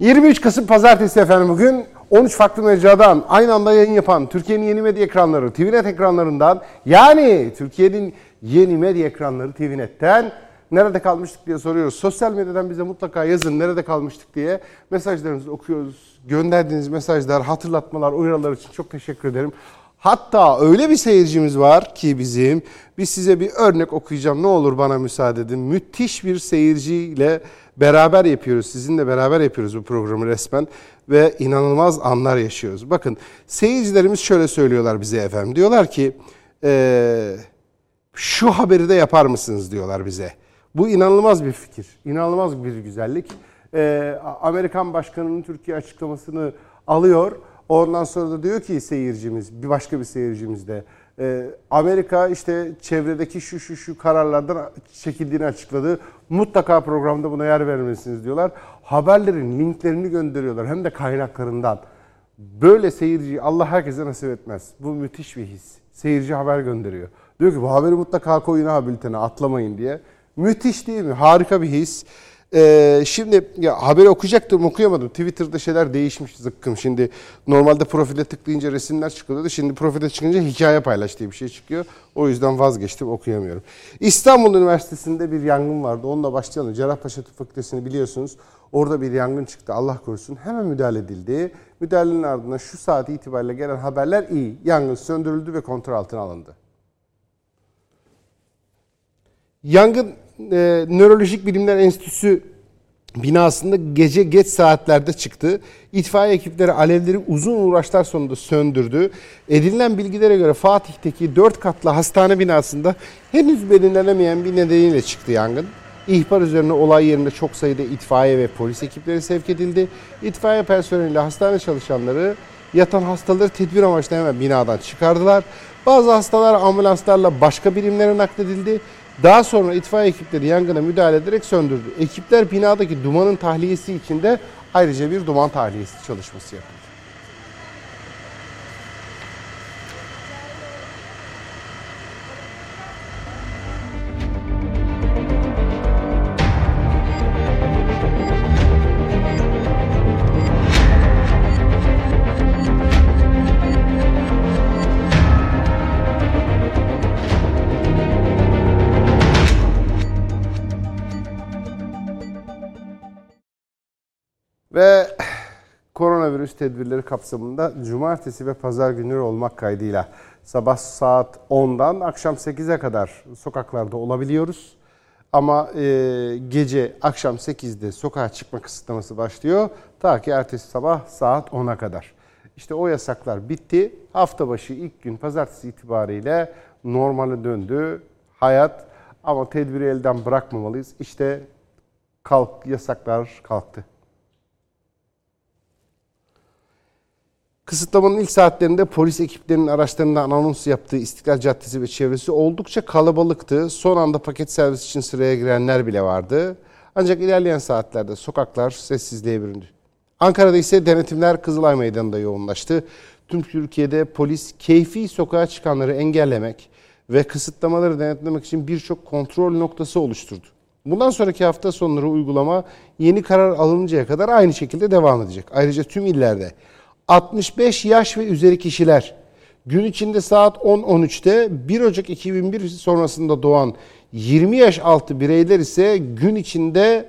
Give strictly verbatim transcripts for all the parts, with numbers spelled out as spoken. yirmi üç Kasım Pazartesi efendim bugün on üç farklı mecradan aynı anda yayın yapan Türkiye'nin yeni medya ekranları T V Net ekranlarından, yani Türkiye'nin yeni medya ekranları T V Net'ten nerede kalmıştık diye soruyoruz. Sosyal medyadan bize mutlaka yazın nerede kalmıştık diye, mesajlarınızı okuyoruz. Gönderdiğiniz mesajlar, hatırlatmalar, uyarılar için çok teşekkür ederim. Hatta öyle bir seyircimiz var ki bizim, biz size bir örnek okuyacağım, ne olur bana müsaade edin. Müthiş bir seyirciyle beraber yapıyoruz, sizinle beraber yapıyoruz bu programı resmen ve inanılmaz anlar yaşıyoruz. Bakın seyircilerimiz şöyle söylüyorlar bize efendim, diyorlar ki ee, şu haberi de yapar mısınız diyorlar bize. Bu inanılmaz bir fikir, inanılmaz bir güzellik. E, Amerikan Başkanı'nın Türkiye açıklamasını alıyor. Ondan sonra da diyor ki seyircimiz, bir başka bir seyircimiz de e, Amerika işte çevredeki şu şu şu kararlardan çekildiğini açıkladı. Mutlaka programda buna yer vermelisiniz diyorlar. Haberlerin linklerini gönderiyorlar hem de kaynaklarından. Böyle seyirciyi Allah herkese nasip etmez. Bu müthiş bir his. Seyirci haber gönderiyor. Diyor ki bu haberi mutlaka koyun ha bültene, atlamayın diye. Müthiş değil mi? Harika bir his. Ee, şimdi ya haberi okuyacaktım, okuyamadım. Twitter'da şeyler değişmiş zıkkım. Şimdi normalde profile tıklayınca resimler çıkıyordu. Şimdi profile çıkınca hikaye paylaş diye bir şey çıkıyor. O yüzden vazgeçtim, okuyamıyorum. İstanbul Üniversitesi'nde bir yangın vardı. Onunla başlayalım. Cerrahpaşa Tıp Fakültesi'ni biliyorsunuz. Orada bir yangın çıktı. Allah korusun. Hemen müdahale edildi. Müdahalenin ardından şu saat itibariyle gelen haberler iyi. Yangın söndürüldü ve kontrol altına alındı. Yangın e, Nörolojik Bilimler Enstitüsü binasında gece geç saatlerde çıktı. İtfaiye ekipleri alevleri uzun uğraşlar sonunda söndürdü. Edinilen bilgilere göre Fatih'teki dört katlı hastane binasında henüz belirlenemeyen bir nedeniyle çıktı yangın. İhbar üzerine olay yerinde çok sayıda itfaiye ve polis ekipleri sevk edildi. İtfaiye personeliyle hastane çalışanları yatan hastaları tedbir amaçlı hemen binadan çıkardılar. Bazı hastalar ambulanslarla başka birimlere nakledildi. Daha sonra itfaiye ekipleri yangına müdahale ederek söndürdü. Ekipler binadaki dumanın tahliyesi için de ayrıca bir duman tahliyesi çalışması yapıldı. Ve koronavirüs tedbirleri kapsamında cumartesi ve pazar günleri olmak kaydıyla sabah saat ondan akşam sekize kadar sokaklarda olabiliyoruz. Ama e, gece akşam sekizde sokağa çıkma kısıtlaması başlıyor ta ki ertesi sabah saat ona kadar. İşte o yasaklar bitti. Hafta başı ilk gün pazartesi itibariyle normale döndü hayat, ama tedbiri elden bırakmamalıyız. İşte kalk, yasaklar kalktı. Kısıtlamanın ilk saatlerinde polis ekiplerinin araçlarından anons yaptığı İstiklal Caddesi ve çevresi oldukça kalabalıktı. Son anda paket servis için sıraya girenler bile vardı. Ancak ilerleyen saatlerde sokaklar sessizliğe büründü. Ankara'da ise denetimler Kızılay Meydanı'nda yoğunlaştı. Tüm Türkiye'de polis keyfi sokağa çıkanları engellemek ve kısıtlamaları denetlemek için birçok kontrol noktası oluşturdu. Bundan sonraki hafta sonları uygulama yeni karar alınıncaya kadar aynı şekilde devam edecek. Ayrıca tüm illerde altmış beş yaş ve üzeri kişiler gün içinde saat on on üçte bir Ocak iki bin bir sonrasında doğan yirmi yaş altı bireyler ise gün içinde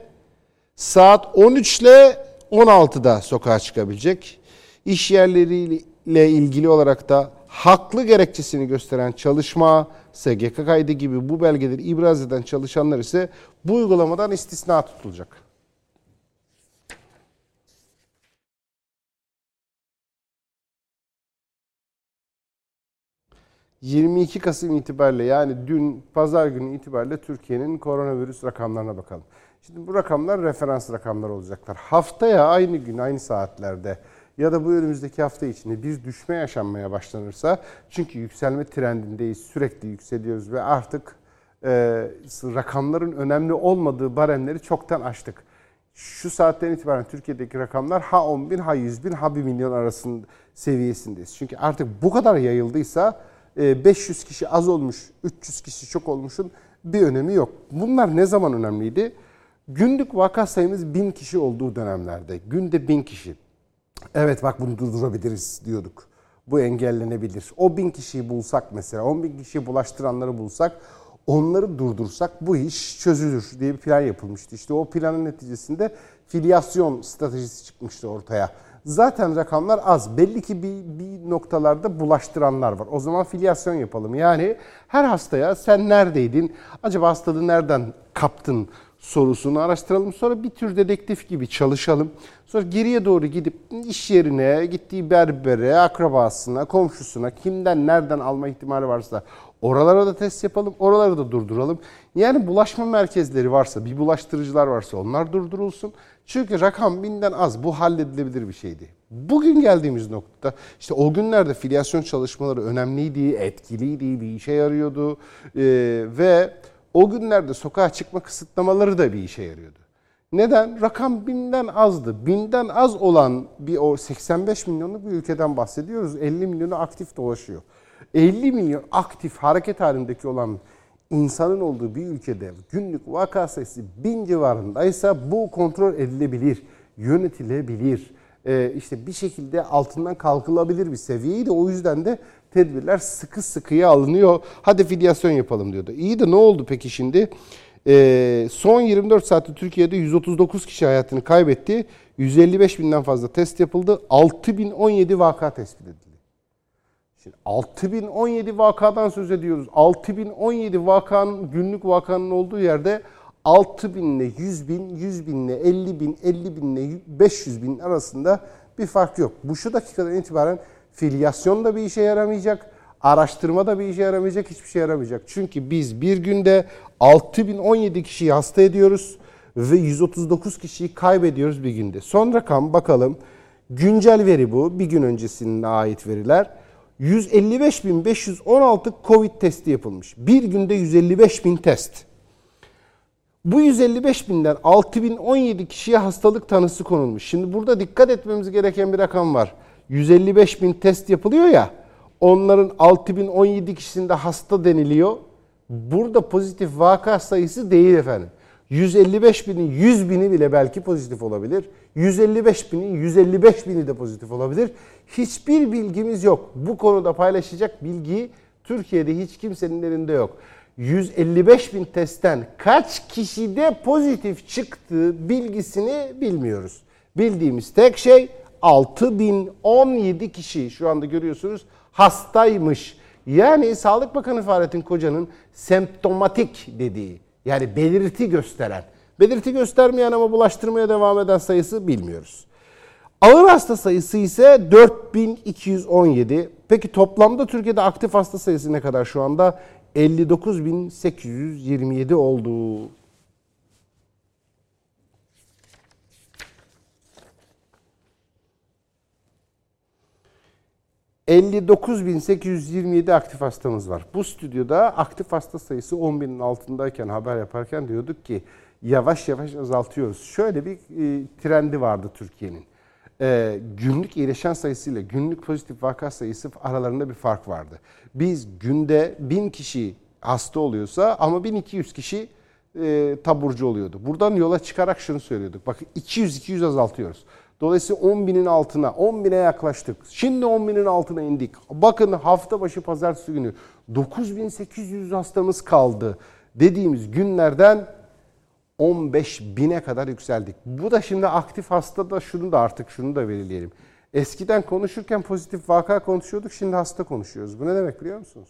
saat on üç ile on altıda sokağa çıkabilecek. İş yerleriyle ilgili olarak da haklı gerekçesini gösteren çalışma, S G K kaydı gibi bu belgeleri ibraz eden çalışanlar ise bu uygulamadan istisna tutulacak. yirmi iki Kasım itibariyle, yani dün pazar günü itibariyle Türkiye'nin koronavirüs rakamlarına bakalım. Şimdi bu rakamlar referans rakamlar olacaklar. Haftaya aynı gün aynı saatlerde ya da bu önümüzdeki hafta içinde bir düşme yaşanmaya başlanırsa, çünkü yükselme trendindeyiz, sürekli yükseliyoruz ve artık e, rakamların önemli olmadığı baremleri çoktan aştık. Şu saatten itibaren Türkiye'deki rakamlar ha on bin, ha yüz bin, ha bir milyon arasının seviyesindeyiz. Çünkü artık bu kadar yayıldıysa beş yüz kişi az olmuş, üç yüz kişi çok olmuşun bir önemi yok. Bunlar ne zaman önemliydi? Günlük vaka sayımız bin kişi olduğu dönemlerde. Günde bin kişi. Evet bak bunu durdurabiliriz diyorduk. Bu engellenebilir. O bin kişiyi bulsak mesela, on bin kişiyi bulaştıranları bulsak, onları durdursak bu iş çözülür diye bir plan yapılmıştı. İşte o planın neticesinde filyasyon stratejisi çıkmıştı ortaya. Zaten rakamlar az. Belli ki bir, bir noktalarda bulaştıranlar var. O zaman filyasyon yapalım. Yani her hastaya sen neredeydin, acaba hastalığı nereden kaptın sorusunu araştıralım. Sonra bir tür dedektif gibi çalışalım. Sonra geriye doğru gidip iş yerine, gittiği berbere, akrabasına, komşusuna, kimden, nereden alma ihtimali varsa oralara da test yapalım, oraları da durduralım. Yani bulaşma merkezleri varsa, bir bulaştırıcılar varsa onlar durdurulsun. Çünkü rakam binden az, bu halledilebilir bir şeydi. Bugün geldiğimiz noktada işte o günlerde filyasyon çalışmaları önemliydi, etkiliydi, bir işe yarıyordu ee, ve o günlerde sokağa çıkma kısıtlamaları da bir işe yarıyordu. Neden? Rakam binden azdı. Binden az olan bir o seksen beş milyonluk bir ülkeden bahsediyoruz. elli milyonu aktif dolaşıyor. elli milyon aktif hareket halindeki olan insanın olduğu bir ülkede günlük vaka sayısı bin civarındaysa bu kontrol edilebilir, yönetilebilir. Ee, işte bir şekilde altından kalkılabilir bir seviyeydi. O yüzden de tedbirler sıkı sıkıya alınıyor. Hadi filyasyon yapalım diyordu. İyi de ne oldu peki şimdi? Ee, son yirmi dört saatte Türkiye'de yüz otuz dokuz kişi hayatını kaybetti. yüz elli beş binden fazla test yapıldı. altı bin on yedi vaka tespit edildi. Şimdi altı bin on yedi vakadan söz ediyoruz. altı bin on yedi vakanın, günlük vakanın olduğu yerde altı bin ile yüz bin, yüz bin ile elli bin, elli bin ile beş yüz bin arasında bir fark yok. Bu şu dakikadan itibaren filyasyon da bir işe yaramayacak, araştırma da bir işe yaramayacak, hiçbir şey yaramayacak. Çünkü biz bir günde altı bin on yedi kişiyi hasta ediyoruz ve yüz otuz dokuz kişiyi kaybediyoruz bir günde. Son rakam bakalım. Güncel veri bu. Bir gün öncesine ait veriler. yüz elli beş bin beş yüz on altı Covid testi yapılmış. Bir günde yüz elli beş bin test. Bu yüz elli beş binden altı bin on yedi kişiye hastalık tanısı konulmuş. Şimdi burada dikkat etmemiz gereken bir rakam var. yüz elli beş bin test yapılıyor ya, onların altı bin on yedi kişisinde hasta deniliyor. Burada pozitif vaka sayısı değil efendim. yüz elli beş binin yüz bini bile belki pozitif olabilir. yüz elli beş binin yüz elli beş bini de pozitif olabilir. Hiçbir bilgimiz yok. Bu konuda paylaşacak bilgi Türkiye'de hiç kimsenin elinde yok. yüz elli beş bin testten kaç kişide pozitif çıktığı bilgisini bilmiyoruz. Bildiğimiz tek şey altı bin on yedi kişi şu anda görüyorsunuz hastaymış. Yani Sağlık Bakanı Fahrettin Koca'nın semptomatik dediği, yani belirti gösteren, belirti göstermeyen ama bulaştırmaya devam eden sayısı bilmiyoruz. Ağır hasta sayısı ise dört bin iki yüz on yedi. Peki toplamda Türkiye'de aktif hasta sayısı ne kadar şu anda? elli dokuz bin sekiz yüz yirmi yedi oldu. elli dokuz bin sekiz yüz yirmi yedi aktif hastamız var. Bu stüdyoda aktif hasta sayısı on binin altındayken haber yaparken diyorduk ki yavaş yavaş azaltıyoruz. Şöyle bir e, trendi vardı Türkiye'nin. E, günlük iyileşen sayısıyla günlük pozitif vaka sayısı aralarında bir fark vardı. Biz günde bin kişi hasta oluyorsa ama bin iki yüz kişi e, taburcu oluyordu. Buradan yola çıkarak şunu söylüyorduk. Bakın iki yüz iki yüz azaltıyoruz. Dolayısıyla on binin altına, on bine yaklaştık. Şimdi on binin altına indik. Bakın hafta başı pazartesi günü dokuz bin sekiz yüz hastamız kaldı dediğimiz günlerden on beş bine kadar yükseldik. Bu da şimdi aktif hastada şunu da artık şunu da belirleyelim. Eskiden konuşurken pozitif vaka konuşuyorduk, şimdi hasta konuşuyoruz. Bu ne demek biliyor musunuz?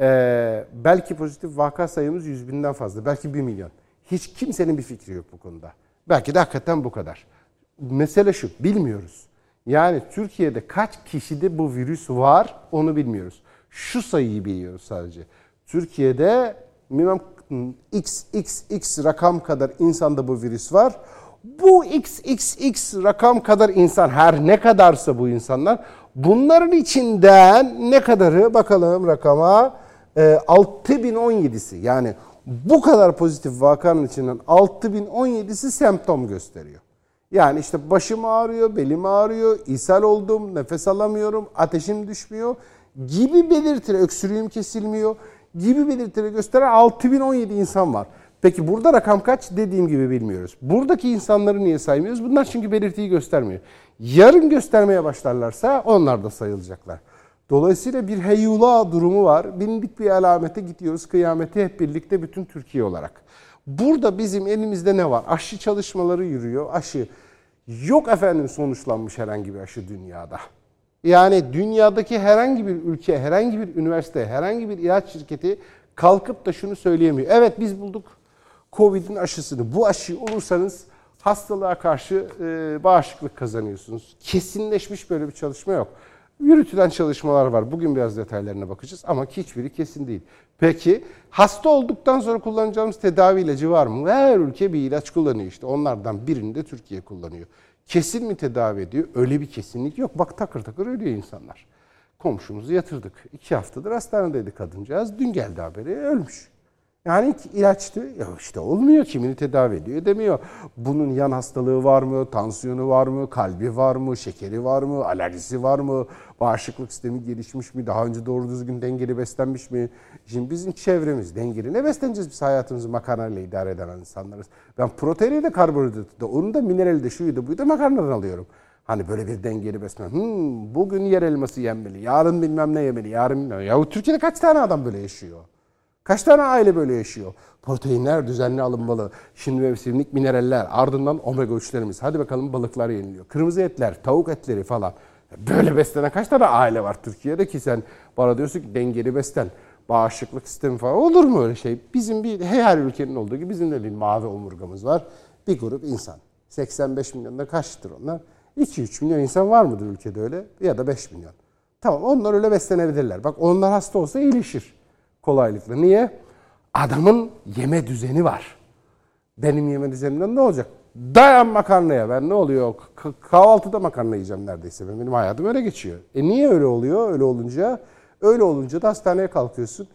Ee, belki pozitif vaka sayımız yüz binden fazla, belki bir milyon. Hiç kimsenin bir fikri yok bu konuda. Belki de hakikaten bu kadar. Mesele şu, bilmiyoruz. Yani Türkiye'de kaç kişide bu virüs var onu bilmiyoruz. Şu sayıyı biliyoruz sadece. Türkiye'de bilmem xxx rakam kadar insanda bu virüs var. Bu xxx rakam kadar insan her ne kadarsa bu insanlar. Bunların içinden ne kadarı bakalım rakama altı bin on yedisi. Yani bu kadar pozitif vakanın içinden altı bin on yedisi semptom gösteriyor. Yani işte başım ağrıyor, belim ağrıyor, ishal oldum, nefes alamıyorum, ateşim düşmüyor gibi belirtileri, öksürüğüm kesilmiyor gibi belirtileri gösteren altı bin on yedi insan var. Peki burada rakam kaç? Dediğim gibi bilmiyoruz. Buradaki insanları niye saymıyoruz? Bunlar çünkü belirtiyi göstermiyor. Yarın göstermeye başlarlarsa onlar da sayılacaklar. Dolayısıyla bir heyula durumu var. Bindik bir alamete gidiyoruz. Kıyamete hep birlikte bütün Türkiye olarak. Burada bizim elimizde ne var? Aşı çalışmaları yürüyor. Aşı yok efendim, sonuçlanmış herhangi bir aşı dünyada. Yani dünyadaki herhangi bir ülke, herhangi bir üniversite, herhangi bir ilaç şirketi kalkıp da şunu söyleyemiyor. Evet biz bulduk Covid'in aşısını. Bu aşıyı olursanız hastalığa karşı e, bağışıklık kazanıyorsunuz. Kesinleşmiş böyle bir çalışma yok. Yürütülen çalışmalar var. Bugün biraz detaylarına bakacağız ama hiçbiri kesin değil. Peki hasta olduktan sonra kullanacağımız tedavi ilacı var mı? Her ülke bir ilaç kullanıyor işte. Onlardan birini de Türkiye kullanıyor. Kesin mi tedavi ediyor? Öyle bir kesinlik yok. Bak takır takır ölüyor insanlar. Komşumuzu yatırdık. İki haftadır hastanedeydi kadıncağız. Dün geldi haberi, ölmüş. Yani ilaçtı. Ya işte olmuyor. Kimini tedavi ediyor demiyor. Bunun yan hastalığı var mı? Tansiyonu var mı? Kalbi var mı? Şekeri var mı? Alerjisi var mı? Bağışıklık sistemi gelişmiş mi? Daha önce doğru düzgün dengeli beslenmiş mi? Şimdi bizim çevremiz dengeli. Ne besleneceğiz biz? Hayatımızı makarnayla idare eden insanlarız. Ben proteini de, karbonhidratı da, onu da, minerali de, şuyu da, buyu da makarnadan alıyorum. Hani böyle bir dengeli beslenme. Hmm, bugün yer elması yenmeli. Yarın bilmem ne yemeli. Yarın bilmem ne. Yahu Türkiye'de kaç tane adam böyle yaşıyor? Kaç tane aile böyle yaşıyor? Proteinler düzenli alınmalı. Şimdi mevsimlik mineraller, ardından omega üçlerimiz. Hadi bakalım balıklar yeniliyor. Kırmızı etler, tavuk etleri falan. Böyle beslenen kaç tane aile var Türkiye'de ki sen bana diyorsun ki dengeli beslen, bağışıklık sistemi falan. Olur mu öyle şey? Bizim bir, her ülkenin olduğu gibi bizim de bir mavi omurgamız var. Bir grup insan. seksen beş milyonda kaçtır onlar? iki üç milyon insan var mıdır ülkede öyle? Ya da beş milyon. Tamam, onlar öyle beslenebilirler. Bak onlar hasta olsa iyileşir. Kolaylıkla. Niye? Adamın yeme düzeni var. Benim yeme düzenimden ne olacak? Dayan makarnaya. Ben ne oluyor? K- kahvaltıda makarna yiyeceğim neredeyse. Benim hayatım öyle geçiyor. E niye öyle oluyor? Öyle olunca, öyle olunca da hastaneye kalkıyorsun.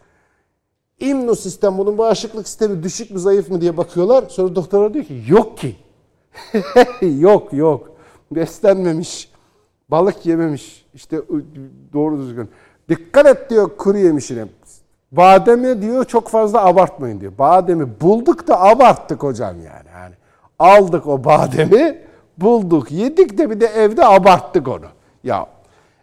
İmmün sistem, bunun bağışıklık sistemi düşük mü, zayıf mı diye bakıyorlar. Sonra doktorlar diyor ki yok ki. yok yok. Beslenmemiş. Balık yememiş. İşte doğru düzgün. Dikkat et diyor kuru yemişine. Bademi diyor çok fazla abartmayın diyor. Bademi bulduk da abarttık hocam yani. Yani aldık o bademi, bulduk, yedik de bir de evde abarttık onu. Ya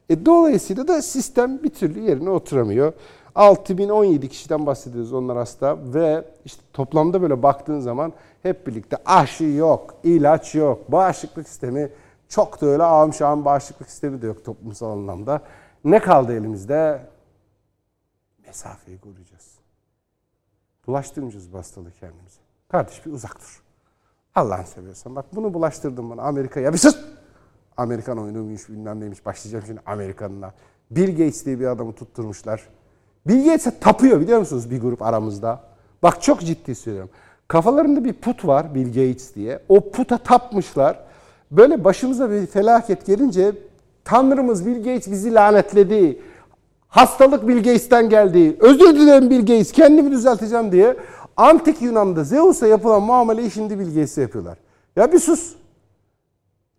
e, dolayısıyla da sistem bir türlü yerine oturamıyor. altı bin on yedi kişiden bahsediyoruz, onlar hasta ve işte toplamda böyle baktığın zaman hep birlikte aşı yok, ilaç yok, bağışıklık sistemi çok da öyle ağım şağım bağışıklık sistemi de yok toplumsal anlamda. Ne kaldı elimizde? Mesafeyi koruyacağız. Bulaştırmayacağız bu hastalığı kendimize. Kardeş bir uzak dur. Allah'ını seviyorsan. Bak bunu bulaştırdın bana Amerika'ya. Bir sus! Amerikan oyunuymuş bilmem neymiş. Başlayacağım şimdi Amerikan'la. Bill Gates diye bir adamı tutturmuşlar. Bill Gates'e tapıyor biliyor musunuz bir grup aramızda. Bak çok ciddi söylüyorum. Kafalarında bir put var Bill Gates diye. O puta tapmışlar. Böyle başımıza bir felaket gelince Tanrımız Bill Gates bizi lanetledi. Hastalık Bill Gates'ten geldi. Özür dilerim Bill Gates, kendimi düzelteceğim diye. Antik Yunan'da Zeus'a yapılan muameleyi şimdi Bill Gates'e yapıyorlar. Ya bir sus.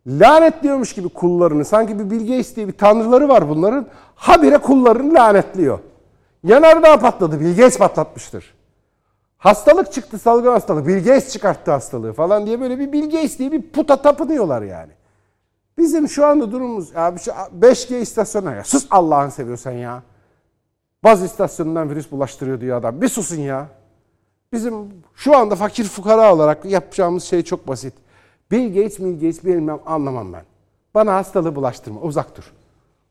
Lanetliyormuş gibi kullarını. Sanki bir Bill Gates diye bir tanrıları var bunların. Habire kullarını lanetliyor. Yanardağ patladı. Bill Gates patlatmıştır. Hastalık çıktı, salgın hastalık. Bill Gates çıkarttı hastalığı falan diye böyle bir Bill Gates diye bir puta tapınıyorlar yani. Bizim şu anda durumumuz abi şu beş G istasyonuna ya. Sus Allah'ını seviyorsan ya. Baz istasyonundan virüs bulaştırıyor diyor adam. Bir susun ya. Bizim şu anda fakir fukara olarak yapacağımız şey çok basit. Bill Gates, Bill Gates bilmem anlamam ben. Bana hastalığı bulaştırma. Uzak dur.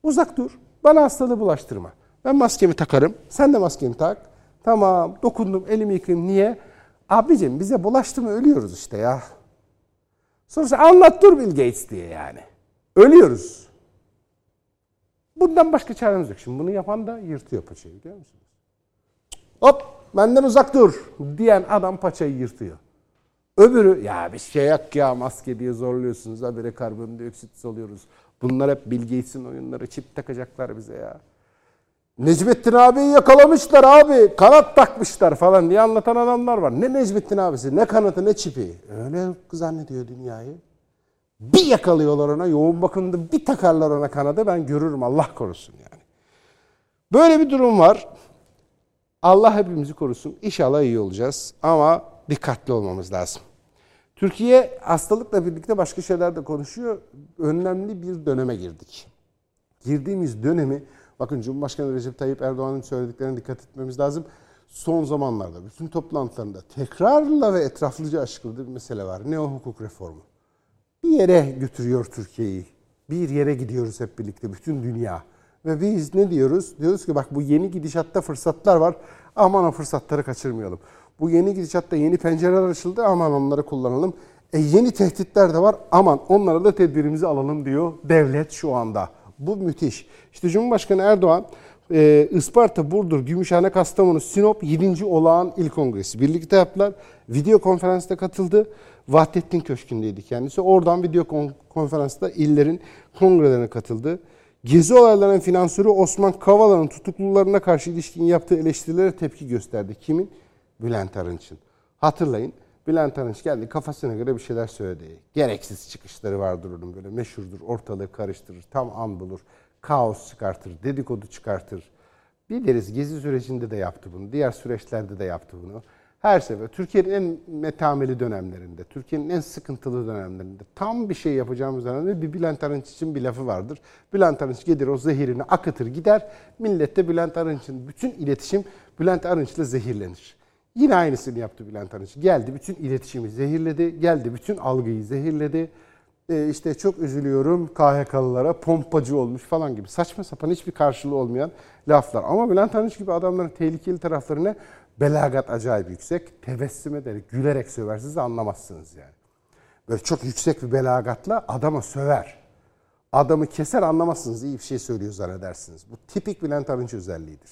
Uzak dur. Bana hastalığı bulaştırma. Ben maskemi takarım. Sen de maskeni tak. Tamam, dokundum, elimi yıkayayım. Niye? Abicim bize bulaştırma, ölüyoruz işte ya. Sonuçta anlat dur Bill Gates diye yani. Ölüyoruz. Bundan başka çaremiz yok. Şimdi bunu yapan da yırtıyor paçayı biliyor musunuz? Hop benden uzak dur diyen adam paçayı yırtıyor. Öbürü ya bir şey yok ya maske diye zorluyorsunuz. Habire karbondioksit alıyoruz. Bunlar hep Bill Gates'in oyunları. Çip takacaklar bize ya. Necmettin abiyi yakalamışlar abi. Kanat takmışlar falan diye anlatan adamlar var. Ne Necmettin abisi, ne kanatı, ne çipi. Öyle zannediyor dünyayı. Bir yakalıyorlar ona, yoğun bakımda bir takarlar ona kanadı, ben görürüm Allah korusun yani. Böyle bir durum var. Allah hepimizi korusun. İnşallah iyi olacağız ama dikkatli olmamız lazım. Türkiye hastalıkla birlikte başka şeyler de konuşuyor. Önemli bir döneme girdik. Girdiğimiz dönemi, bakın Cumhurbaşkanı Recep Tayyip Erdoğan'ın söylediklerine dikkat etmemiz lazım. Son zamanlarda bütün toplantılarında tekrarla ve etraflıca açıkladığı bir mesele var. Ne o? Hukuk reformu. Bir yere götürüyor Türkiye'yi. Bir yere gidiyoruz hep birlikte, bütün dünya. Ve biz ne diyoruz? Diyoruz ki bak, bu yeni gidişatta fırsatlar var. Aman o fırsatları kaçırmayalım. Bu yeni gidişatta yeni pencereler açıldı. Aman onları kullanalım. E yeni tehditler de var. Aman onlara da tedbirimizi alalım diyor devlet şu anda. Bu müthiş. İşte Cumhurbaşkanı Erdoğan Isparta, Burdur, Gümüşhane, Kastamonu, Sinop yedinci Olağan İl Kongresi birlikte yaptılar. Video konferansta katıldı. Vahdettin Köşkü'ndeydi kendisi. Oradan video konferansta illerin kongrelerine katıldı. Gezi olaylarının finansörü Osman Kavala'nın tutuklularına karşı ilişkin yaptığı eleştirilere tepki gösterdi. Kimin? Bülent Arınç'ın. Hatırlayın, Bülent Arınç geldi, kafasına göre bir şeyler söyledi. Gereksiz çıkışları vardır onun, böyle meşhurdur, ortalığı karıştırır, tam an bulur, kaos çıkartır, dedikodu çıkartır. Biliriz, Gezi sürecinde de yaptı bunu, diğer süreçlerde de yaptı bunu. Her sefer Türkiye'nin en metameli dönemlerinde, Türkiye'nin en sıkıntılı dönemlerinde, tam bir şey yapacağımız dönemde bir Bülent Arınç için bir lafı vardır. Bülent Arınç gelir, o zehirini akıtır gider, millette Bülent Arınç'ın bütün iletişim Bülent Arınç'la zehirlenir. Yine aynısını yaptı Bülent Arınç. Geldi bütün iletişimi zehirledi, geldi bütün algıyı zehirledi. E işte çok üzülüyorum K H K'lılara, pompacı olmuş falan gibi saçma sapan, hiçbir karşılığı olmayan laflar. Ama Bülent Arınç gibi adamların tehlikeli taraflarına belagat acayip yüksek. Tebessüm ederek, gülerek söversiniz, anlamazsınız yani. Böyle çok yüksek bir belagatla adama söver. Adamı keser, anlamazsınız, iyi bir şey söylüyor zannedersiniz. Bu tipik Bülent Arınç özelliğidir.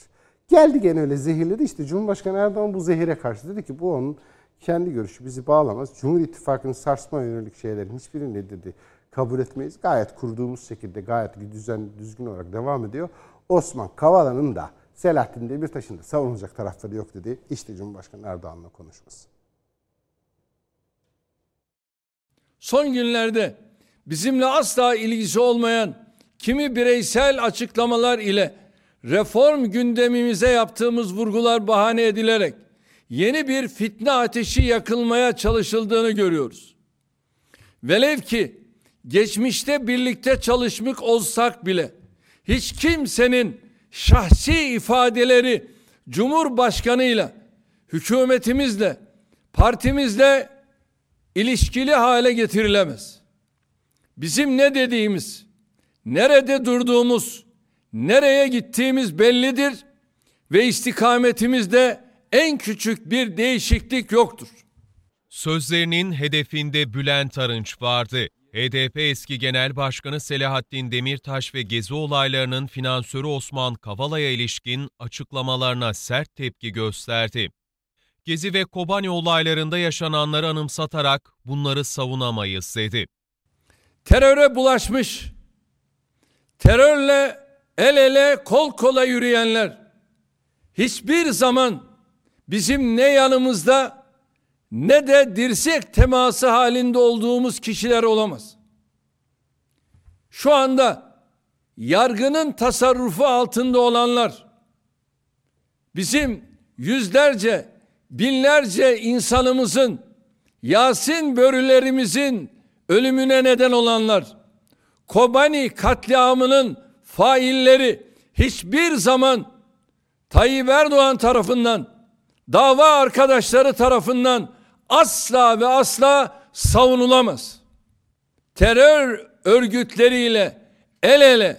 Geldi gene öyle zehirledi. İşte Cumhurbaşkanı Erdoğan bu zehire karşı dedi ki bu onun kendi görüşü, bizi bağlamaz. Cumhur İttifakı'nın sarsma yönelik şeylerin hiçbirini dedi kabul etmeyiz. Gayet kurduğumuz şekilde gayet düzen, düzgün olarak devam ediyor. Osman Kavala'nın da Selahattin Demirtaş'ın da savunulacak tarafları yok dedi. İşte Cumhurbaşkanı Erdoğan'la konuşması. Son günlerde bizimle asla ilgisi olmayan kimi bireysel açıklamalar ile reform gündemimize yaptığımız vurgular bahane edilerek yeni bir fitne ateşi yakılmaya çalışıldığını görüyoruz. Velev ki geçmişte birlikte çalışmış olsak bile hiç kimsenin şahsi ifadeleri Cumhurbaşkanıyla, hükümetimizle, partimizle ilişkili hale getirilemez. Bizim ne dediğimiz, nerede durduğumuz, nereye gittiğimiz bellidir ve istikametimizde en küçük bir değişiklik yoktur. Sözlerinin hedefinde Bülent Arınç vardı. H D P eski Genel Başkanı Selahattin Demirtaş ve Gezi olaylarının finansörü Osman Kavala'ya ilişkin açıklamalarına sert tepki gösterdi. Gezi ve Kobani olaylarında yaşananları anımsatarak bunları savunamayız dedi. Teröre bulaşmış, terörle el ele kol kola yürüyenler hiçbir zaman bizim ne yanımızda ne de dirsek teması halinde olduğumuz kişiler olamaz. Şu anda yargının tasarrufu altında olanlar, bizim yüzlerce, binlerce insanımızın, Yasin börülerimizin ölümüne neden olanlar, Kobani katliamının failleri hiçbir zaman Tayyip Erdoğan tarafından, dava arkadaşları tarafından asla ve asla savunulamaz. Terör örgütleriyle el ele,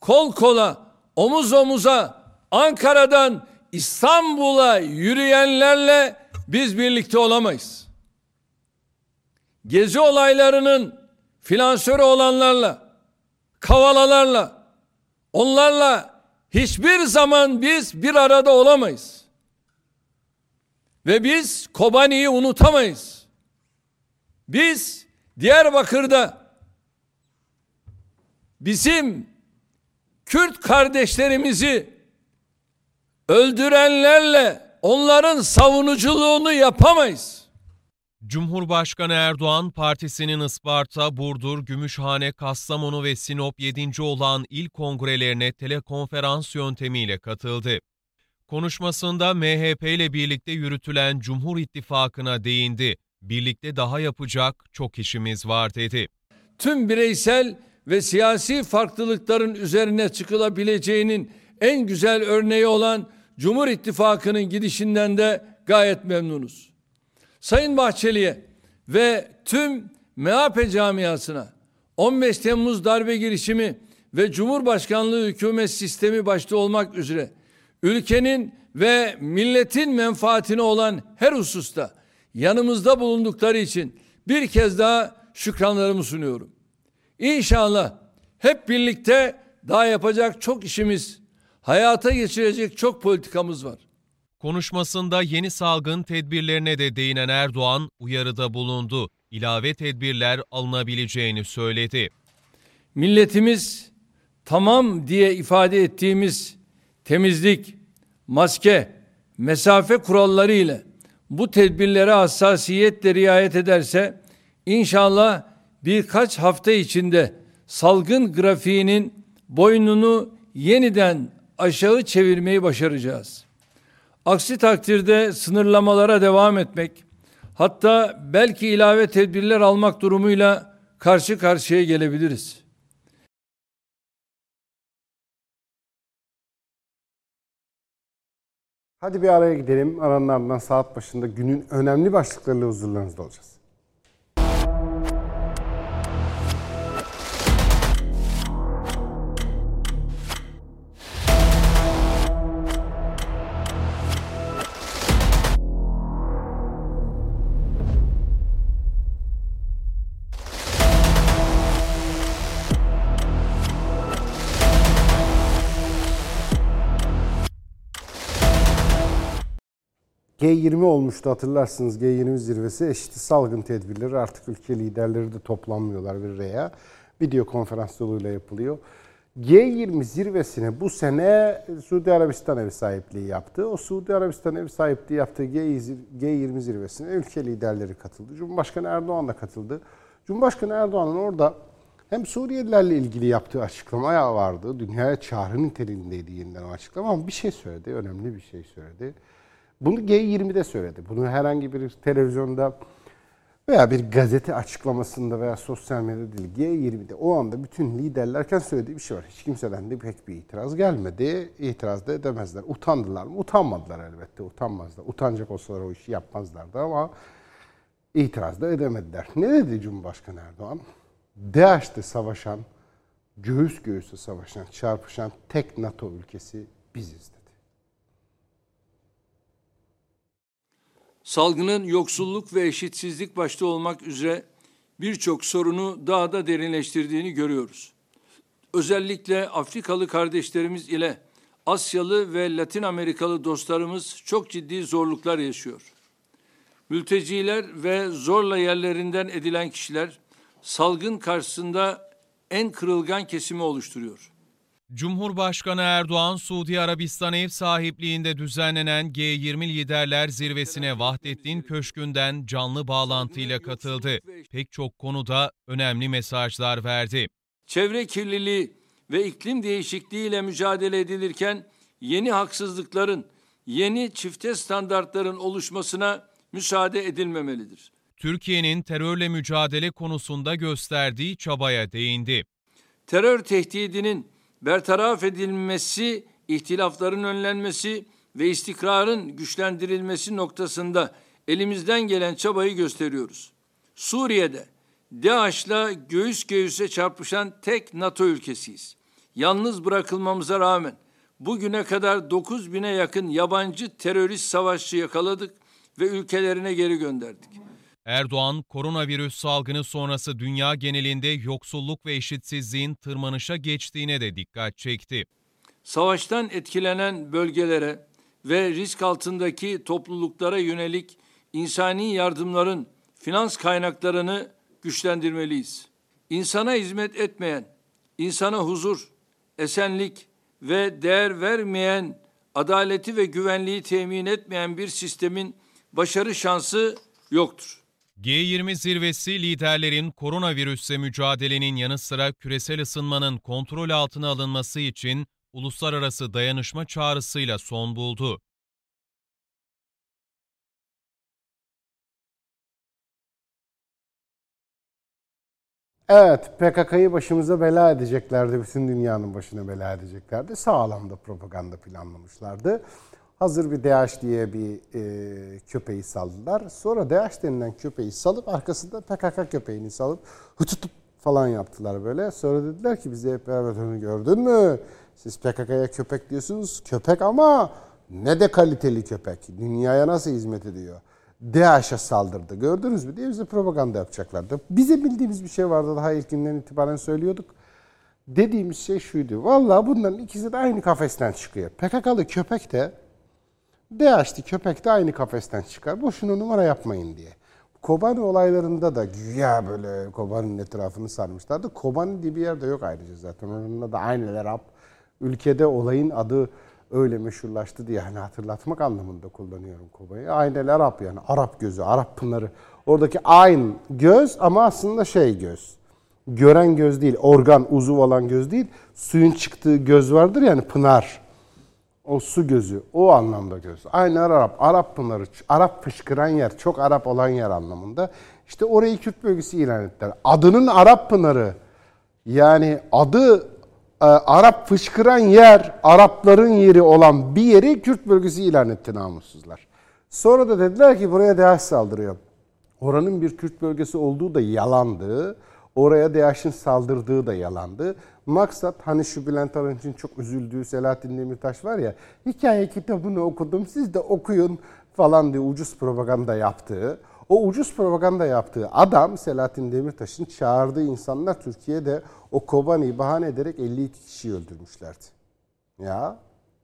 kol kola, omuz omuza Ankara'dan İstanbul'a yürüyenlerle biz birlikte olamayız. Gezi olaylarının finansörü olanlarla, kavalalarla, onlarla hiçbir zaman biz bir arada olamayız. Ve biz Kobani'yi unutamayız. Biz Diyarbakır'da bizim Kürt kardeşlerimizi öldürenlerle onların savunuculuğunu yapamayız. Cumhurbaşkanı Erdoğan, partisinin Isparta, Burdur, Gümüşhane, Kastamonu ve Sinop yedinci olan il kongrelerine telekonferans yöntemiyle katıldı. Konuşmasında M H P ile birlikte yürütülen Cumhur İttifakı'na değindi. Birlikte daha yapacak çok işimiz var dedi. Tüm bireysel ve siyasi farklılıkların üzerine çıkılabileceğinin en güzel örneği olan Cumhur İttifakı'nın gidişinden de gayet memnunuz. Sayın Bahçeli'ye ve tüm M H P camiasına on beş Temmuz darbe girişimi ve Cumhurbaşkanlığı hükümet sistemi başta olmak üzere ülkenin ve milletin menfaatine olan her hususta yanımızda bulundukları için bir kez daha şükranlarımı sunuyorum. İnşallah hep birlikte daha yapacak çok işimiz, hayata geçirecek çok politikamız var. Konuşmasında yeni salgın tedbirlerine de değinen Erdoğan uyarıda bulundu. İlave tedbirler alınabileceğini söyledi. Milletimiz tamam diye ifade ettiğimiz temizlik, maske, mesafe kuralları ile bu tedbirlere hassasiyetle riayet ederse inşallah birkaç hafta içinde salgın grafiğinin boynunu yeniden aşağı çevirmeyi başaracağız. Aksi takdirde sınırlamalara devam etmek, hatta belki ilave tedbirler almak durumuyla karşı karşıya gelebiliriz. Hadi bir araya gidelim. Aranın ardından saat başında günün önemli başlıklarıyla huzurlarınızda olacağız. G yirmi olmuştu, hatırlarsınız. G yirmi zirvesi eşitli salgın tedbirleri, artık ülke liderleri de toplanmıyorlar bir araya. Video konferans yoluyla yapılıyor. G yirmi zirvesine bu sene Suudi Arabistan ev sahipliği yaptı. O Suudi Arabistan ev sahipliği yaptığı G yirmi zirvesine ülke liderleri katıldı. Cumhurbaşkanı Erdoğan da katıldı. Cumhurbaşkanı Erdoğan'ın orada hem Suriyelilerle ilgili yaptığı açıklamaya vardı. Dünyaya çağrı niteliğindeydi yeniden o açıklama, ama bir şey söyledi, önemli bir şey söyledi. Bunu G yirmide söyledi. Bunu herhangi bir televizyonda veya bir gazete açıklamasında veya sosyal medyada değil. G yirmide o anda bütün liderlerken söylediği bir şey var. Hiç kimseden de pek bir itiraz gelmedi. İtiraz da edemezler. Utandılar mı? Utanmadılar elbette. Utanmazlar. Utanacak olsalar o işi yapmazlardı, ama itiraz da edemediler. Ne dedi Cumhurbaşkanı Erdoğan? D A E Ş'te savaşan, göğüs göğüse savaşan, çarpışan tek NATO ülkesi biziz. Salgının yoksulluk ve eşitsizlik başta olmak üzere birçok sorunu daha da derinleştirdiğini görüyoruz. Özellikle Afrikalı kardeşlerimiz ile Asyalı ve Latin Amerikalı dostlarımız çok ciddi zorluklar yaşıyor. Mülteciler ve zorla yerlerinden edilen kişiler salgın karşısında en kırılgan kesimi oluşturuyor. Cumhurbaşkanı Erdoğan, Suudi Arabistan ev sahipliğinde düzenlenen G yirmi Liderler Zirvesi'ne Vahdettin Köşkü'nden canlı bağlantıyla katıldı. Pek çok konuda önemli mesajlar verdi. Çevre kirliliği ve iklim değişikliğiyle mücadele edilirken yeni haksızlıkların, yeni çifte standartların oluşmasına müsaade edilmemelidir. Türkiye'nin terörle mücadele konusunda gösterdiği çabaya değindi. Terör tehdidinin bertaraf edilmesi, ihtilafların önlenmesi ve istikrarın güçlendirilmesi noktasında elimizden gelen çabayı gösteriyoruz. Suriye'de D A E Ş'la göğüs göğüse çarpışan tek NATO ülkesiyiz. Yalnız bırakılmamıza rağmen bugüne kadar dokuz bine yakın yabancı terörist savaşçı yakaladık ve ülkelerine geri gönderdik. Erdoğan, koronavirüs salgını sonrası dünya genelinde yoksulluk ve eşitsizliğin tırmanışa geçtiğine de dikkat çekti. Savaştan etkilenen bölgelere ve risk altındaki topluluklara yönelik insani yardımların finans kaynaklarını güçlendirmeliyiz. İnsana hizmet etmeyen, insana huzur, esenlik ve değer vermeyen, adaleti ve güvenliği temin etmeyen bir sistemin başarı şansı yoktur. G yirmi zirvesi liderlerin koronavirüsle mücadelenin yanı sıra küresel ısınmanın kontrol altına alınması için uluslararası dayanışma çağrısıyla son buldu. Evet, P K K'yı başımıza bela edeceklerdi, bütün dünyanın başına bela edeceklerdi. Sağlamda propaganda planlamışlardı. Hazır bir D H diye bir e, köpeği saldılar. Sonra D H denilen köpeği salıp arkasında P K K köpeğini salıp hıtıtıp falan yaptılar böyle. Sonra dediler ki bize hep beraber onu gördün mü? Siz P K K'ya köpek diyorsunuz. Köpek ama ne de kaliteli köpek. Dünyaya nasıl hizmet ediyor? D H'a saldırdı. Gördünüz mü diye bize propaganda yapacaklardı. Bize bildiğimiz bir şey vardı. Daha ilk günden itibaren söylüyorduk. Dediğimiz şey şuydu. Vallahi bunların ikisi de aynı kafesten çıkıyor. P K K'lı köpek de D H'li köpek de aynı kafesten çıkar. Boşuna numara yapmayın diye. Kobani olaylarında da güya böyle Kobani'nin etrafını sarmışlardı. Kobani diye bir yerde yok ayrıca zaten. Onunla da aynılar ab. Ülkede olayın adı öyle meşhurlaştı diye hani hatırlatmak anlamında kullanıyorum Kobani'yi. Aynel Arap yani Arap gözü, Arap pınarı. Oradaki ayn göz ama aslında şey göz. Gören göz değil, organ, uzuv olan göz değil. Suyun çıktığı göz vardır yani pınar. O su gözü, o anlamda göz. Aynel Arap, Arap pınarı, Arap fışkıran yer, çok Arap olan yer anlamında. İşte orayı Kürt bölgesi ilan ettiler. Adının Arap pınarı yani adı Arap fışkıran yer, Arapların yeri olan bir yeri Kürt bölgesi ilan etti namussuzlar. Sonra da dediler ki buraya D H saldırıyor. Oranın bir Kürt bölgesi olduğu da yalandı. Oraya D H'in saldırdığı da yalandı. Maksat hani şu Bülent Arınç'ın çok üzüldüğü Selahattin Demirtaş var ya, hikaye kitabını okudum siz de okuyun falan diye ucuz propaganda yaptığı. O ucuz propaganda yaptığı adam Selahattin Demirtaş'ın çağırdığı insanlar Türkiye'de o Kobani'yi bahane ederek elli iki kişiyi öldürmüşlerdi. Ya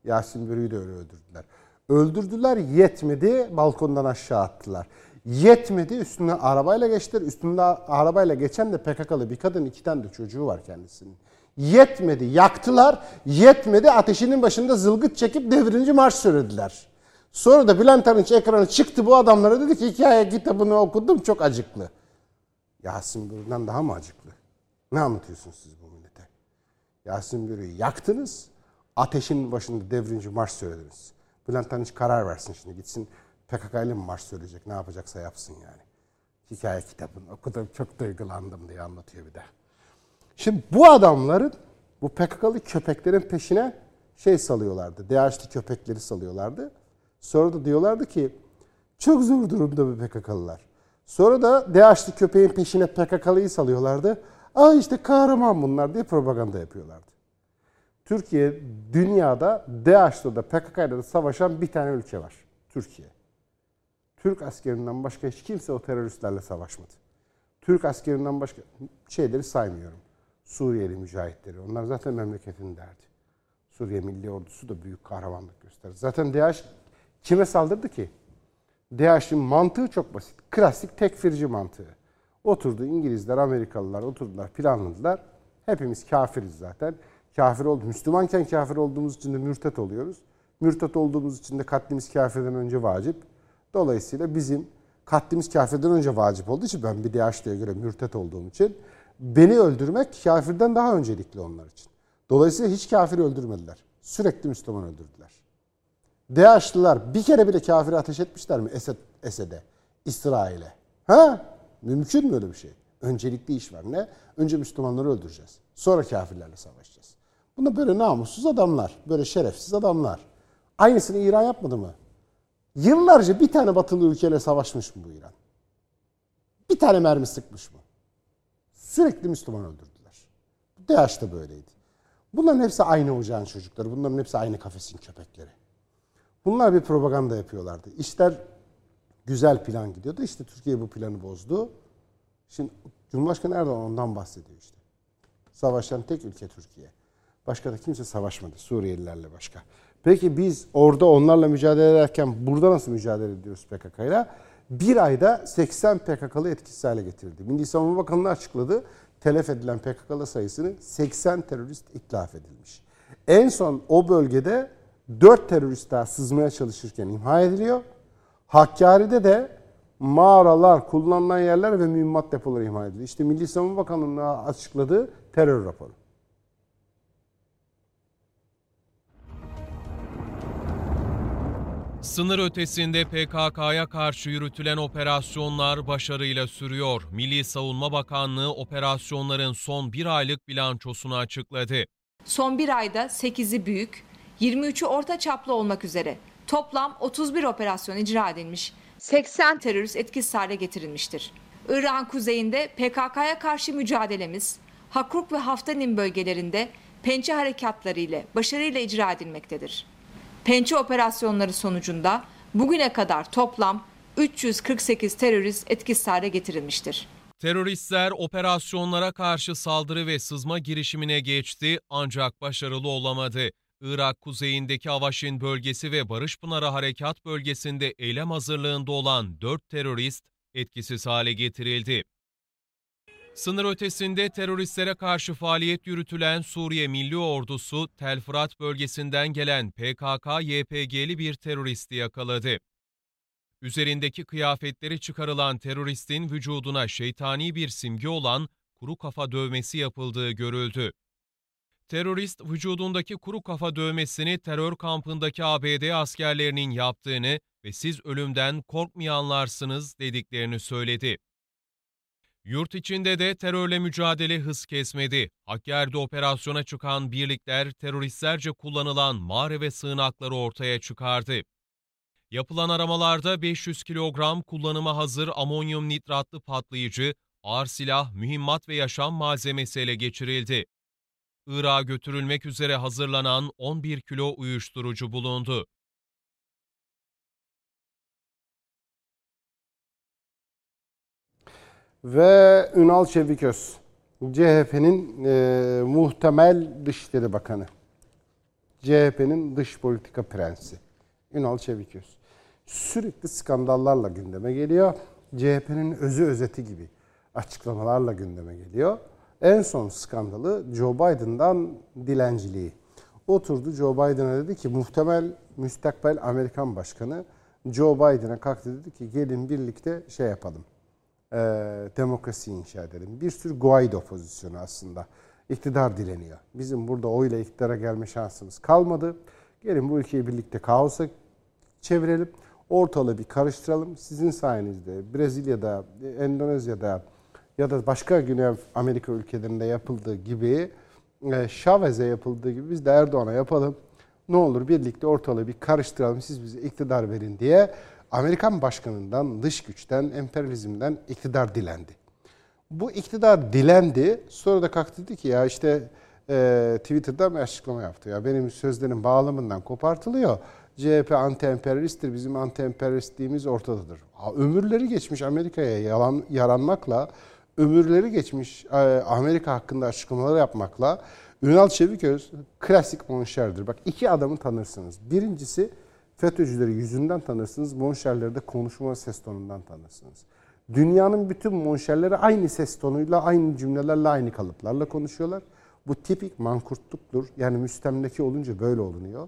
Yasin Börü'yü de öyle öldürdüler. Öldürdüler yetmedi balkondan aşağı attılar. Yetmedi üstüne arabayla geçtiler. Üstünde arabayla geçen de P K K'lı bir kadın, iki tane de çocuğu var kendisinin. Yetmedi yaktılar. Yetmedi ateşinin başında zılgıt çekip devrimci marş söylediler. Sonra da Bülent Arınç ekranı çıktı bu adamlara dedi ki hikaye kitabını okudum çok acıklı. Yasin Börü'den daha mı acıklı? Ne anlatıyorsunuz siz bu millete? Yasin Börü'yü yaktınız, ateşin başında devrimci marş söylediniz. Bülent Arınç karar versin şimdi gitsin P K K'yla mı marş söyleyecek ne yapacaksa yapsın yani. Hikaye kitabını okudum çok duygulandım diye anlatıyor bir de. Şimdi bu adamların bu P K K'lı köpeklerin peşine şey salıyorlardı. D H'li köpekleri salıyorlardı. Sonra da diyorlardı ki çok zor durumda bu P K K'lılar. Sonra da D H'li köpeğin peşine P K K'lıyı salıyorlardı. Aa işte kahraman bunlar diye propaganda yapıyorlardı. Türkiye dünyada D H'da da P K K'yla da savaşan bir tane ülke var. Türkiye. Türk askerinden başka hiç kimse o teröristlerle savaşmadı. Türk askerinden başka şeyleri saymıyorum. Suriyeli mücahitleri. Onlar zaten memleketin derdi. Suriye Milli Ordusu da büyük kahramanlık gösterdi. Zaten D H kime saldırdı ki? D H'in mantığı çok basit. Klasik tekfirci mantığı. Oturdu İngilizler, Amerikalılar oturdular, planladılar. Hepimiz kafiriz zaten. Kafir olduk. Müslümanken kafir olduğumuz için de mürtet oluyoruz. Mürtet olduğumuz için de katlimiz kafirden önce vacip. Dolayısıyla bizim katlimiz kafirden önce vacip olduğu için ben bir D H'ye göre mürtet olduğum için beni öldürmek kafirden daha öncelikli onlar için. Dolayısıyla hiç kafiri öldürmediler. Sürekli Müslüman öldürdüler. D H'lılar bir kere bile kafiri ateş etmişler mi Esed, Esed'e, İsrail'e? Ha? Mümkün mü öyle bir şey? Öncelikli iş var. Ne? Önce Müslümanları öldüreceğiz. Sonra kafirlerle savaşacağız. Bunda böyle namussuz adamlar, böyle şerefsiz adamlar. Aynısını İran yapmadı mı? Yıllarca bir tane batılı ülkeyle savaşmış mı bu İran? Bir tane mermi sıkmış mı? Sürekli Müslüman öldürdüler. D H da böyleydi. Bunların hepsi aynı ocağın çocukları. Bunların hepsi aynı kafesin köpekleri. Bunlar bir propaganda yapıyorlardı. İşler güzel plan gidiyordu. İşte Türkiye bu planı bozdu. Şimdi Cumhurbaşkanı Erdoğan ondan bahsediyor işte. Savaşan tek ülke Türkiye. Başka da kimse savaşmadı Suriyelilerle başka. Peki biz orada onlarla mücadele ederken burada nasıl mücadele ediyoruz P K K'yla? Bir ayda seksen P K K'lı etkisiz hale getirildi. Milli Savunma Bakanlığı açıkladı. Telef edilen P K K'lı sayısını seksen terörist itlaf edilmiş. En son o bölgede dört terörist daha sızmaya çalışırken imha ediliyor. Hakkari'de de mağaralar, kullanılan yerler ve mühimmat depoları imha ediliyor. İşte Milli Savunma Bakanlığı'nın açıkladığı terör raporu. Sınır ötesinde P K K'ya karşı yürütülen operasyonlar başarıyla sürüyor. Milli Savunma Bakanlığı operasyonların son bir aylık bilançosunu açıkladı. Son bir ayda sekizi büyük, yirmi üçü orta çaplı olmak üzere toplam otuz bir operasyon icra edilmiş, seksen terörist etkisiz hale getirilmiştir. Irak'ın kuzeyinde P K K'ya karşı mücadelemiz, Hakurk ve Haftanin bölgelerinde pençe harekatları ile başarıyla icra edilmektedir. Pençe operasyonları sonucunda bugüne kadar toplam üç yüz kırk sekiz terörist etkisiz hale getirilmiştir. Teröristler operasyonlara karşı saldırı ve sızma girişimine geçti ancak başarılı olamadı. Irak kuzeyindeki Avaşin bölgesi ve Barışpınarı Harekat bölgesinde eylem hazırlığında olan dört terörist etkisiz hale getirildi. Sınır ötesinde teröristlere karşı faaliyet yürütülen Suriye Milli Ordusu, Tel Fırat bölgesinden gelen P K K-Y P G'li bir teröristi yakaladı. Üzerindeki kıyafetleri çıkarılan teröristin vücuduna şeytani bir simge olan kuru kafa dövmesi yapıldığı görüldü. Terörist vücudundaki kuru kafa dövmesini terör kampındaki A B D askerlerinin yaptığını ve "siz ölümden korkmayanlarsınız" dediklerini söyledi. Yurt içinde de terörle mücadele hız kesmedi. Hakkari'de operasyona çıkan birlikler teröristlerce kullanılan mağara ve sığınakları ortaya çıkardı. Yapılan aramalarda beş yüz kilogram kullanıma hazır amonyum nitratlı patlayıcı, ağır silah, mühimmat ve yaşam malzemesi ele geçirildi. Irak'a götürülmek üzere hazırlanan on bir kilo uyuşturucu bulundu. Ve Ünal Çeviköz, C H P'nin e, muhtemel Dışişleri Bakanı, C H P'nin dış politika prensi Ünal Çeviköz. Sürekli skandallarla gündeme geliyor, C H P'nin özü özeti gibi açıklamalarla gündeme geliyor. En son skandalı Joe Biden'dan dilenciliği. Oturdu Joe Biden'a dedi ki muhtemel müstakbel Amerikan Başkanı Joe Biden'a kalktı dedi ki gelin birlikte şey yapalım. E, demokrasi inşa edelim. Bir sürü Guaido pozisyonu aslında. İktidar dileniyor. Bizim burada oyla iktidara gelme şansımız kalmadı. Gelin bu ülkeyi birlikte kaosa çevirelim. Ortalığı bir karıştıralım. Sizin sayenizde Brezilya'da, Endonezya'da ya da başka Güney Amerika ülkelerinde yapıldığı gibi, Chavez'e yapıldığı gibi biz de Erdoğan'a yapalım. Ne olur birlikte ortalığı bir karıştıralım, siz bize iktidar verin diye Amerikan başkanından, dış güçten, emperyalizmden iktidar dilendi. Bu iktidar dilendi, sonra da kalktı dedi ki ya işte e, Twitter'da bir açıklama yaptı. Ya benim sözlerim bağlamından kopartılıyor. C H P anti-emperyalisttir, bizim anti-emperyalistliğimiz ortadadır. Ha, ömürleri geçmiş Amerika'ya yalan, yaranmakla, ömürleri geçmiş Amerika hakkında açıklamalar yapmakla Ünal Çeviköz klasik monşerdir. Bak iki adamı tanırsınız. Birincisi FETÖ'cüleri yüzünden tanırsınız. Monşerleri de konuşma ses tonundan tanırsınız. Dünyanın bütün monşerleri aynı ses tonuyla, aynı cümlelerle, aynı kalıplarla konuşuyorlar. Bu tipik mankurtluktur. Yani müstemleke olunca böyle olunuyor.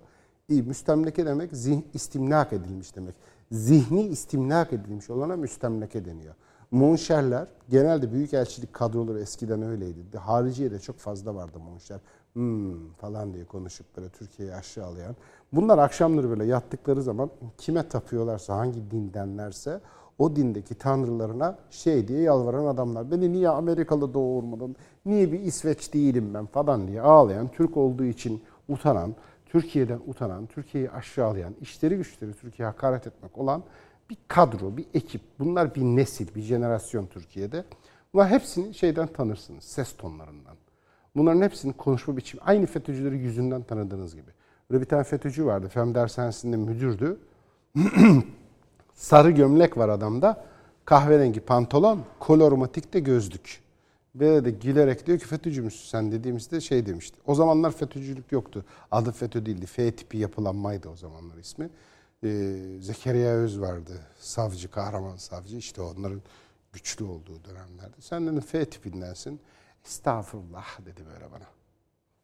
İyi, müstemleke demek istimlak edilmiş demek. Zihni istimlak edilmiş olana müstemleke deniyor. Monşerler, genelde büyükelçilik kadroları eskiden öyleydi. Hariciye de çok fazla vardı monşer. Hmm falan diye konuşup böyle Türkiye'yi aşağılayan. Bunlar akşamları böyle yattıkları zaman kime tapıyorlarsa, hangi dindenlerse o dindeki tanrılarına şey diye yalvaran adamlar. Beni niye Amerikalı doğurmadın, niye bir İsveç değilim ben falan diye ağlayan, Türk olduğu için utanan, Türkiye'den utanan, Türkiye'yi aşağılayan, işleri güçleri Türkiye'ye hakaret etmek olan bir kadro, bir ekip. Bunlar bir nesil, bir jenerasyon Türkiye'de. Bunlar hepsini şeyden tanırsınız, ses tonlarından. Bunların hepsinin konuşma biçimi. Aynı FETÖ'cüleri yüzünden tanıdığınız gibi. Böyle bir tane FETÖ'cü vardı. F E M dershanesinde müdürdü. Sarı gömlek var adamda. Kahverengi pantolon, koloromatikte gözlük. Böyle de gülerek diyor ki FETÖ'cü müsün sen dediğimizde şey demişti. O zamanlar FETÖ'cülük yoktu. Adı FETÖ değildi. F tipi yapılanmaydı o zamanlar ismi. Ee, Zekeriya Öz vardı. Savcı, kahraman savcı. İşte onların güçlü olduğu dönemlerde. Sen dedim F tipindensin. Estağfurullah dedi böyle bana.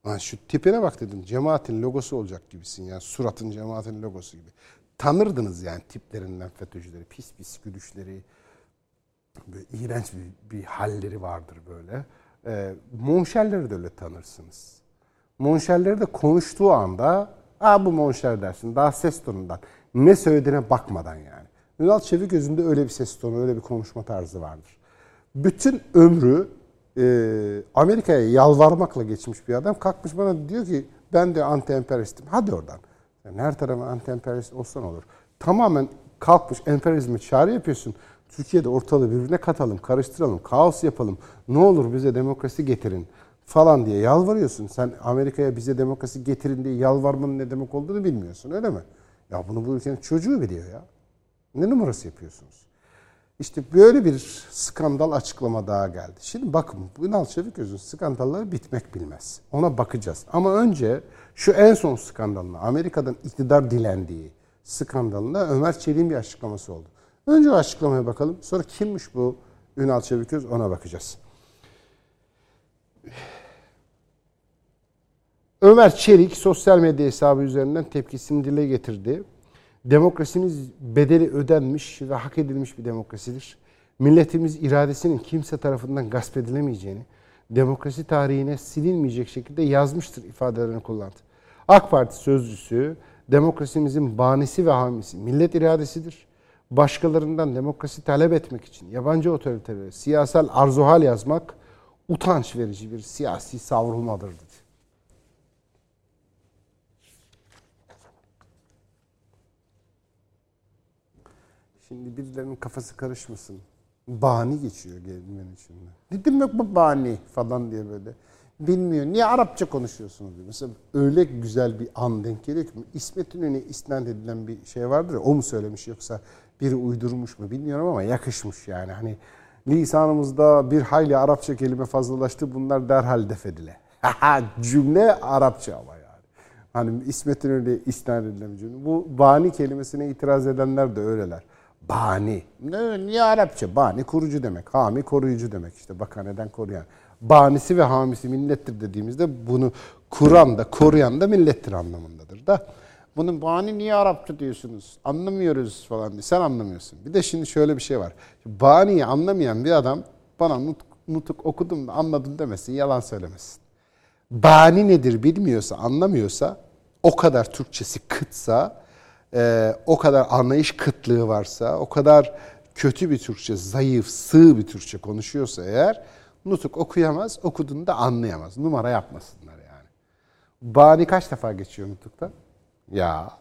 Lan şu tipine bak dedim. Cemaatin logosu olacak gibisin. Yani suratın cemaatin logosu gibi. Tanırdınız yani tiplerinden FETÖ'cüleri. Pis pis gülüşleri. Böyle iğrenç bir, bir halleri vardır böyle. Ee, monşerleri de öyle tanırsınız. Monşerleri de konuştuğu anda... Aa bu monşer dersin daha ses tonundan. ne söylediğine bakmadan yani. Ünal Çeviköz'ünde öyle bir ses tonu, öyle bir konuşma tarzı vardır. Bütün ömrü e, Amerika'ya yalvarmakla geçmiş bir adam. Kalkmış bana diyor ki ben de anti-emperyalistim. Hadi oradan. Yani her tarafa anti-emperyalist olsan olur. Tamamen kalkmış emperyalizme çağrı yapıyorsun. Türkiye'de ortalığı birbirine katalım, karıştıralım, kaos yapalım. Ne olur bize demokrasi getirin falan diye yalvarıyorsun. Sen Amerika'ya bize demokrasi getirin diye yalvarmanın ne demek olduğunu bilmiyorsun, öyle mi? Ya bunu bu ülkenin çocuğu biliyor ya. Ne numarası yapıyorsunuz? İşte böyle bir skandal açıklama daha geldi. Şimdi bakın, Ünal Çeviköz'ün skandalları bitmek bilmez. Ona bakacağız. Ama önce şu en son skandalına, Amerika'dan iktidar dilendiği skandalına Ömer Çelik'in bir açıklaması oldu. Önce o açıklamaya bakalım. Sonra kimmiş bu Ünal Çeviköz, ona bakacağız. Ömer Çelik sosyal medya hesabı üzerinden tepkisini dile getirdi. Demokrasimiz bedeli ödenmiş ve hak edilmiş bir demokrasidir. Milletimiz iradesinin kimse tarafından gasp edilemeyeceğini, demokrasi tarihine silinmeyecek şekilde yazmıştır ifadelerini kullandı. AK Parti sözcüsü, demokrasimizin banisi ve hamisi millet iradesidir. Başkalarından demokrasi talep etmek için yabancı otoritelere siyasal arzuhal yazmak utanç verici bir siyasi savrulmadır dedi. Şimdi birilerinin kafası karışmasın. Bani geçiyor gelimin içinde. Dedim yok bu bani falan diye böyle. Bilmiyor. Niye Arapça konuşuyorsunuz diyor. Mesela öyle güzel bir an denk geliyor ki. İsmet İnönü'ne isnat edilen bir şey vardır ya. O mu söylemiş yoksa biri uydurmuş mu bilmiyorum ama yakışmış yani. Hani lisanımızda bir hayli Arapça kelime fazlalaştı. Bunlar derhal def edile. Cümle Arapça ama yani. Hani İsmet İnönü'ne isnat edilen bir cümle. Bu bani kelimesine itiraz edenler de öyleler. Bani. Ne, niye Arapça? Bani kurucu demek. Hami koruyucu demek işte. Bakaneden koruyan. Banisi ve hamisi millettir dediğimizde bunu kuran da koruyan da millettir anlamındadır da. Bunun bani niye Arapça diyorsunuz? Anlamıyoruz falan diye. Sen anlamıyorsun. Bir de şimdi şöyle bir şey var. Bani'yi anlamayan bir adam bana nutuk, nutuk okudum da anladım demesin. Yalan söylemesin. Bani nedir bilmiyorsa, anlamıyorsa, o kadar Türkçesi kıtsa, e, o kadar anlayış kıtlığı varsa, o kadar kötü bir Türkçe, zayıf, sığ bir Türkçe konuşuyorsa eğer, nutuk okuyamaz, okuduğunu da anlayamaz. Numara yapmasınlar yani. Bani kaç defa geçiyor nutukta? Ya.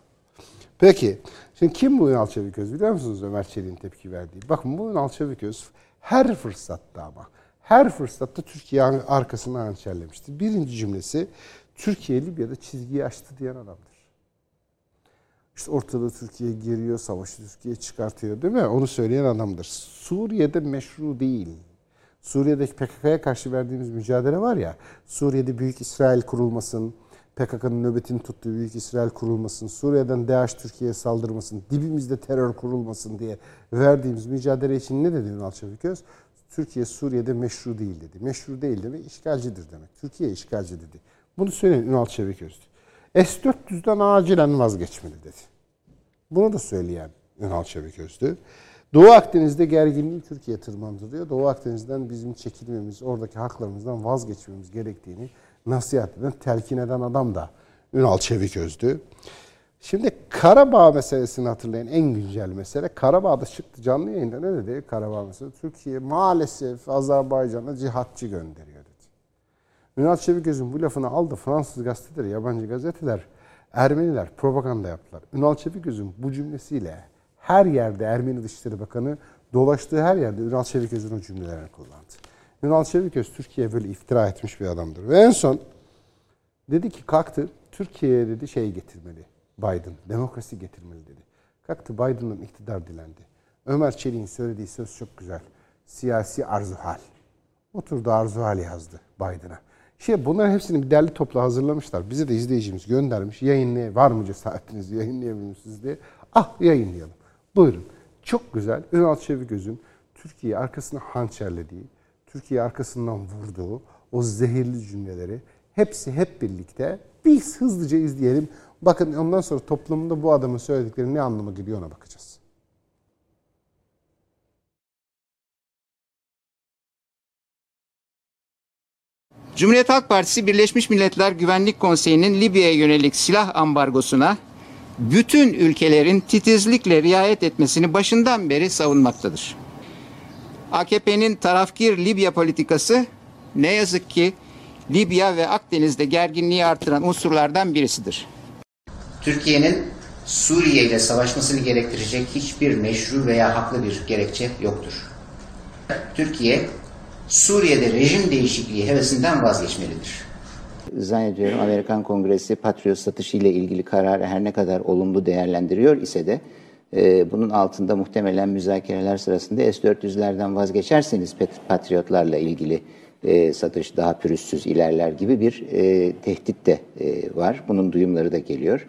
Peki. Şimdi kim bu Ünal Çeviköz biliyor musunuz Ömer Çelik'in tepki verdiği? Bakın bu Ünal Çeviköz her fırsatta ama. Her fırsatta Türkiye arkasından hançerlemişti. Birinci cümlesi Türkiye Libya'da çizgiyi açtı diyen adamdır. İşte ortada Türkiye giriyor, savaşı Türkiye çıkartıyor değil mi? Onu söyleyen adamdır. Suriye'de meşru değil. Suriye'deki P K K'ya karşı verdiğimiz mücadele var ya, Suriye'de Büyük İsrail kurulmasın, P K K'nın nöbetini tuttuğu Büyük İsrail kurulmasın, Suriye'den D A E Ş Türkiye'ye saldırmasın, dibimizde terör kurulmasın diye verdiğimiz mücadele için ne dedi Ünal Çeviköz? Türkiye Suriye'de meşru değil dedi. Meşru değil demek, işgalcidir demek. Türkiye işgalci dedi. Bunu söyleyen Ünal Çeviköz. S dört yüzden acilen vazgeçmeli dedi. Bunu da söyleyen Ünal Çeviköz'dü. Doğu Akdeniz'de gerginliği Türkiye tırmandırıyor. Doğu Akdeniz'den bizim çekilmemiz, oradaki haklarımızdan vazgeçmemiz gerektiğini nasihat eden, telkin eden adam da Ünal Çeviköz'dü. Şimdi Karabağ meselesini hatırlayın, en güncel mesele. Karabağ'da çıktı canlı yayında, ne dedi Karabağ meselesi? Türkiye maalesef Azerbaycan'a cihatçı gönderiyor dedi. Ünal Çeviköz'ün bu lafını aldı Fransız gazeteleri, yabancı gazeteler, Ermeniler propaganda yaptılar. Ünal Çeviköz'ün bu cümlesiyle her yerde Ermeni Dışişleri Bakanı dolaştığı her yerde Ünal Çeviköz'ün o cümlelerini kullandı. Ünal Çeviköz Türkiye'ye böyle iftira etmiş bir adamdır. Ve en son dedi ki kalktı Türkiye'ye dedi şey getirmeli Biden, demokrasi getirmeli dedi. Kalktı Biden'ın iktidar dilendi. Ömer Çelik'in söylediği söz çok güzel. Siyasi arzuhal. Oturdu arzuhal yazdı Biden'a. Şey, bunların hepsini bir derli topla hazırlamışlar. Bize de izleyicimiz göndermiş. Yayınlay- var mı cesaretiniz yayınlayabilirsiniz diye. Ah yayınlayalım. Buyurun. Çok güzel. Ünal Çeviköz'ün Türkiye'yi arkasına hançerlediği, Türkiye'yi arkasından vurduğu o zehirli cümleleri hepsi hep birlikte biz hızlıca izleyelim. Bakın ondan sonra toplumda bu adamın söyledikleri ne anlama geliyor ona bakacağız. Cumhuriyet Halk Partisi Birleşmiş Milletler Güvenlik Konseyi'nin Libya'ya yönelik silah ambargosuna bütün ülkelerin titizlikle riayet etmesini başından beri savunmaktadır. A K P'nin tarafkir Libya politikası ne yazık ki Libya ve Akdeniz'de gerginliği artıran unsurlardan birisidir. Türkiye'nin Suriye ile savaşmasını gerektirecek hiçbir meşru veya haklı bir gerekçe yoktur. Türkiye, Suriye'de rejim değişikliği hevesinden vazgeçmelidir. Zannediyorum Amerikan Kongresi Patriot satışı ile ilgili kararı her ne kadar olumlu değerlendiriyor ise de e, bunun altında muhtemelen müzakereler sırasında S dört yüzlerden vazgeçerseniz Patriotlarla ilgili e, satış daha pürüzsüz ilerler gibi bir e, tehdit de e, var. Bunun duyumları da geliyor.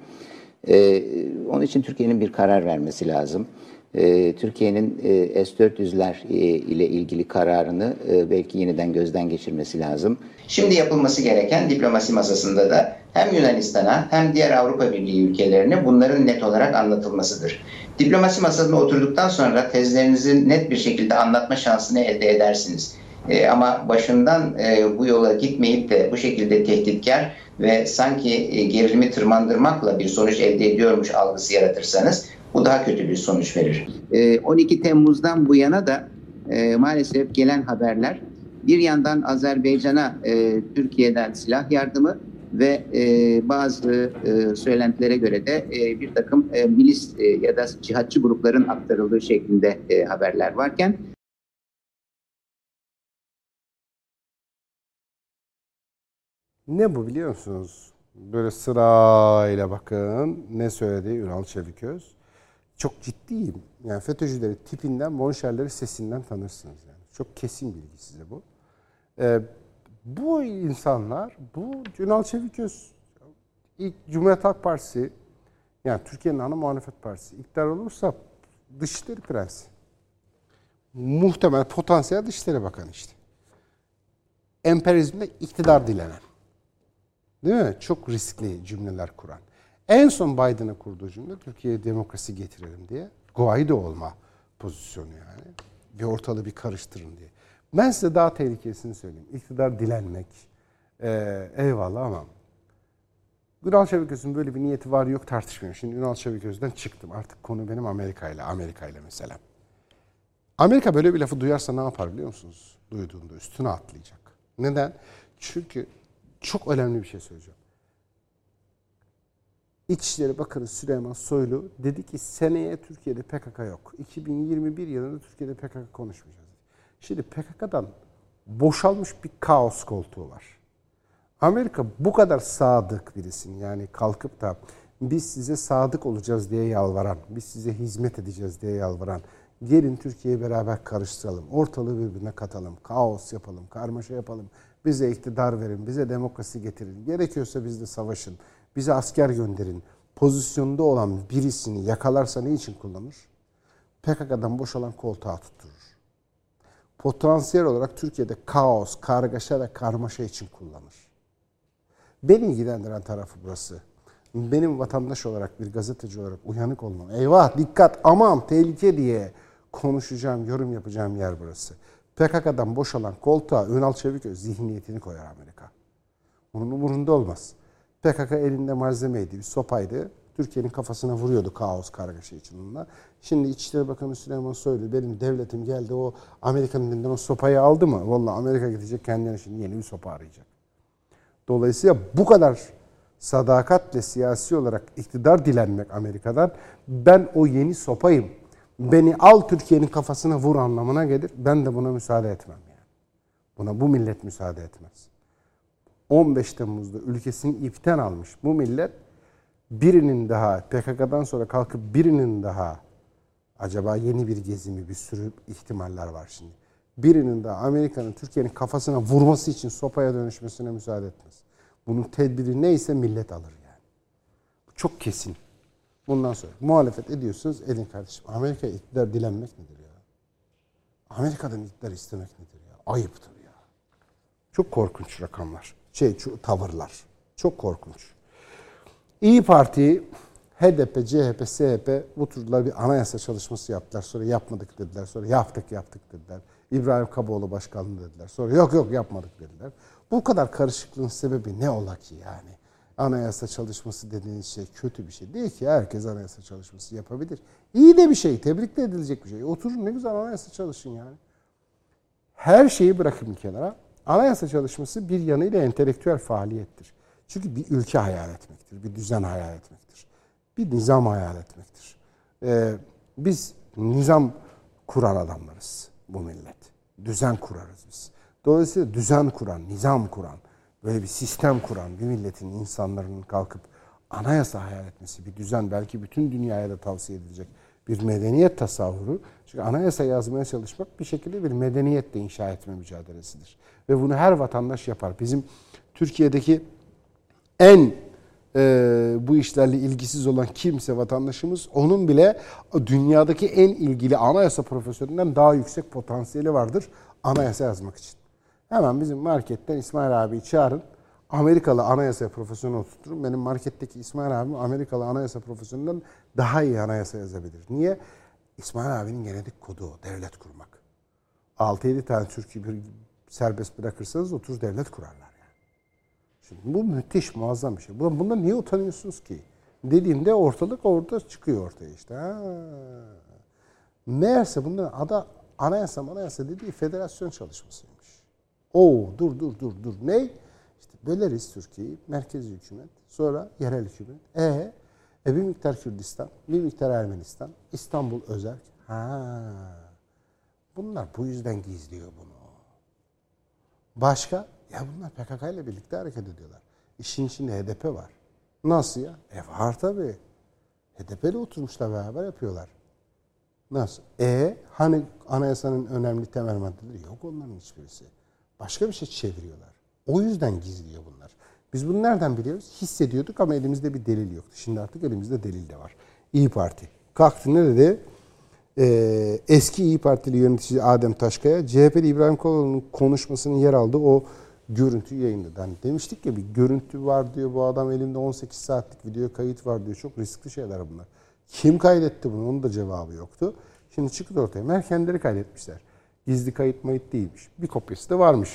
E, onun için Türkiye'nin bir karar vermesi lazım. E, Türkiye'nin e, S dört yüzler e, ile ilgili kararını e, belki yeniden gözden geçirmesi lazım. Şimdi yapılması gereken diplomasi masasında da hem Yunanistan'a hem diğer Avrupa Birliği ülkelerine bunların net olarak anlatılmasıdır. Diplomasi masasına oturduktan sonra tezlerinizi net bir şekilde anlatma şansını elde edersiniz. E, ama başından e, bu yola gitmeyip de bu şekilde tehditkar ve sanki e, gerilimi tırmandırmakla bir sonuç elde ediyormuş algısı yaratırsanız bu daha kötü bir sonuç verir. on iki Temmuz'dan bu yana da e, maalesef gelen haberler bir yandan Azerbaycan'a e, Türkiye'den silah yardımı ve e, bazı e, söylentilere göre de e, bir takım e, milis e, ya da cihatçı grupların aktarıldığı şeklinde e, haberler varken ne bu biliyor musunuz? Böyle sırayla bakın ne söyledi Ünal Çeviköz. Çok ciddiyim. Yani FETÖ'cüleri tipinden, monşerleri sesinden tanırsınız. Yani. Çok kesin bilgi size bu. Ee, bu insanlar, bu Ünal Çeviköz ilk Cumhuriyet Halk Partisi, yani Türkiye'nin ana muhalefet partisi iktidar olursa Dışişleri Prensi. Muhtemel potansiyel Dışişleri Bakanı işte. Emperyalizmde iktidar dilenen. Değil mi? Çok riskli cümleler kuran. En son Biden'ın kurduğu cümle Türkiye'ye demokrasi getirelim diye. Guaido olma pozisyonu yani. Bir ortalığı bir karıştırın diye. Ben size daha tehlikesini söyleyeyim. İktidar dilenmek. Ee, eyvallah ama. Ünal Çeviköz'ün böyle bir niyeti var yok tartışmıyorum. Şimdi Ünal Çeviköz'den çıktım. Artık konu benim Amerika'yla. Amerika'yla mesela. Amerika böyle bir lafı duyarsa ne yapar biliyor musunuz? Duyduğunda üstüne atlayacak. Neden? Çünkü çok önemli bir şey söyleyeceğim. İçişleri Bakanı Süleyman Soylu dedi ki seneye Türkiye'de P K K yok. iki bin yirmi bir yılında Türkiye'de P K K konuşmayacağız. Şimdi P K K'dan boşalmış bir kaos koltuğu var. Amerika bu kadar sadık birisin. Yani kalkıp da biz size sadık olacağız diye yalvaran, biz size hizmet edeceğiz diye yalvaran, gelin Türkiye'yi beraber karıştıralım, ortalığı birbirine katalım, kaos yapalım, karmaşa yapalım, bize iktidar verin, bize demokrasi getirin, gerekiyorsa biz de savaşın, bize asker gönderin pozisyonda olan birisini yakalarsa ne için kullanır? P K K'dan boşalan koltuğa tutturur. Potansiyel olarak Türkiye'de kaos, kargaşa ve karmaşa için kullanır. Beni ilgilendiren tarafı burası. Benim vatandaş olarak, bir gazeteci olarak uyanık olmam, eyvah, dikkat, aman, tehlike diye konuşacağım, yorum yapacağım yer burası. P K K'dan boşalan koltuğa Ünal Çeviköz zihniyetini koyar Amerika. Onun umurunda olmaz. P K K elinde malzemeydi, bir sopaydı. Türkiye'nin kafasına vuruyordu kaos, kargaşa için onunla. Şimdi İçişleri Bakanı Süleyman Soylu, benim devletim geldi, o Amerika'nın elinden o sopayı aldı mı? Vallahi Amerika gidecek, kendine şimdi yeni bir sopa arayacak. Dolayısıyla bu kadar sadakatle siyasi olarak iktidar dilenmek Amerika'dan, ben o yeni sopayım, beni al Türkiye'nin kafasına vur anlamına gelir. Ben de buna müsaade etmem yani. Buna bu millet müsaade etmez. on beş Temmuz'da ülkesini ipten almış bu millet, birinin daha P K K'dan sonra kalkıp birinin daha, acaba yeni bir gezimi, bir sürü ihtimaller var şimdi. Birinin daha Amerika'nın Türkiye'nin kafasına vurması için sopaya dönüşmesine müsaade etmez. Bunun tedbiri neyse millet alır yani. Bu çok kesin. Bundan sonra muhalefet ediyorsunuz, edin kardeşim. Amerika'ya iktidar dilenmek nedir ya? Amerika'dan iktidar istemek nedir ya? Ayıptır ya. Çok korkunç rakamlar. Şey, tavırlar. Çok korkunç. İYİ Parti, H D P, C H P, S H P oturdular bir anayasa çalışması yaptılar. Sonra yapmadık dediler. Sonra yaptık yaptık dediler. İbrahim Kaboğlu başkanlığı dediler. Sonra yok yok yapmadık dediler. Bu kadar karışıklığın sebebi ne ola ki yani? anayasa çalışması dediğiniz şey kötü bir şey değil ki. Herkes anayasa çalışması yapabilir. İyi de bir şey, tebrik de edilecek bir şey. Oturun ne güzel anayasa çalışın yani. Her şeyi bırakın bir kenara. Anayasa çalışması bir yanıyla entelektüel faaliyettir. Çünkü bir ülke hayal etmektir, bir düzen hayal etmektir, bir nizam hayal etmektir. Ee, biz nizam kuran adamlarız bu millet. Düzen kurarız biz. Dolayısıyla düzen kuran, nizam kuran, böyle bir sistem kuran bir milletin insanların kalkıp anayasa hayal etmesi, bir düzen, belki bütün dünyaya da tavsiye edilecek bir medeniyet tasavvuru. Çünkü anayasa yazmaya çalışmak bir şekilde bir medeniyetle inşa etme mücadelesidir. Ve bunu her vatandaş yapar. Bizim Türkiye'deki en e, bu işlerle ilgisiz olan kimse vatandaşımız, onun bile dünyadaki en ilgili anayasa profesöründen daha yüksek potansiyeli vardır anayasa yazmak için. Hemen bizim marketten İsmail abiyi çağırın. Amerikalı anayasa profesörünü oturtun. Benim marketteki İsmail abim Amerikalı anayasa profesöründen daha iyi anayasa yazabilir. Niye? İsmail abinin genetik kodu o. Devlet kurmak. altı yedi tane Türk'ü bir serbest bırakırsanız oturur devlet kurarlar. Yani. Şimdi bu müthiş, muazzam bir şey. Bundan niye utanıyorsunuz ki? Dediğimde ortalık orada çıkıyor ortaya işte. Ha. Meğerse bundan ada anayasa manayasa dediği federasyon çalışmasıymış. Oo dur dur dur dur. Ne? İşte böleriz Türkiye'yi. Merkezi hükümet. Sonra yerel hükümet. Eee? E bir miktar Kürdistan, bir miktar Ermenistan, İstanbul özerk. Ha. Bunlar bu yüzden gizliyor bunu. Başka? Ya bunlar P K K ile birlikte hareket ediyorlar. İşin içinde H D P var. Nasıl ya? E var tabii. H D P ile oturmuşlar, beraber yapıyorlar. Nasıl? E hani anayasanın önemli temel maddeleri? Yok onların hiçbirisi. Başka bir şey çeviriyorlar. O yüzden gizliyor bunlar. Biz bunu nereden biliyoruz? Hissediyorduk ama elimizde bir delil yoktu. Şimdi artık elimizde delil de var. İyi Parti kalktı, ne dedi? Ee, eski İyi Partili yönetici Adem Taşkaya, C H P'li İbrahim Kalın'ın konuşmasının yer aldığı o görüntüyü yayınladı. Hani demiştik ya, bir görüntü var diyor bu adam, elinde on sekiz saatlik video kayıt var diyor. Çok riskli şeyler bunlar. Kim kaydetti bunu? Onun da cevabı yoktu. Şimdi çıktı ortaya. Mer kendileri kaydetmişler. Gizli kayıt mayıt değilmiş. Bir kopyası da varmış.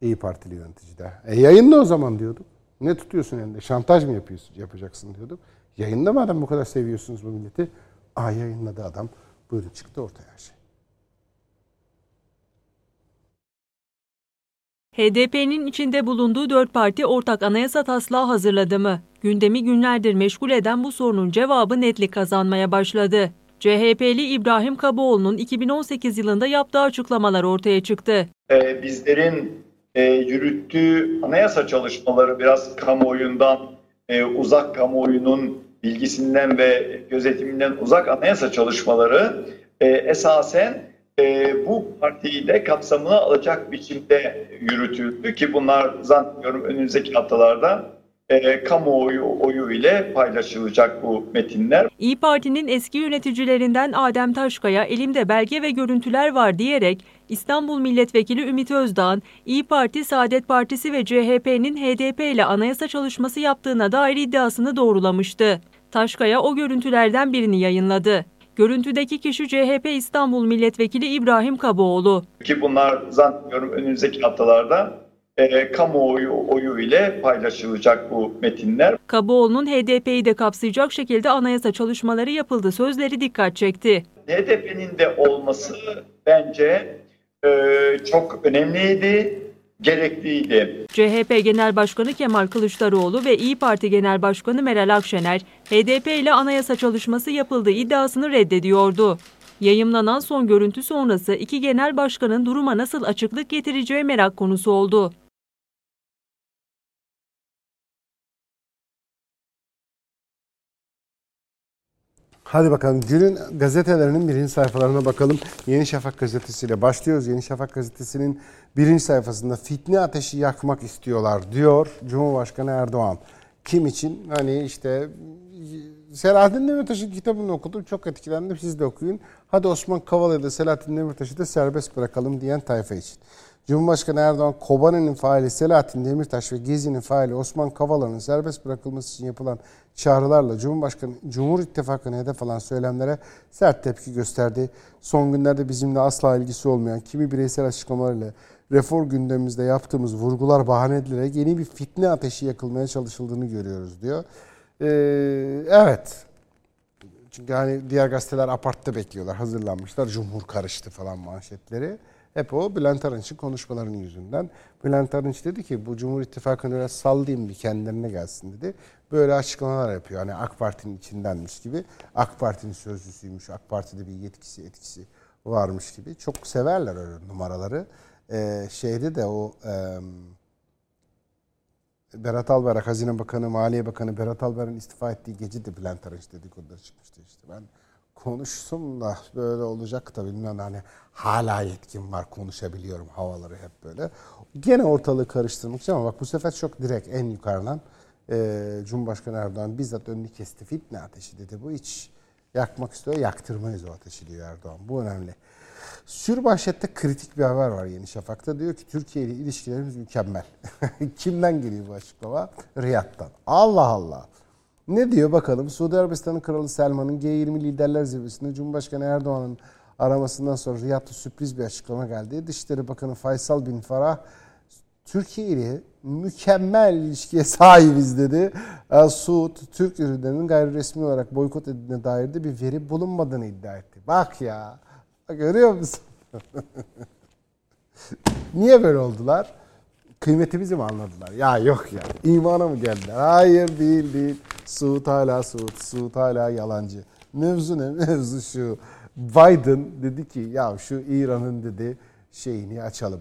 İyi Partili yönetici de. E yayınla o zaman diyorduk. Ne tutuyorsun elinde? Şantaj mı yapıyorsun, yapacaksın diyorduk. Yayınla madem bu kadar seviyorsunuz bu milleti. Aa yayınladı adam. Buyurun, çıktı ortaya her şey. H D P'nin içinde bulunduğu dört parti ortak anayasa taslağı hazırladı mı? Gündemi günlerdir meşgul eden bu sorunun cevabı netlik kazanmaya başladı. C H P'li İbrahim Kaboğlu'nun iki bin on sekiz yılında yaptığı açıklamalar ortaya çıktı. Ee, bizlerin E, yürüttüğü anayasa çalışmaları biraz kamuoyundan e, uzak, kamuoyunun bilgisinden ve gözetiminden uzak anayasa çalışmaları e, esasen e, bu partiyi de kapsamına alacak biçimde yürütüldü ki bunlar zannediyorum önümüzdeki haftalarda E, kamuoyu oyu ile paylaşılacak bu metinler. İYİ Parti'nin eski yöneticilerinden Adem Taşkaya, elimde belge ve görüntüler var diyerek İstanbul Milletvekili Ümit Özdağ'ın İYİ Parti, Saadet Partisi ve C H P'nin H D P ile anayasa çalışması yaptığına dair iddiasını doğrulamıştı. Taşkaya o görüntülerden birini yayınladı. Görüntüdeki kişi C H P İstanbul Milletvekili İbrahim Kaboğlu. Ki bunlar zannediyorum önümüzdeki haftalarda E, kamuoyu oyu ile paylaşılacak bu metinler. Kaboğlu'nun H D P'yi de kapsayacak şekilde anayasa çalışmaları yapıldı sözleri dikkat çekti. H D P'nin de olması bence e, çok önemliydi, gerekliydi. C H P Genel Başkanı Kemal Kılıçdaroğlu ve İyi Parti Genel Başkanı Meral Akşener, H D P ile anayasa çalışması yapıldığı iddiasını reddediyordu. Yayımlanan son görüntü sonrası iki genel başkanın duruma nasıl açıklık getireceği merak konusu oldu. Hadi bakalım, günün gazetelerinin birinci sayfalarına bakalım. Yeni Şafak gazetesiyle başlıyoruz. Yeni Şafak gazetesinin birinci sayfasında fitne ateşi yakmak istiyorlar diyor Cumhurbaşkanı Erdoğan. Kim için? Hani işte Selahattin Demirtaş'ın kitabını okudum, çok etkilendim, siz de okuyun. Hadi Osman Kavala'yı da Selahattin Demirtaş'ı da serbest bırakalım diyen tayfa için. Cumhurbaşkanı Erdoğan, Kobani'nin faili Selahattin Demirtaş ve Gezi'nin faili Osman Kavala'nın serbest bırakılması için yapılan çağrılarla Cumhurbaşkanı Cumhur İttifakı'nı hedef alan söylemlere sert tepki gösterdi. Son günlerde bizimle asla ilgisi olmayan kimi bireysel açıklamalarıyla reform gündemimizde yaptığımız vurgular bahane edilerek yeni bir fitne ateşi yakılmaya çalışıldığını görüyoruz diyor. Ee, evet. Çünkü hani diğer gazeteler apartta bekliyorlar, hazırlanmışlar. Cumhur karıştı falan manşetleri. Hep o Bülent Arınç'ın konuşmalarının yüzünden. Bülent Arınç dedi ki bu Cumhur İttifakı'nı öyle sallayayım bir kendilerine gelsin dedi. Böyle açıklamalar yapıyor. Hani A K Parti'nin içindenmiş gibi. A K Parti'nin sözcüsüymüş. A K Parti'de bir yetkisi etkisi varmış gibi. Çok severler öyle numaraları. Ee, şeyde de o e, Berat Albayrak, Hazine Bakanı, Maliye Bakanı Berat Albayrak'ın istifa ettiği gece de Bülent Arınç dedikoduları çıkmıştı işte. Ben konuştum da böyle olacak da bilmem hani hala yetkim var konuşabiliyorum havaları hep böyle. Gene ortalığı karıştırmak için ama bak bu sefer çok direkt en yukarıdan e, Cumhurbaşkanı Erdoğan bizzat önünü kesti. Fitne ateşi dedi bu hiç yakmak istiyor yaktırmayız o ateşi diyor Erdoğan. Bu önemli. Sürmanşette kritik bir haber var Yeni Şafak'ta. Diyor ki Türkiye ile ilişkilerimiz mükemmel. Kimden geliyor bu açıklama? Riyad'dan. Allah Allah. Ne diyor bakalım? Suudi Arabistan'ın kralı Selman'ın G yirmi liderler zirvesinde Cumhurbaşkanı Erdoğan'ın aramasından sonra Riyad'da sürpriz bir açıklama geldi. Dışişleri Bakanı Faysal bin Farah Türkiye ile mükemmel ilişkiye sahibiz dedi. Suud, Türk ürünlerinin gayri resmi olarak boykot edildiğine dair de bir veri bulunmadığını iddia etti. Bak ya. Görüyor musun? Niye böyle oldular? Kıymetimizi mi anladılar? Ya yok ya. İmana mı geldiler? Hayır değil değil. Suud hala Suud. Suud hala yalancı. Mevzu ne? Mevzu şu. Biden dedi ki ya şu İran'ın dedi şeyini açalım.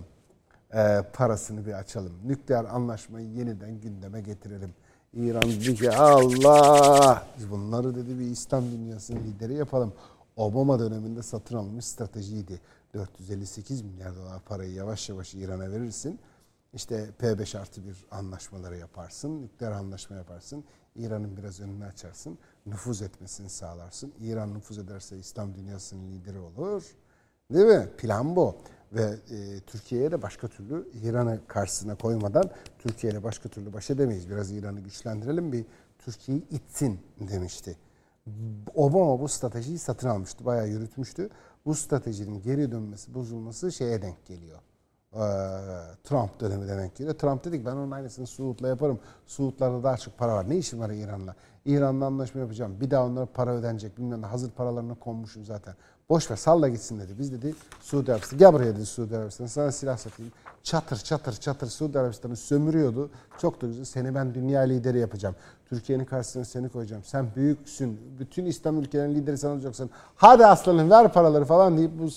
E, parasını bir açalım. Nükleer anlaşmayı yeniden gündeme getirelim. İran dedi ki Allah. Bunları dedi bir İslam dünyasının lideri yapalım. Obama döneminde satın alınmış stratejiydi. dört yüz elli sekiz milyar dolar parayı yavaş yavaş İran'a verirsin. İşte P beş artı bir anlaşmaları yaparsın. Nükleer anlaşma yaparsın. İran'ın biraz önünü açarsın. Nüfuz etmesini sağlarsın. İran nüfuz ederse İslam dünyasının lideri olur. Değil mi? Plan bu. Ve e, Türkiye'ye de başka türlü İran'ı karşısına koymadan Türkiye'yle başka türlü baş edemeyiz. Biraz İran'ı güçlendirelim bir Türkiye'yi itsin demişti. Obama bu stratejiyi satın almıştı. Bayağı yürütmüştü. Bu stratejinin geri dönmesi, bozulması şeye denk geliyor. Ee, Trump dönemi denk geliyor. Trump dedik ben onun aynısını Suud'la yaparım. Suud'larda daha çok para var. Ne işim var İran'la? İran'la anlaşma yapacağım. Bir daha onlara para ödenecek. Bilmem ne hazır paralarına konmuşum zaten. Boş ver salla gitsin dedi. Biz dedi Suudi Arabistan. Gel buraya dedi Suudi Arabistan. Sana silah satayım. Çatır çatır çatır Suudi Arabistan'ı sömürüyordu. Çok da güzel. Seni ben dünya lideri yapacağım. Türkiye'nin karşısına seni koyacağım. Sen büyüksün. Bütün İslam ülkelerinin lideri sen olacaksın. Hadi aslanım ver paraları falan deyip bu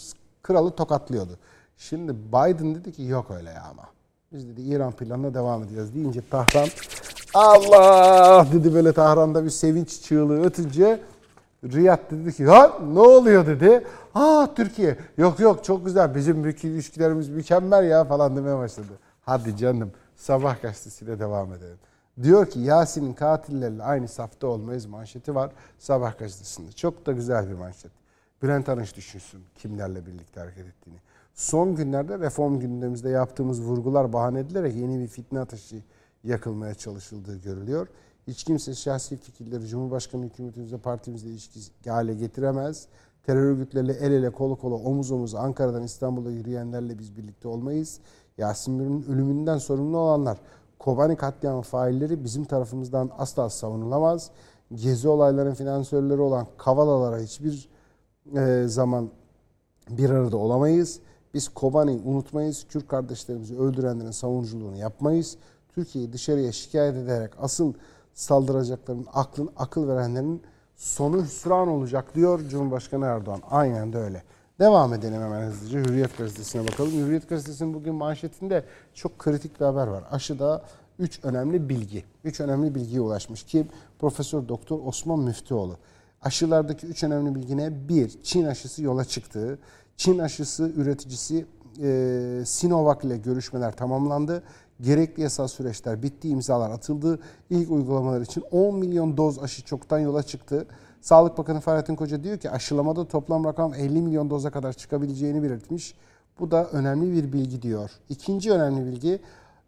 kralı tokatlıyordu. Şimdi Biden dedi ki yok öyle ya ama. Biz dedi İran planına devam edeceğiz deyince Tahran Allah dedi böyle Tahran'da bir sevinç çığlığı ötünce Riyad dedi ki ha ne oluyor dedi. Ha Türkiye yok yok çok güzel bizim ilişkilerimiz mükemmel ya falan demeye başladı. Hadi canım sabah gazetesiyle devam edelim. Diyor ki Yasin'in katillerle aynı safta olmayız manşeti var sabah gazetesinde. Çok da güzel bir manşet. Bülent Arınç düşünsün kimlerle birlikte hareket ettiğini. Son günlerde reform gündemimizde yaptığımız vurgular bahane edilerek yeni bir fitne ateşi yakılmaya çalışıldığı görülüyor. Hiç kimse şahsi fikirleri Cumhurbaşkanı hükümetimizle partimizle ilişki hale getiremez. Terör örgütleriyle el ele kolu kola omuz omuz Ankara'dan İstanbul'a yürüyenlerle biz birlikte olmayız. Yasin Bey'in ölümünden sorumlu olanlar Kobani katliamı failleri bizim tarafımızdan asla savunulamaz. Gezi olaylarının finansörleri olan Kavalalara hiçbir zaman bir arada olamayız. Biz Kobani'yi unutmayız. Kürt kardeşlerimizi öldürenlerin savunuculuğunu yapmayız. Türkiye'yi dışarıya şikayet ederek asıl saldıracakların aklın akıl verenlerin sonu hüsran olacak diyor Cumhurbaşkanı Erdoğan. Aynen de öyle. Devam edelim hemen hızlıca Hürriyet Gazetesi'ne bakalım. Hürriyet Gazetesi'nin bugün manşetinde çok kritik bir haber var. Aşıda üç önemli bilgi. üç önemli bilgiye ulaşmış ki Profesör Doktor Osman Müftüoğlu. Aşılardaki üç önemli bilgi ne? bir. Çin aşısı yola çıktı. Çin aşısı üreticisi e, Sinovac ile görüşmeler tamamlandı. Gerekli yasal süreçler bitti, imzalar atıldı. İlk uygulamalar için on milyon doz aşı çoktan yola çıktı. Sağlık Bakanı Fahrettin Koca diyor ki aşılamada toplam rakam elli milyon doza kadar çıkabileceğini belirtmiş. Bu da önemli bir bilgi diyor. İkinci önemli bilgi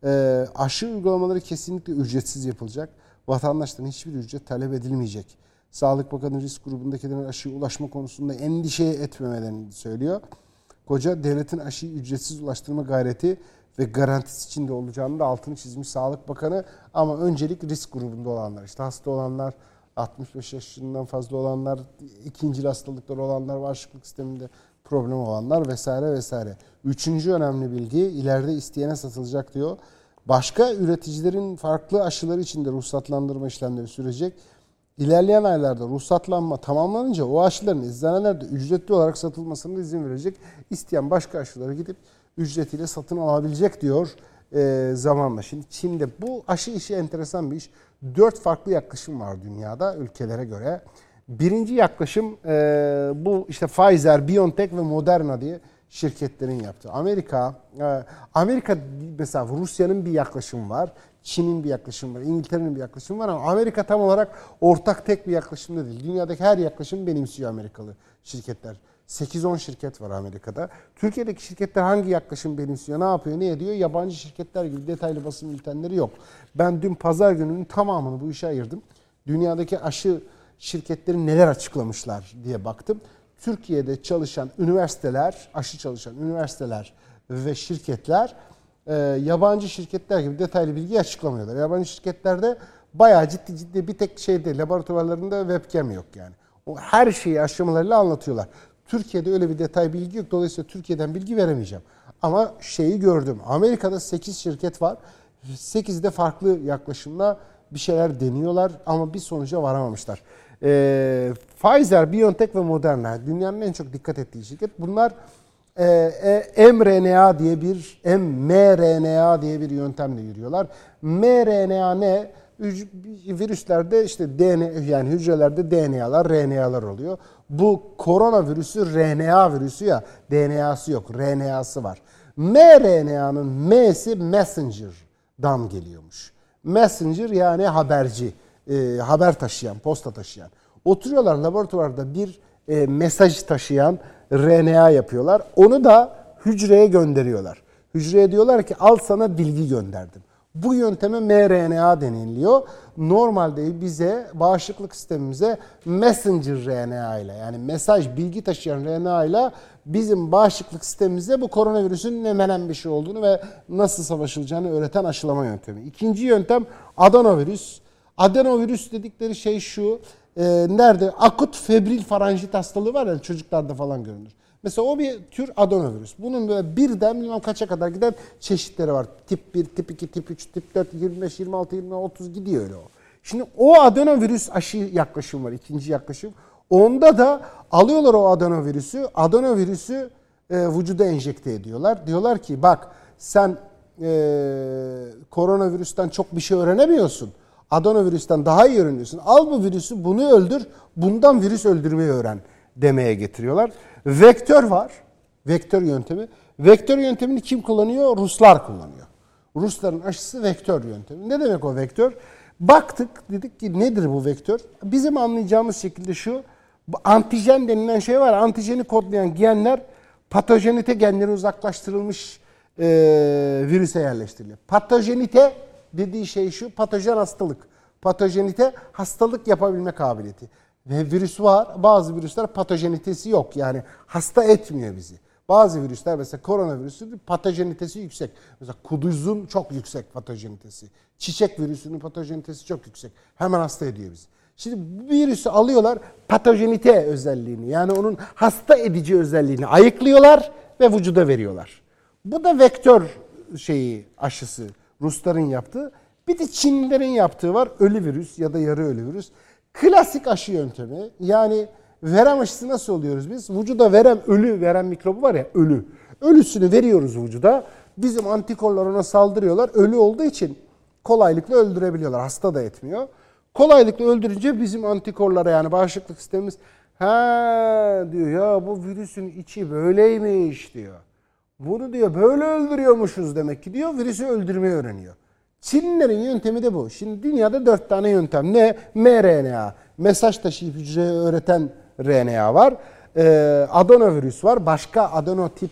e, aşı uygulamaları kesinlikle ücretsiz yapılacak. Vatandaştan hiçbir ücret talep edilmeyecek. Sağlık Bakanı risk grubundakilerin aşıya ulaşma konusunda endişe etmemelerini söylüyor. Koca devletin aşıyı ücretsiz ulaştırma gayreti ve garantisi içinde olacağını da altını çizmiş Sağlık Bakanı. Ama öncelik risk grubunda olanlar, işte hasta olanlar, altmış beş yaşından fazla olanlar, ikincil hastalıkları olanlar, bağışıklık sisteminde problem olanlar vesaire vesaire. Üçüncü önemli bilgi, ileride isteyene satılacak diyor. Başka üreticilerin farklı aşıları için de ruhsatlandırma işlemleri sürecek. İlerleyen aylarda ruhsatlanma tamamlanınca o aşıların eczanelerde ücretli olarak satılmasına da izin verecek. İsteyen başka aşılara gidip ücretiyle satın alabilecek diyor e, zamanla. Şimdi Çin'de bu aşı işi enteresan bir iş. Dört farklı yaklaşım var dünyada ülkelere göre. Birinci yaklaşım e, bu işte Pfizer, BioNTech ve Moderna diye şirketlerin yaptığı. Amerika, e, Amerika mesela Rusya'nın bir yaklaşımı var. Çin'in bir yaklaşımı var, İngiltere'nin bir yaklaşımı var ama Amerika tam olarak ortak tek bir yaklaşımda değil. Dünyadaki her yaklaşımı benimsiyor Amerikalı şirketler. sekiz on şirket var Amerika'da. Türkiye'deki şirketler hangi yaklaşım benimsiyor, ne yapıyor, ne ediyor? Yabancı şirketler gibi detaylı basın bültenleri yok. Ben dün pazar gününün tamamını bu işe ayırdım. Dünyadaki aşı şirketleri neler açıklamışlar diye baktım. Türkiye'de çalışan üniversiteler, aşı çalışan üniversiteler ve şirketler yabancı şirketler gibi detaylı bilgi açıklamıyorlar. Yabancı şirketlerde bayağı ciddi ciddi bir tek şeyde laboratuvarlarında webcam yok yani. O her şeyi aşamalarıyla anlatıyorlar. Türkiye'de öyle bir detay bilgi yok. Dolayısıyla Türkiye'den bilgi veremeyeceğim. Ama şeyi gördüm. Amerika'da sekiz şirket var. sekiz de farklı yaklaşımla bir şeyler deniyorlar ama bir sonuca varamamışlar. Ee, Pfizer, BioNTech ve Moderna dünyanın en çok dikkat ettiği şirket. Bunlar Ee, mRNA diye bir mRNA diye bir yöntemle yürüyorlar. mRNA ne? Virüslerde işte D N A, yani hücrelerde D N A'lar, R N A'lar oluyor. Bu koronavirüsü R N A virüsü ya, D N A'sı yok, R N A'sı var. mRNA'nın M'si messenger'dan geliyormuş. Messenger yani haberci, e, haber taşıyan, posta taşıyan. Oturuyorlar laboratuvarda bir e, mesaj taşıyan R N A yapıyorlar. Onu da hücreye gönderiyorlar. Hücreye diyorlar ki al sana bilgi gönderdim. Bu yönteme mRNA deniliyor. Normalde bize, bağışıklık sistemimize messenger R N A ile, yani mesaj, bilgi taşıyan R N A ile bizim bağışıklık sistemimize bu koronavirüsün ne menen bir şey olduğunu ve nasıl savaşılacağını öğreten aşılama yöntemi. İkinci yöntem adenovirüs. Adenovirüs dedikleri şey şu. E, nerede? Akut febril faranjit hastalığı var ya, yani çocuklarda falan görünür. Mesela o bir tür adenovirüs. Bunun böyle birden bilmem kaça kadar giden çeşitleri var. Tip bir, tip iki, tip üç, tip dört, yirmi beş, yirmi altı, yirmi altı, otuz gidiyor öyle o. Şimdi o adenovirüs aşı yaklaşım var, ikinci yaklaşım. Onda da alıyorlar o adenovirüsü, adenovirüsü e, vücuda enjekte ediyorlar. Diyorlar ki bak sen e, koronavirüsten çok bir şey öğrenemiyorsun. Adenovirüsten daha iyi öğreniyorsun. Al bu virüsü, bunu öldür, bundan virüs öldürmeyi öğren demeye getiriyorlar. Vektör var. Vektör yöntemi. Vektör yöntemini kim kullanıyor? Ruslar kullanıyor. Rusların aşısı vektör yöntemi. Ne demek o vektör? Baktık, dedik ki nedir bu vektör? Bizim anlayacağımız şekilde şu. Antijen denilen şey var. Antijeni kodlayan genler patojenite genleri uzaklaştırılmış e, virüse yerleştiriliyor. Patojenite dediği şey şu, patojen hastalık. Patojenite hastalık yapabilme kabiliyeti. Ve virüs var, bazı virüsler patojenitesi yok. Yani hasta etmiyor bizi. Bazı virüsler mesela koronavirüsün patojenitesi yüksek. Mesela kuduzun çok yüksek patojenitesi. Çiçek virüsünün patojenitesi çok yüksek. Hemen hasta ediyor bizi. Şimdi bu virüsü alıyorlar, patojenite özelliğini, yani onun hasta edici özelliğini ayıklıyorlar ve vücuda veriyorlar. Bu da vektör şeyi, aşısı. Rusların yaptığı. Bir de Çinlilerin yaptığı var. Ölü virüs ya da yarı ölü virüs. Klasik aşı yöntemi. Yani verem aşısı nasıl oluyoruz biz? Vücuda verem, ölü verem mikrobu var ya, ölü. Ölüsünü veriyoruz vücuda. Bizim antikorlar ona saldırıyorlar. Ölü olduğu için kolaylıkla öldürebiliyorlar. Hasta da etmiyor. Kolaylıkla öldürünce bizim antikorlara, yani bağışıklık sistemimiz ha diyor ya, bu virüsün içi böyleymiş diyor. Bunu diyor böyle öldürüyormuşuz demek ki diyor. Virüsü öldürmeyi öğreniyor. Çinlilerin yöntemi de bu. Şimdi dünyada dört tane yöntem. Ne? mRNA. Mesaj taşıyıp hücreye öğreten R N A var. Ee, adenovirüs var. Başka adenotip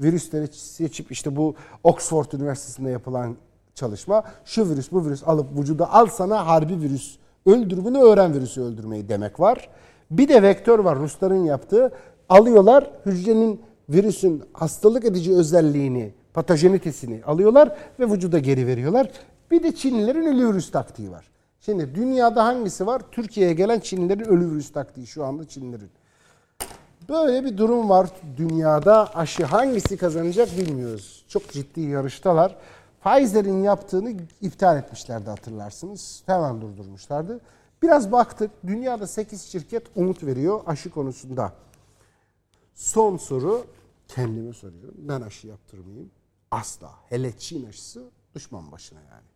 virüsleri seçip, işte bu Oxford Üniversitesi'nde yapılan çalışma. Şu virüs bu virüs alıp vücuda al sana harbi virüs. Öldür bunu, öğren virüsü öldürmeyi demek var. Bir de vektör var Rusların yaptığı. Alıyorlar hücrenin virüsün hastalık edici özelliğini, patojenitesini alıyorlar ve vücuda geri veriyorlar. Bir de Çinlilerin ölü virüs taktiği var. Şimdi dünyada hangisi var? Türkiye'ye gelen Çinlilerin ölü virüs taktiği şu anda Çinlilerin. Böyle bir durum var dünyada. Aşı hangisi kazanacak bilmiyoruz. Çok ciddi yarıştalar. Pfizer'in yaptığını iptal etmişlerdi, hatırlarsınız. Hemen durdurmuşlardı. Biraz baktık. Dünyada sekiz şirket umut veriyor aşı konusunda. Son soru. Kendime soruyorum. Ben aşı yaptırmayayım. Asla. Hele Çin aşısı düşman başına yani.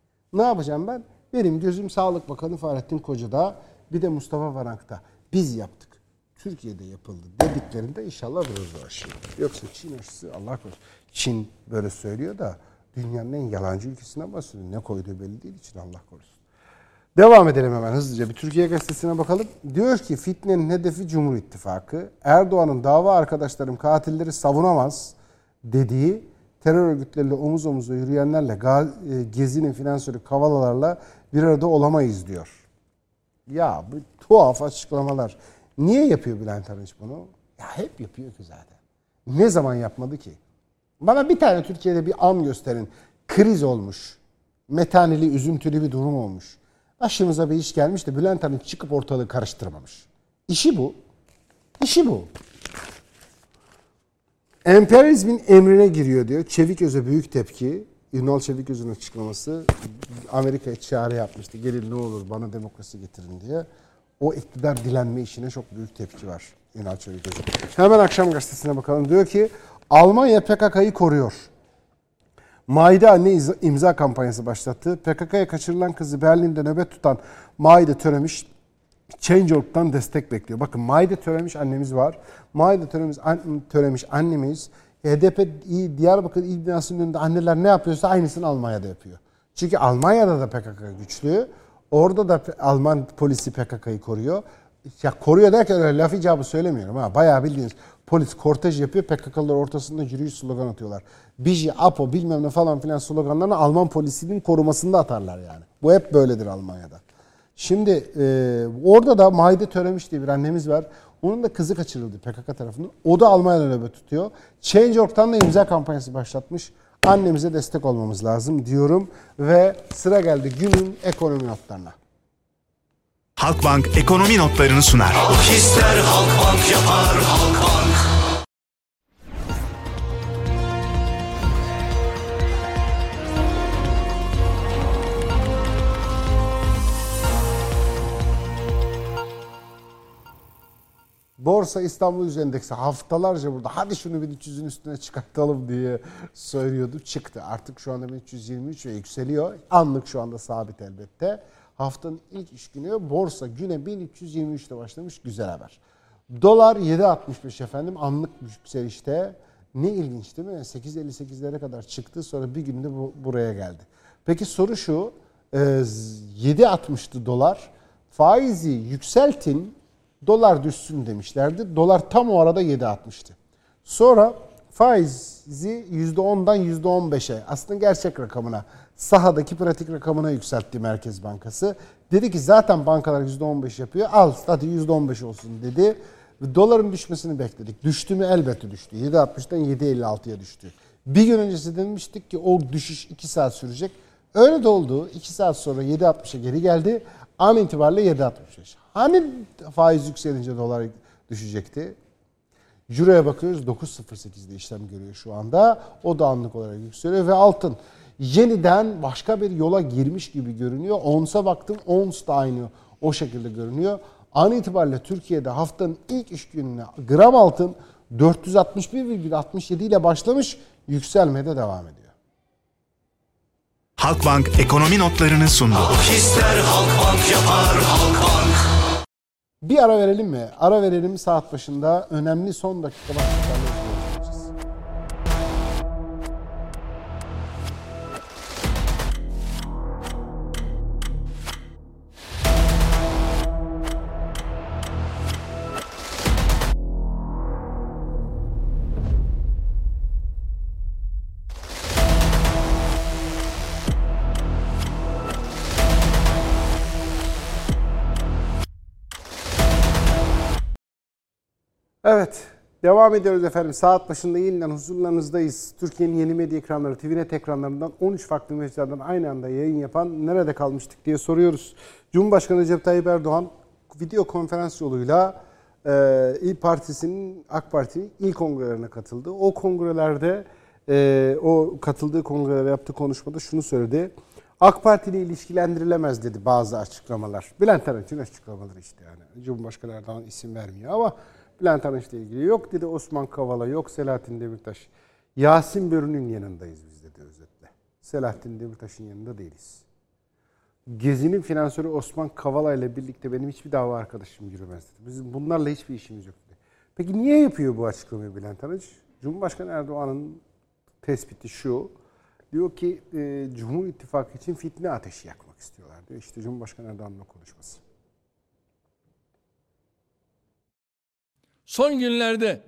Ne yapacağım ben? Benim gözüm Sağlık Bakanı Fahrettin Koca'da, bir de Mustafa Varank'ta. Biz yaptık, Türkiye'de yapıldı dediklerinde inşallah vururuz o aşıyı. Yoksa Çin aşısı, Allah korusun. Çin böyle söylüyor da dünyanın en yalancı ülkesine basıyor. Ne koyduğu belli değil için, Allah korusun. Devam edelim hemen hızlıca. Bir Türkiye Gazetesi'ne bakalım. Diyor ki fitnenin hedefi Cumhur İttifakı. Erdoğan'ın dava arkadaşlarım katilleri savunamaz dediği, terör örgütleriyle omuz omuza yürüyenlerle, Gezi'nin finansörü Kavalalarla bir arada olamayız diyor. Ya bu tuhaf açıklamalar. Niye yapıyor Bülent Arınç bunu? Ya hep yapıyor ki zaten. Ne zaman yapmadı ki? Bana bir tane Türkiye'de bir an gösterin. Kriz olmuş. Metaneli, üzüntülü bir durum olmuş. Başımıza bir iş gelmiş de Bülent Arınç çıkıp ortalığı karıştırmamış. İşi bu. İşi bu. Emperyalizmin emrine giriyor diyor. Çeviköz'e büyük tepki. Ünal Çeviköz'ün açıklaması. Amerika'ya çağrı yapmıştı. Gelin ne olur bana demokrasi getirin diye. O iktidar dilenme işine çok büyük tepki var Ünal Çeviköz'ün. Hemen Akşam Gazetesi'ne bakalım. Diyor ki Almanya P K K'yı koruyor. Maide anne imza kampanyası başlattı. P K K'ya kaçırılan kızı Berlin'de nöbet tutan Maide Töremiş Change nokta org'dan destek bekliyor. Bakın Maide Töremiş annemiz var. Maide Töremiş, an, Töremiş annemiz. H D P Diyarbakır İl Binası'nın önünde anneler ne yapıyorsa aynısını Almanya'da yapıyor. Çünkü Almanya'da da P K K güçlü. Orada da Alman polisi P K K'yı koruyor. Ya koruyor derken öyle laf icabı söylemiyorum ha. Bayağı bildiğiniz polis kortej yapıyor. P K K'lılar ortasında yürüyüş slogan atıyorlar. Biji, Apo bilmem ne falan filan sloganlarını Alman polisinin korumasında atarlar yani. Bu hep böyledir Almanya'da. Şimdi e, orada da Maide Töremiş diye bir annemiz var. Onun da kızı kaçırıldı P K K tarafından. O da Almanya'da nöbet tutuyor. Change nokta org'dan da imza kampanyası başlatmış. Annemize destek olmamız lazım diyorum ve sıra geldi günün ekonomi notlarına. Halkbank ekonomi notlarını sunar. Halk ister, Halkbank yapar, Halkbank. Borsa İstanbul Yüz Endeksi haftalarca burada hadi şunu bin üç yüzün üstüne çıkartalım diye söylüyordu. Çıktı. Artık şu anda bin üç yüz yirmi üç ve yükseliyor. Anlık şu anda sabit elbette. Haftanın ilk iş günü borsa güne bin üç yüz yirmi üçte başlamış. Güzel haber. Dolar yedi altmış beş efendim. Anlık yükselişte. Ne ilginç değil mi? sekiz elli sekizlere kadar çıktı. Sonra bir günde bu, buraya geldi. Peki soru şu. yedi altmıştı dolar. Faizi yükseltin, dolar düşsün demişlerdi. Dolar tam o arada yedi altmıştı. Sonra faizi yüzde ondan yüzde on beşe, aslında gerçek rakamına, sahadaki pratik rakamına yükseltti Merkez Bankası. Dedi ki zaten bankalar yüzde on beş yapıyor. Al hadi yüzde on beş olsun dedi. Doların düşmesini bekledik. Düştü mü? Elbette düştü. yedi altmıştan yedi elli altıya düştü. Bir gün öncesi demiştik ki o düşüş iki saat sürecek. Öyle de oldu. iki saat sonra yedi altmışa geri geldi. An itibariyle yedi altmış beş. Hani faiz yükselince dolar düşecekti? Euro'ya bakıyoruz, dokuz sıfır sekizde işlem görüyor şu anda. O da anlık olarak yükseliyor ve altın yeniden başka bir yola girmiş gibi görünüyor. Onsa baktım, ons da aynı o şekilde görünüyor. An itibariyle Türkiye'de haftanın ilk iş gününe gram altın dört yüz altmış bir virgül altmış yedi ile başlamış, yükselmede devam ediyor. Halkbank ekonomi notlarını sundu. Halk ister, Halkbank yapar, Halkbank. Bir ara verelim mi? Ara verelim, saat başında önemli son dakika başlıklarla. Devam ediyoruz efendim. Saat başında yeniden huzurlarınızdayız. Türkiye'nin yeni medya ekranları, T V Net ekranlarından on üç farklı mecralardan aynı anda yayın yapan nerede kalmıştık diye soruyoruz. Cumhurbaşkanı Recep Tayyip Erdoğan video konferans yoluyla e, İYİ Partisi'nin, A K Parti'nin ilk kongrelerine katıldı. O kongrelerde, e, o katıldığı kongrelerde yaptığı konuşmada şunu söyledi. A K Parti ile ilişkilendirilemez dedi bazı açıklamalar. Bülent Arınç'ın açıklamaları işte yani. Cumhurbaşkanı Erdoğan isim vermiyor ama Bülent Arınç'la ilgili yok dedi Osman Kavala, yok Selahattin Demirtaş. Yasin Börü'nün yanındayız biz dedi özetle. Selahattin Demirtaş'ın yanında değiliz. Gezi'nin finansörü Osman Kavala ile birlikte benim hiçbir dava arkadaşım yürümez dedi. Bizim bunlarla hiçbir işimiz yok dedi. Peki niye yapıyor bu açıklamayı Bülent Arınç? Cumhurbaşkanı Erdoğan'ın tespiti şu. Diyor ki e, Cumhur İttifakı için fitne ateşi yakmak istiyorlar diyor. İşte Cumhurbaşkanı Erdoğan'ın konuşması. Son günlerde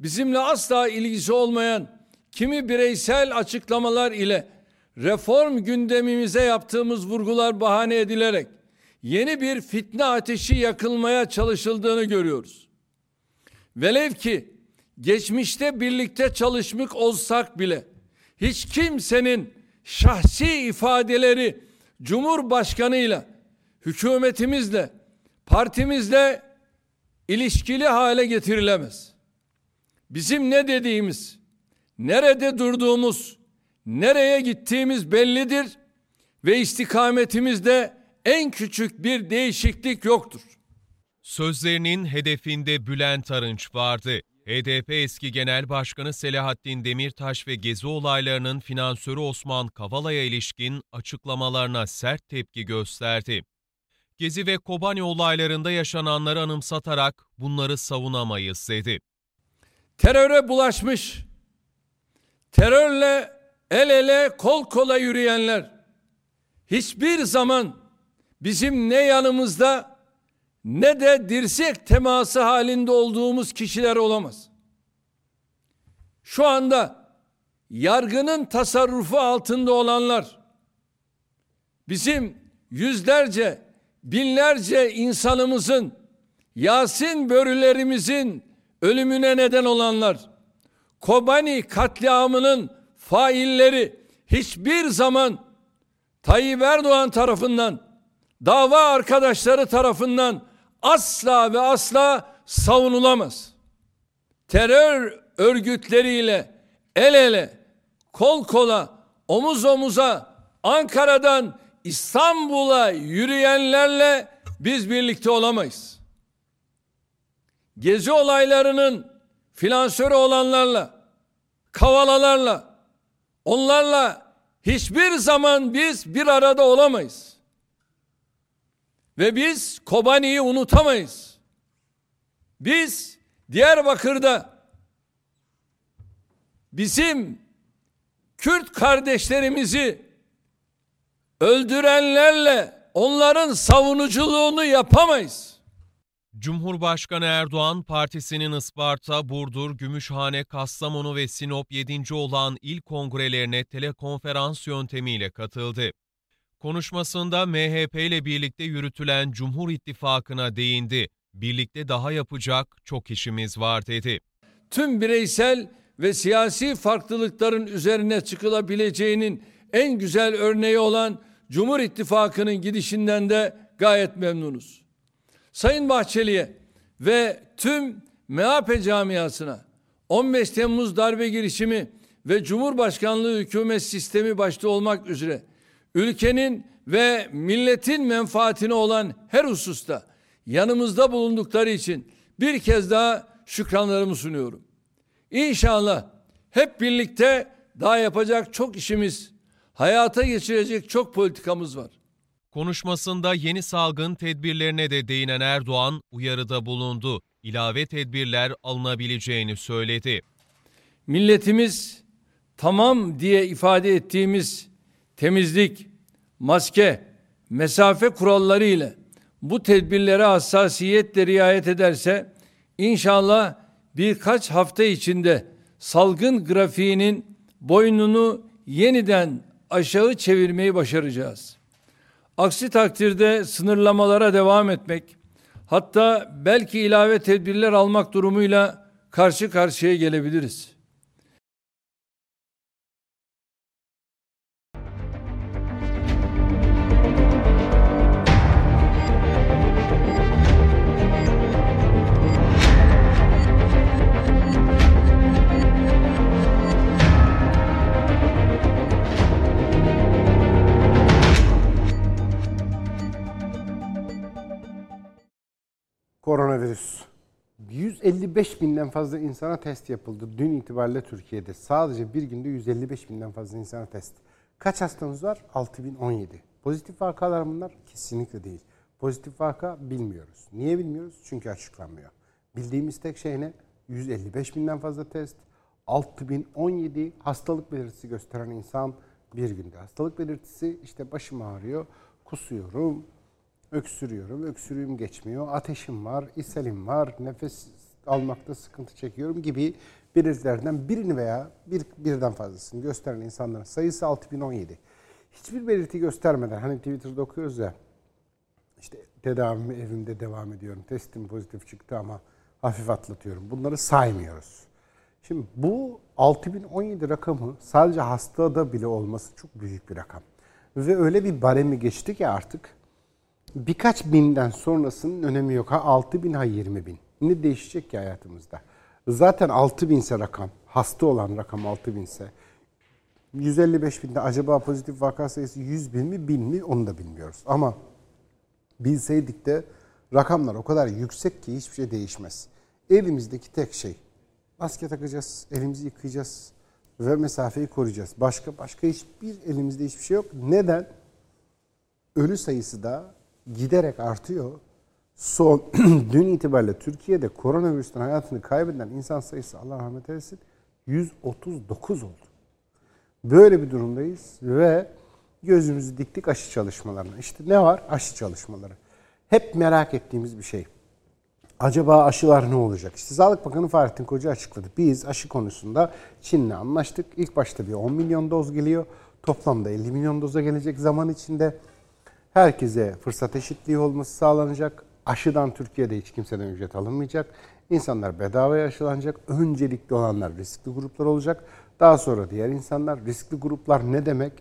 bizimle asla ilgisi olmayan kimi bireysel açıklamalar ile reform gündemimize yaptığımız vurgular bahane edilerek yeni bir fitne ateşi yakılmaya çalışıldığını görüyoruz. Velev ki geçmişte birlikte çalışmış olsak bile hiç kimsenin şahsi ifadeleri Cumhurbaşkanıyla, hükümetimizle, partimizle ilişkili hale getirilemez. Bizim ne dediğimiz, nerede durduğumuz, nereye gittiğimiz bellidir ve istikametimizde en küçük bir değişiklik yoktur. Sözlerinin hedefinde Bülent Arınç vardı. H D P eski Genel Başkanı Selahattin Demirtaş ve Gezi olaylarının finansörü Osman Kavala'ya ilişkin açıklamalarına sert tepki gösterdi. Gezi ve Kobani olaylarında yaşananları anımsatarak bunları savunamayız dedi. Teröre bulaşmış, terörle el ele kol kola yürüyenler hiçbir zaman bizim ne yanımızda ne de dirsek teması halinde olduğumuz kişiler olamaz. Şu anda yargının tasarrufu altında olanlar bizim yüzlerce, binlerce insanımızın, Yasin Börülerimizin ölümüne neden olanlar, Kobani katliamının failleri hiçbir zaman Tayyip Erdoğan tarafından, dava arkadaşları tarafından asla ve asla savunulamaz. Terör örgütleriyle el ele, kol kola, omuz omuza Ankara'dan İstanbul'a yürüyenlerle biz birlikte olamayız. Gezi olaylarının finansörü olanlarla, kavalalarla, onlarla hiçbir zaman biz bir arada olamayız. Ve biz Kobani'yi unutamayız. Biz Diyarbakır'da bizim Kürt kardeşlerimizi öldürenlerle onların savunuculuğunu yapamayız. Cumhurbaşkanı Erdoğan partisinin Isparta, Burdur, Gümüşhane, Kastamonu ve Sinop yedinci olan il kongrelerine telekonferans yöntemiyle katıldı. Konuşmasında M H P ile birlikte yürütülen Cumhur İttifakı'na değindi. Birlikte daha yapacak çok işimiz var dedi. Tüm bireysel ve siyasi farklılıkların üzerine çıkılabileceğinin en güzel örneği olan Cumhur İttifakı'nın gidişinden de gayet memnunuz. Sayın Bahçeli'ye ve tüm M H P camiasına on beş Temmuz darbe girişimi ve Cumhurbaşkanlığı hükümet sistemi başta olmak üzere ülkenin ve milletin menfaatine olan her hususta yanımızda bulundukları için bir kez daha şükranlarımı sunuyorum. İnşallah hep birlikte daha yapacak çok işimiz, hayata geçirecek çok politikamız var. Konuşmasında yeni salgın tedbirlerine de değinen Erdoğan uyarıda bulundu. İlave tedbirler alınabileceğini söyledi. Milletimiz tamam diye ifade ettiğimiz temizlik, maske, mesafe kuralları ile bu tedbirlere hassasiyetle riayet ederse inşallah birkaç hafta içinde salgın grafiğinin boynunu yeniden aşağı çevirmeyi başaracağız. Aksi takdirde sınırlamalara devam etmek, hatta belki ilave tedbirler almak durumuyla karşı karşıya gelebiliriz. Koronavirüs. yüz elli beş binden fazla insana test yapıldı. Dün itibariyle Türkiye'de sadece bir günde yüz elli beş binden fazla insana test. Kaç hastamız var? altı bin on yedi. Pozitif vakalar bunlar? Kesinlikle değil. Pozitif vaka bilmiyoruz. Niye bilmiyoruz? Çünkü açıklanmıyor. Bildiğimiz tek şey ne? yüz elli beş binden fazla test, altı bin on yedi hastalık belirtisi gösteren insan bir günde. Hastalık belirtisi işte başım ağrıyor, kusuyorum, öksürüyorum, öksürüğüm geçmiyor, ateşim var, ishalim var, nefes almakta sıkıntı çekiyorum gibi belirtilerden birini veya bir, birden fazlasını gösteren insanların sayısı altı bin on yedi. Hiçbir belirti göstermeden, hani Twitter'da okuyoruz ya, işte tedavimi evimde devam ediyorum, testim pozitif çıktı ama hafif atlatıyorum. Bunları saymıyoruz. Şimdi bu altı bin on yedi rakamı sadece hastada bile olması çok büyük bir rakam. Ve öyle bir baremi geçti ki artık, birkaç binden sonrasının önemi yok. Ha altı bin, ha yirmi bin. Ne değişecek ki hayatımızda? Zaten altı bin ise rakam, hasta olan rakam altı bin ise, yüz elli beş binde acaba pozitif vaka sayısı yüz bin mi, bin mi onu da bilmiyoruz. Ama bilseydik de rakamlar o kadar yüksek ki hiçbir şey değişmez. Elimizdeki tek şey, maske takacağız, elimizi yıkayacağız ve mesafeyi koruyacağız. Başka başka hiçbir elimizde hiçbir şey yok. Neden? Ölü sayısı da giderek artıyor. Son dün itibariyle Türkiye'de koronavirüsten hayatını kaybeden insan sayısı, Allah rahmet eylesin, yüz otuz dokuz oldu. Böyle bir durumdayız ve gözümüzü diktik aşı çalışmalarına. İşte ne var? Aşı çalışmaları. Hep merak ettiğimiz bir şey. Acaba aşılar ne olacak? İşte Sağlık Bakanı Fahrettin Koca açıkladı. Biz aşı konusunda Çin'le anlaştık. İlk başta bir on milyon doz geliyor. Toplamda elli milyon doza gelecek zaman içinde. Herkese fırsat eşitliği olması sağlanacak. Aşıdan Türkiye'de hiç kimseden ücret alınmayacak. İnsanlar bedavaya aşılanacak. Öncelikli olanlar riskli gruplar olacak. Daha sonra diğer insanlar. Riskli gruplar ne demek?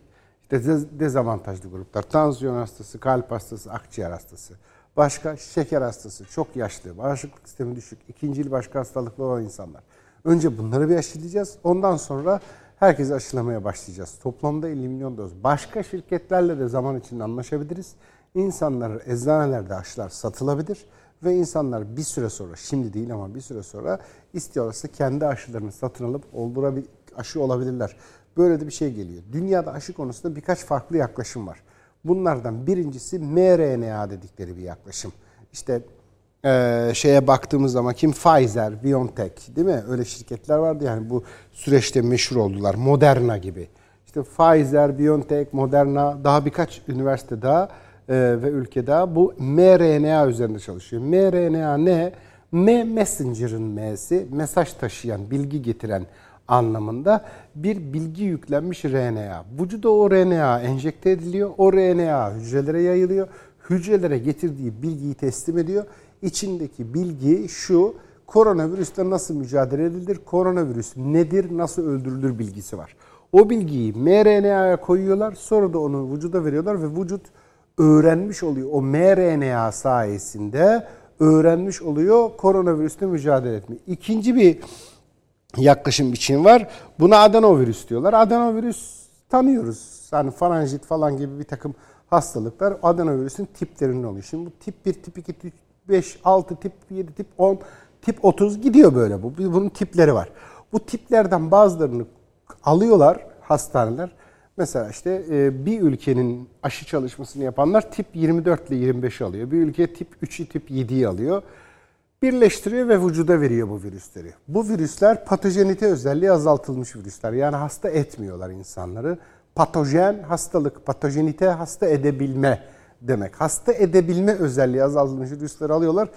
İşte dezavantajlı gruplar. Tansiyon hastası, kalp hastası, akciğer hastası. Başka şeker hastası, çok yaşlı, bağışıklık sistemi düşük, ikincil başka hastalıklı olan insanlar. Önce bunları bir aşılayacağız. Ondan sonra herkesi aşılamaya başlayacağız. Toplamda elli milyon doz. Başka şirketlerle de zaman içinde anlaşabiliriz. İnsanlara eczanelerde aşılar satılabilir. Ve insanlar bir süre sonra, şimdi değil ama bir süre sonra istiyorlarsa kendi aşılarını satın alıp oldurabil, aşı olabilirler. Böyle de bir şey geliyor. Dünyada aşı konusunda birkaç farklı yaklaşım var. Bunlardan birincisi em R N A dedikleri bir yaklaşım. İşte Ee, şeye baktığımız zaman kim? Pfizer, BioNTech, değil mi? Öyle şirketler vardı yani bu süreçte meşhur oldular. Moderna gibi. İşte Pfizer, BioNTech, Moderna, daha birkaç üniversite daha e, ve ülke daha bu em R N A üzerinde çalışıyor. em R N A ne? M messenger'ın M'si, mesaj taşıyan, bilgi getiren anlamında. Bir bilgi yüklenmiş R N A. Vücuda o R N A enjekte ediliyor. O R N A hücrelere yayılıyor. Hücrelere getirdiği bilgiyi teslim ediyor. İçindeki bilgi şu, koronavirüsle nasıl mücadele edilir, koronavirüs nedir, nasıl öldürülür bilgisi var. O bilgiyi em R N A'ya koyuyorlar, sonra da onu vücuda veriyorlar ve vücut öğrenmiş oluyor. O em R N A sayesinde öğrenmiş oluyor koronavirüsle mücadele etmeyi. İkinci bir yaklaşım biçimi var. Buna adenovirüs diyorlar. Adenovirüs tanıyoruz. Yani faranjit falan gibi bir takım hastalıklar adenovirüsün tiplerinden oluyor. Şimdi bu tip bir, tip iki, tip beş, altı, tip yedi, tip on, tip otuz gidiyor böyle bu. Bunun tipleri var. Bu tiplerden bazılarını alıyorlar hastaneler. Mesela işte bir ülkenin aşı çalışmasını yapanlar tip yirmi dört ile yirmi beş alıyor. Bir ülke tip üçü, tip yediyi alıyor. Birleştiriyor ve vücuda veriyor bu virüsleri. Bu virüsler patojenite özelliği azaltılmış virüsler. Yani hasta etmiyorlar insanları. Patojen, hastalık, patojenite hasta edebilme demek. Hasta edebilme özelliği azaltılmış virüsleri alıyorlar.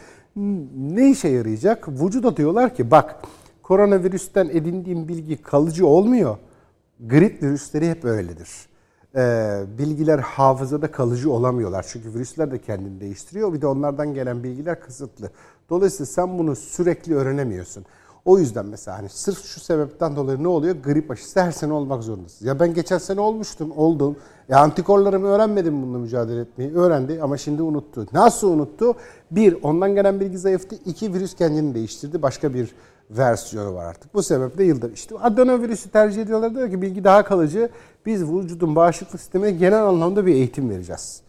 Ne işe yarayacak? Vücuda diyorlar ki bak koronavirüsten edindiğim bilgi kalıcı olmuyor. Grip virüsleri hep öyledir. Ee, bilgiler hafızada kalıcı olamıyorlar. Çünkü virüsler de kendini değiştiriyor. Bir de onlardan gelen bilgiler kısıtlı. Dolayısıyla sen bunu sürekli öğrenemiyorsun. O yüzden mesela hani sırf şu sebepten dolayı ne oluyor? Grip aşısı her sene olmak zorundasınız. Ya ben geçen sene olmuştum, oldum. Ya antikorlarımı öğrenmedim bununla mücadele etmeyi. Öğrendi ama şimdi unuttu. Nasıl unuttu? Bir, ondan gelen bilgi zayıftı. İki, virüs kendini değiştirdi. Başka bir versiyonu var artık. Bu sebeple yıldır işte adenovirüsü tercih ediyorlar. Diyor ki bilgi daha kalıcı. Biz vücudun bağışıklık sistemine genel anlamda bir eğitim vereceğiz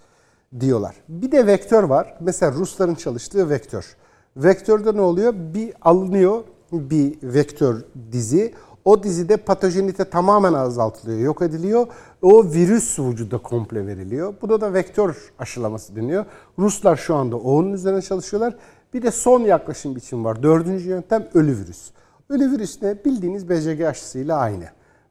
diyorlar. Bir de vektör var. Mesela Rusların çalıştığı vektör. Vektörde ne oluyor? Bir alınıyor bir vektör dizi. O dizide patojenite tamamen azaltılıyor, yok ediliyor. O virüs vücuda komple veriliyor. Buna da vektör aşılaması deniyor. Ruslar şu anda onun üzerine çalışıyorlar. Bir de son yaklaşım biçim var. Dördüncü yöntem ölü virüs. Ölü virüs ne? Bildiğiniz B C G aşısıyla aynı.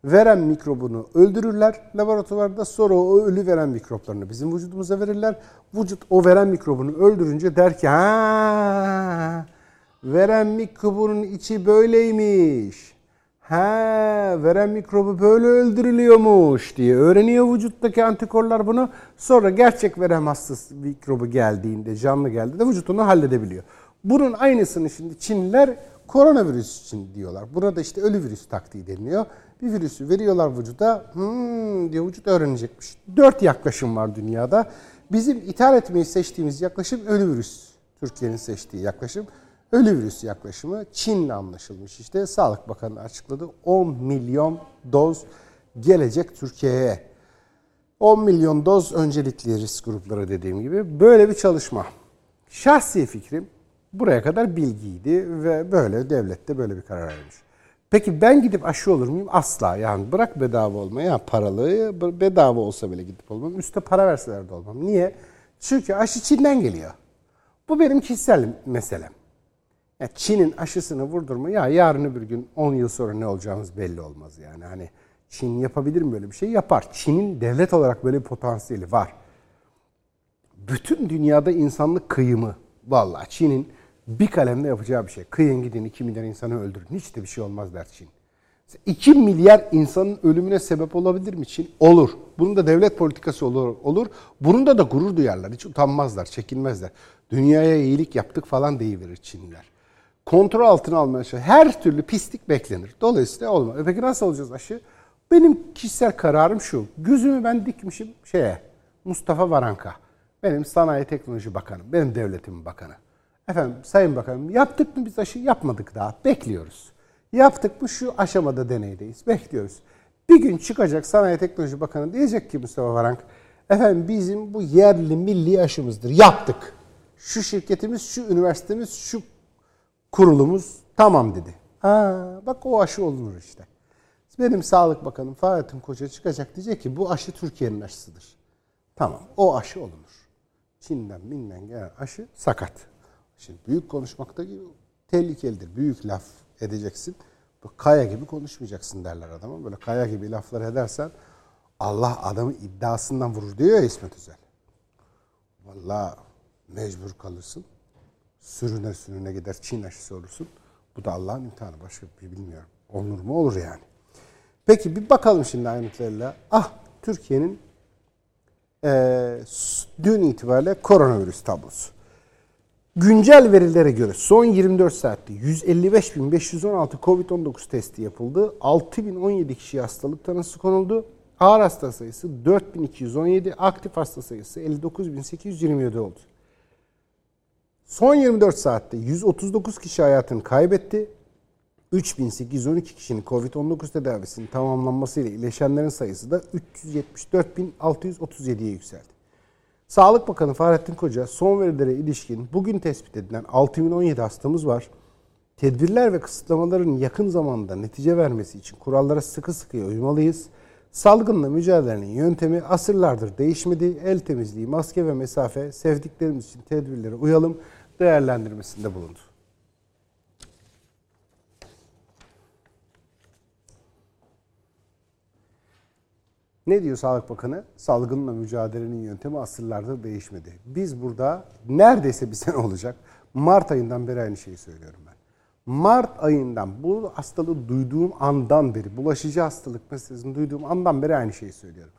Veren mikrobunu öldürürler laboratuvarda, sonra o ölü veren mikroplarını bizim vücudumuza verirler. Vücut o veren mikrobunu öldürünce der ki ha veren mikrobunun içi böyleymiş. Ha veren mikrobu böyle öldürülüyormuş diye öğreniyor vücuttaki antikorlar bunu. Sonra gerçek veren hastası mikrobu geldiğinde, canlı geldiğinde vücut onu halledebiliyor. Bunun aynısını şimdi Çinliler koronavirüs için diyorlar. Buna da işte ölü virüs taktiği deniliyor. Bir virüsü veriyorlar vücuda, hmm diye vücut öğrenecekmiş. Dört yaklaşım var dünyada. Bizim ithal etmeyi seçtiğimiz yaklaşım ölü virüs. Türkiye'nin seçtiği yaklaşım ölü virüs yaklaşımı. Çin'le anlaşılmış işte. Sağlık Bakanı açıkladı. on milyon doz gelecek Türkiye'ye. on milyon doz öncelikli risk grupları dediğim gibi. Böyle bir çalışma. Şahsi fikrim buraya kadar bilgiydi ve böyle devlet de böyle bir karar almış. Peki ben gidip aşı olur muyum? Asla. Yani bırak bedava olmayı, ya paralı, bedava olsa bile gidip olmam. Üste para verseler de olmam. Niye? Çünkü aşı Çin'den geliyor. Bu benim kişisel meselem. Ya Çin'in aşısını vurdurma, ya yarın öbür gün on yıl sonra ne olacağımız belli olmaz yani. Hani Çin yapabilir mi böyle bir şey? Yapar. Çin'in devlet olarak böyle bir potansiyeli var. Bütün dünyada insanlık kıyımı. Vallahi Çin'in bir kalemle yapacağı bir şey. Kıyın gidin iki milyar insanı öldürün. Hiç de bir şey olmaz der Çin. iki milyar insanın ölümüne sebep olabilir mi Çin? Olur. Bunun da devlet politikası olur. olur. Bunun da da gurur duyarlar. Hiç utanmazlar, çekinmezler. Dünyaya iyilik yaptık falan deyiverir Çinliler. Kontrol altına almaya çalışır. Her türlü pislik beklenir. Dolayısıyla olmaz. Peki nasıl alacağız aşı? Benim kişisel kararım şu. Gözümü ben dikmişim şeye. Mustafa Varanka. Benim Sanayi Teknoloji Bakanım. Benim devletimin bakanı. Efendim Sayın Bakanım yaptık mı biz aşı? Yapmadık daha. Bekliyoruz. Yaptık mı şu aşamada deneydeyiz. Bekliyoruz. Bir gün çıkacak Sanayi Teknoloji Bakanı diyecek ki Mustafa Varank. Efendim bizim bu yerli milli aşımızdır. Yaptık. Şu şirketimiz, şu üniversitemiz, şu kurulumuz tamam dedi. Ha, bak o aşı olunur işte. Benim Sağlık Bakanım Fahrettin Koca çıkacak diyecek ki bu aşı Türkiye'nin aşısıdır. Tamam o aşı olunur. Çin'den minden gelen aşı sakat. Şimdi büyük konuşmakta tehlikelidir. Büyük laf edeceksin. Böyle kaya gibi konuşmayacaksın derler adama. Böyle kaya gibi laflar edersen Allah adamı iddiasından vurur diyor ya İsmet Özel. Vallahi mecbur kalırsın. Sürüne sürüne gider Çin aşısı olursun. Bu da Allah'ın imtihanı. Başka bir bilmiyorum. Olur mu olur yani. Peki bir bakalım şimdi ayrıntılarıyla. Ah Türkiye'nin e, dün itibariyle koronavirüs tablosu. Güncel verilere göre son yirmi dört saatte yüz elli beş bin beş yüz on altı kovid on dokuz testi yapıldı. altı bin on yedi kişiye hastalık tanısı konuldu. Ağır hasta sayısı dört bin iki yüz on yedi, aktif hasta sayısı elli dokuz bin sekiz yüz yirmi yedi oldu. Son yirmi dört saatte yüz otuz dokuz kişi hayatını kaybetti. üç bin sekiz yüz on iki kişinin kovid on dokuz tedavisinin tamamlanmasıyla iyileşenlerin sayısı da üç yüz yetmiş dört bin altı yüz otuz yediye yükseldi. Sağlık Bakanı Fahrettin Koca son verilere ilişkin bugün tespit edilen altı bin on yedi hastamız var. Tedbirler ve kısıtlamaların yakın zamanda netice vermesi için kurallara sıkı sıkıya uymalıyız. Salgınla mücadelenin yöntemi asırlardır değişmedi. El temizliği, maske ve mesafe sevdiklerimiz için tedbirlere uyalım değerlendirmesinde bulundu. Ne diyor Sağlık Bakanı? Salgınla mücadelenin yöntemi asırlardır değişmedi. Biz burada neredeyse bir sene olacak. Mart ayından beri aynı şeyi söylüyorum ben. Mart ayından bu hastalığı duyduğum andan beri, bulaşıcı hastalık meselesini duyduğum andan beri aynı şeyi söylüyorum.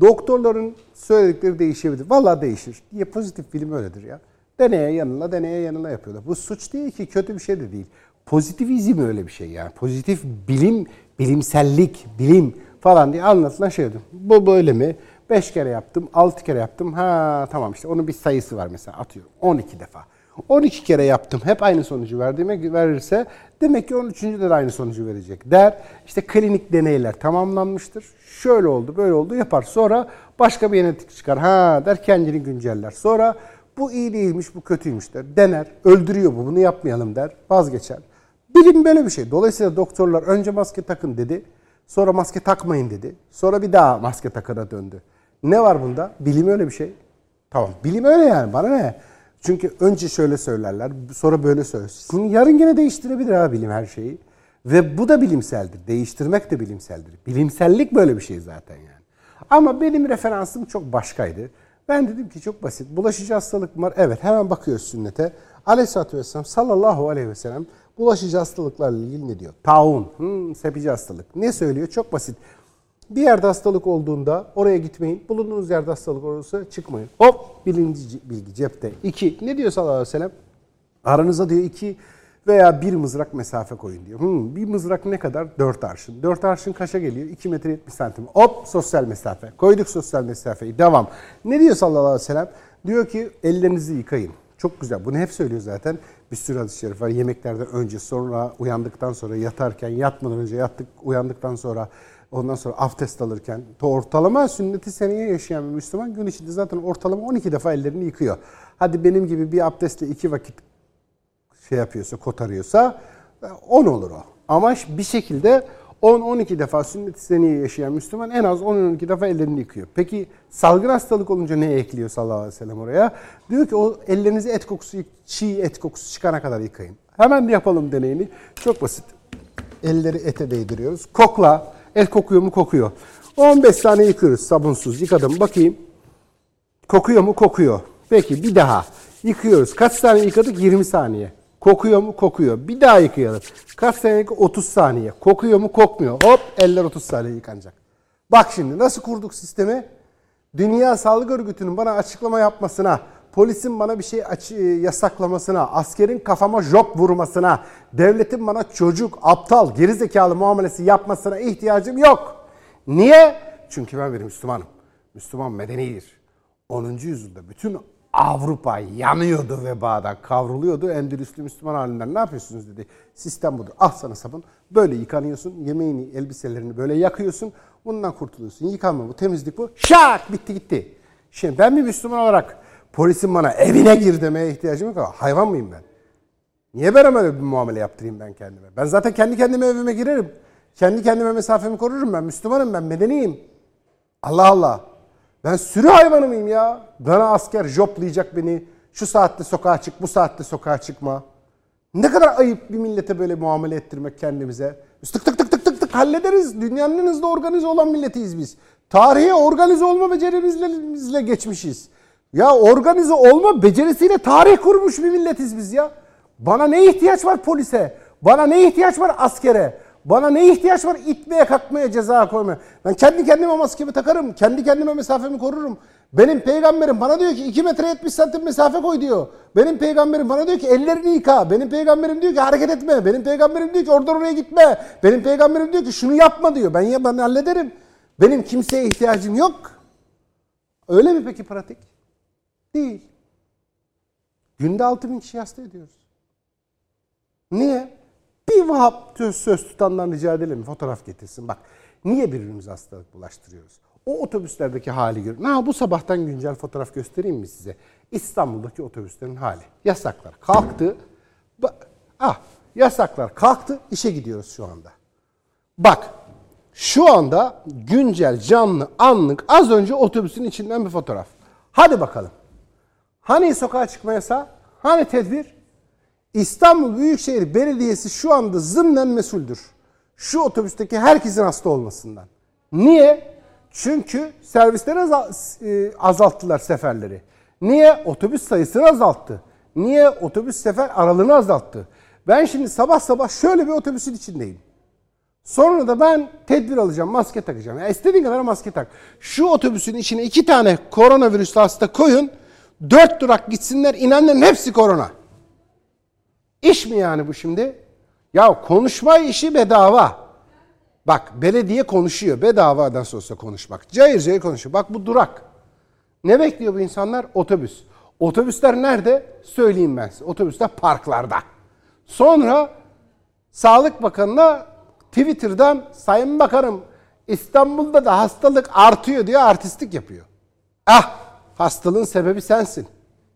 Doktorların söyledikleri değişebilir. Vallahi değişir. Ya pozitif bilim öyledir ya. Deneye yanıla, deneye yanıla yapıyorlar. Bu suç değil ki, kötü bir şey de değil. Pozitivizm öyle bir şey yani. Pozitif bilim, bilimsellik, bilim falan diye anlatılan şey oldu. Bu böyle mi? Beş kere yaptım, altı kere yaptım. Ha tamam işte onun bir sayısı var mesela atıyorum. on iki defa. on iki kere yaptım. Hep aynı sonucu verdiğime verirse demek ki on üçüncü de, de aynı sonucu verecek der. İşte klinik deneyler tamamlanmıştır. Şöyle oldu, böyle oldu yapar. Sonra başka bir genetik çıkar. Ha der kendini günceller. Sonra bu iyi değilmiş, bu kötüymüş der. Dener, öldürüyor bu, bunu yapmayalım der. Vazgeçer. Bilim böyle bir şey. Dolayısıyla doktorlar önce maske takın dedi. Sonra maske takmayın dedi. Sonra bir daha maske takana döndü. Ne var bunda? Bilim öyle bir şey. Tamam. Bilim öyle yani. Bana ne? Çünkü önce şöyle söylerler, sonra böyle söyler. Şimdi yarın gene değiştirebilir ha bilim her şeyi. Ve bu da bilimseldir. Değiştirmek de bilimseldir. Bilimsellik böyle bir şey zaten yani. Ama benim referansım çok başkaydı. Ben dedim ki çok basit. Bulaşıcı hastalık var. Evet hemen bakıyoruz sünnete. Aleyhisselatü vesselam sallallahu aleyhi ve sellem bulaşıcı hastalıklarla ilgili ne diyor? Taun, hmm, sepici hastalık. Ne söylüyor? Çok basit. Bir yerde hastalık olduğunda oraya gitmeyin. Bulunduğunuz yerde hastalık olursa çıkmayın. Hop birinci bilgi cepte. İki. Ne diyor sallallahu aleyhi ve sellem? Aranıza diyor iki veya bir mızrak mesafe koyun diyor. Hmm, bir mızrak ne kadar? Dört arşın. Dört arşın kaça geliyor? İki metre yetmiş santim. Hop sosyal mesafe. Koyduk sosyal mesafeyi. Devam. Ne diyor sallallahu aleyhi ve sellem? Diyor ki ellerinizi yıkayın. Çok güzel. Bunu hep söylüyor zaten. Bir sürü hadis-i şerif var. Yemeklerden önce, sonra, uyandıktan sonra, yatarken, yatmadan önce, yattık, uyandıktan sonra, ondan sonra abdest alırken. Ortalama sünneti seneye yaşayan bir Müslüman gün içinde zaten ortalama on iki defa ellerini yıkıyor. Hadi benim gibi bir abdestle iki vakit şey yapıyorsa, kotarıyorsa on olur o. Ama bir şekilde on on iki defa sünnet-i seniyye yaşayan Müslüman en az on on iki defa ellerini yıkıyor. Peki salgın hastalık olunca ne ekliyor sallallahu aleyhi ve sellem oraya? Diyor ki o ellerinizi et kokusu, çiğ et kokusu çıkana kadar yıkayın. Hemen yapalım deneyini. Çok basit. Elleri ete değdiriyoruz. Kokla. Et kokuyor mu? Kokuyor. on beş saniye yıkıyoruz sabunsuz. Yıkadım. Bakayım. Kokuyor mu? Kokuyor. Peki bir daha. Yıkıyoruz. Kaç saniye yıkadık? yirmi saniye. Kokuyor mu? Kokuyor. Bir daha yıkayalım. Kaç saniye? otuz saniye. Kokuyor mu? Kokmuyor. Hop eller otuz saniye yıkanacak. Bak şimdi nasıl kurduk sistemi? Dünya Sağlık Örgütü'nün bana açıklama yapmasına, polisin bana bir şey yasaklamasına, askerin kafama jop vurmasına, devletin bana çocuk, aptal, gerizekalı muamelesi yapmasına ihtiyacım yok. Niye? Çünkü ben bir Müslümanım. Müslüman medenidir. onuncu yüzyılda bütün Avrupa yanıyordu vebadan, kavruluyordu. Endülüslü Müslüman halinden ne yapıyorsunuz dedi. Sistem budur. Ah sana sabun. Böyle yıkanıyorsun. Yemeğini, elbiselerini böyle yakıyorsun. Bundan kurtuluyorsun. Yıkanma bu. Temizlik bu. Şak! Bitti gitti. Şimdi ben bir Müslüman olarak polisin bana evine gir demeye ihtiyacım yok. Hayvan mıyım ben? Niye ben öyle bir muamele yaptırayım ben kendime? Ben zaten kendi kendime evime girerim. Kendi kendime mesafemi korurum ben. Müslümanım ben. Medeniyim. Allah Allah. Ben sürü hayvanı mıyım ya? Bana asker joplayacak beni. Şu saatte sokağa çık, bu saatte sokağa çıkma. Ne kadar ayıp bir millete böyle muamele ettirmek kendimize. Biz tık tık tık tık tık tık hallederiz. Dünyanın en hızlı organize olan milletiyiz biz. Tarihe organize olma becerimizle geçmişiz. Ya organize olma becerisiyle tarih kurmuş bir milletiz biz ya. Bana ne ihtiyaç var polise? Bana ne ihtiyaç var askere? Bana ne ihtiyaç var itmeye, kalkmaya, ceza koymaya? Ben kendi kendime maskemi takarım. Kendi kendime mesafemi korurum. Benim peygamberim bana diyor ki iki metre yetmiş santim mesafe koy diyor. Benim peygamberim bana diyor ki ellerini yıka. Benim peygamberim diyor ki hareket etme. Benim peygamberim diyor ki oradan oraya gitme. Benim peygamberim diyor ki şunu yapma diyor. Ben ya ben hallederim. Benim kimseye ihtiyacım yok. Öyle mi peki pratik? Değil. Günde altı bin kişi hasta ediyoruz. Niye? Bir Vahap söz tutandan rica edelim mi? Fotoğraf getirsin. Bak niye birbirimize hastalık bulaştırıyoruz? O otobüslerdeki hali görün. Ha bu sabahtan güncel fotoğraf göstereyim mi size? İstanbul'daki otobüslerin hali. Yasaklar kalktı. Bak, ah yasaklar kalktı. İşe gidiyoruz şu anda. Bak şu anda güncel, canlı, anlık az önce otobüsün içinden bir fotoğraf. Hadi bakalım. Hani sokağa çıkma yasağı? Hani tedbir? İstanbul Büyükşehir Belediyesi şu anda zımnen mesuldür. Şu otobüsteki herkesin hasta olmasından. Niye? Çünkü servislere azalttılar seferleri. Niye? Otobüs sayısını azalttı. Niye? Otobüs sefer aralığını azalttı. Ben şimdi sabah sabah şöyle bir otobüsün içindeyim. Sonra da ben tedbir alacağım, maske takacağım. Ya istediğin kadar maske tak. Şu otobüsün içine iki tane koronavirüslü hasta koyun. Dört durak gitsinler, inenlerin hepsi korona. İş mi yani bu şimdi? Ya konuşma işi bedava. Bak belediye konuşuyor. Bedava nasıl olsa konuşmak. Cayır cayır konuşuyor. Bak bu durak. Ne bekliyor bu insanlar? Otobüs. Otobüsler nerede? Söyleyeyim ben size. Otobüsler parklarda. Sonra Sağlık Bakanı'na Twitter'dan Sayın Bakanım İstanbul'da da hastalık artıyor diye artistlik yapıyor. Ah! Hastalığın sebebi sensin.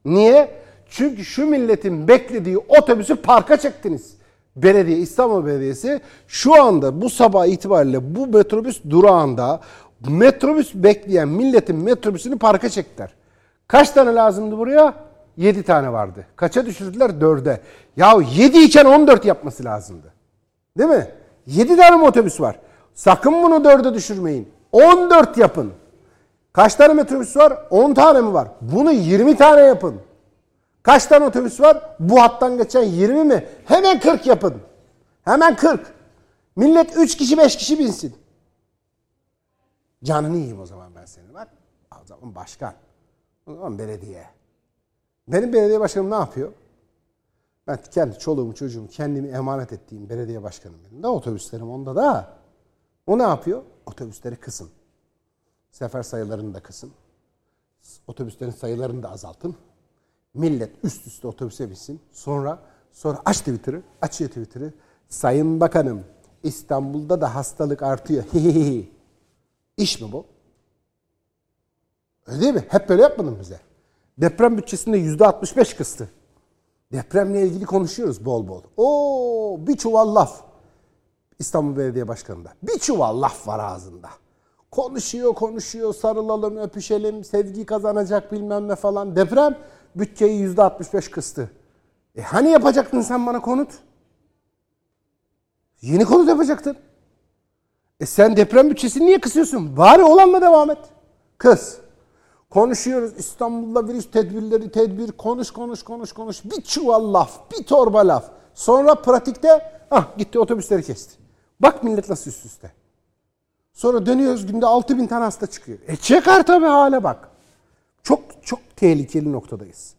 Niye? Çünkü şu milletin beklediği otobüsü parka çektiniz. Belediye, İstanbul Belediyesi şu anda bu sabah itibariyle bu metrobüs durağında metrobüs bekleyen milletin metrobüsünü parka çektiler. Kaç tane lazımdı buraya? yedi tane vardı. Kaça düşürdüler? dörde. Yahu yedi iken on dört yapması lazımdı. Değil mi? yedi tane otobüs var. Sakın bunu dörde düşürmeyin. on dört yapın. Kaç tane metrobüs var? on tane mi var? Bunu yirmi tane yapın. Kaç tane otobüs var? Bu hattan geçen yirmi mi? Hemen kırk yapın. Hemen kırk. Millet üç kişi beş kişi binsin. Canını yiyeyim o zaman ben senin. Bak o zaman başkan. O zaman belediye. Benim belediye başkanım ne yapıyor? Ben kendi çoluğumu çocuğumu kendimi emanet ettiğim belediye başkanım benim. Da otobüslerim onda da. O ne yapıyor? Otobüsleri kısın. Sefer sayılarını da kısın. Otobüslerin sayılarını da azaltın. Millet üst üste otobüse binsin. Sonra sonra aç Twitter'ı, açıyor Twitter'ı. Sayın Bakanım, İstanbul'da da hastalık artıyor. İş mi bu? Öyle değil mi? Hep böyle yapmadın bize. Deprem bütçesinde yüzde altmış beş kıstı. Depremle ilgili konuşuyoruz bol bol. Oo, bir çuval laf. İstanbul Belediye Başkanı'nda. Bir çuval laf var ağzında. Konuşuyor, konuşuyor, sarılalım, öpüşelim, sevgi kazanacak bilmem ne falan. Deprem bütçeyi yüzde altmış beş kıstı. E hani yapacaktın sen bana konut? Yeni konut yapacaktın. E sen deprem bütçesini niye kısıyorsun? Bari olanla devam et. Kız. Konuşuyoruz İstanbul'da virüs tedbirleri, tedbir, konuş, konuş, konuş, konuş. Bir çuval laf, bir torba laf. Sonra pratikte ah gitti otobüsleri kesti. Bak millet nasıl üst üste. Sonra dönüyoruz günde altı bin tane hasta çıkıyor. E çıkar tabii hale bak. Çok çok tehlikeli noktadayız.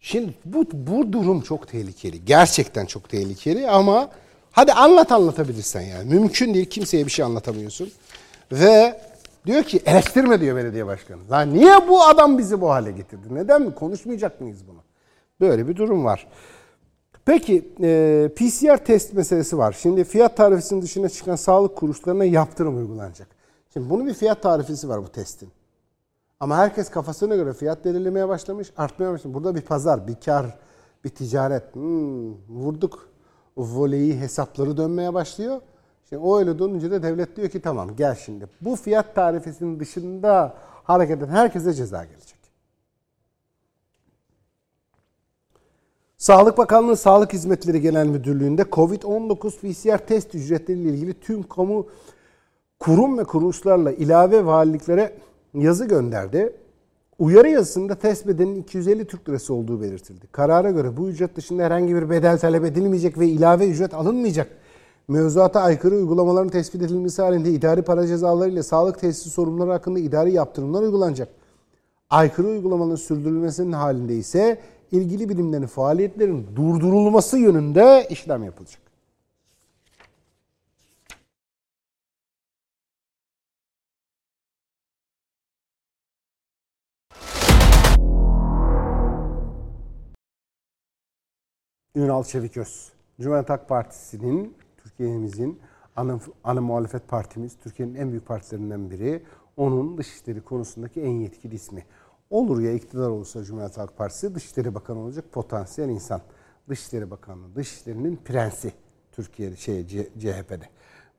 Şimdi bu, bu durum çok tehlikeli. Gerçekten çok tehlikeli ama hadi anlat anlatabilirsen yani. Mümkün değil, kimseye bir şey anlatamıyorsun. Ve diyor ki eleştirme diyor belediye başkanı. Lan niye bu adam bizi bu hale getirdi? Neden mi? Konuşmayacak mıyız bunu? Böyle bir durum var. Peki e, P C R test meselesi var. Şimdi fiyat tarifesinin dışına çıkan sağlık kuruluşlarına yaptırım uygulanacak. Şimdi bunun bir fiyat tarifesi var bu testin. Ama herkes kafasına göre fiyat belirlemeye başlamış, artmaya başlamış. Burada bir pazar, bir kar, bir ticaret. Hmm, vurduk voleyi, hesapları dönmeye başlıyor. Şimdi o öyle dönünce de devlet diyor ki tamam gel şimdi. Bu fiyat tarifesinin dışında hareket eden herkese ceza gelecek. Sağlık Bakanlığı Sağlık Hizmetleri Genel Müdürlüğü'nde kovid on dokuz P C R test ücretleriyle ilgili tüm kamu kurum ve kuruluşlarla ilave valiliklere yazı gönderdi. Uyarı yazısında test bedelinin iki yüz elli Türk Lirası olduğu belirtildi. Karara göre bu ücret dışında herhangi bir bedel talep edilmeyecek ve ilave ücret alınmayacak. Mevzuata aykırı uygulamaların tespit edilmesi halinde idari para cezaları ile sağlık tesisi sorumluları hakkında idari yaptırımlar uygulanacak. Aykırı uygulamaların sürdürülmesinin halinde ise ilgili bilimlerin faaliyetlerin durdurulması yönünde işlem yapılacak. Ünal Çeviköz, Cumhuriyet Halk Partisi'nin, Türkiye'mizin ana, ana muhalefet partimiz, Türkiye'nin en büyük partilerinden biri, onun dışişleri konusundaki en yetkili ismi. Olur ya iktidar olursa Cumhuriyet Halk Partisi Dışişleri Bakanı olacak potansiyel insan. Dışişleri Bakanlığı, Dışişleri'nin prensi Türkiye'de, şey, C H P'de.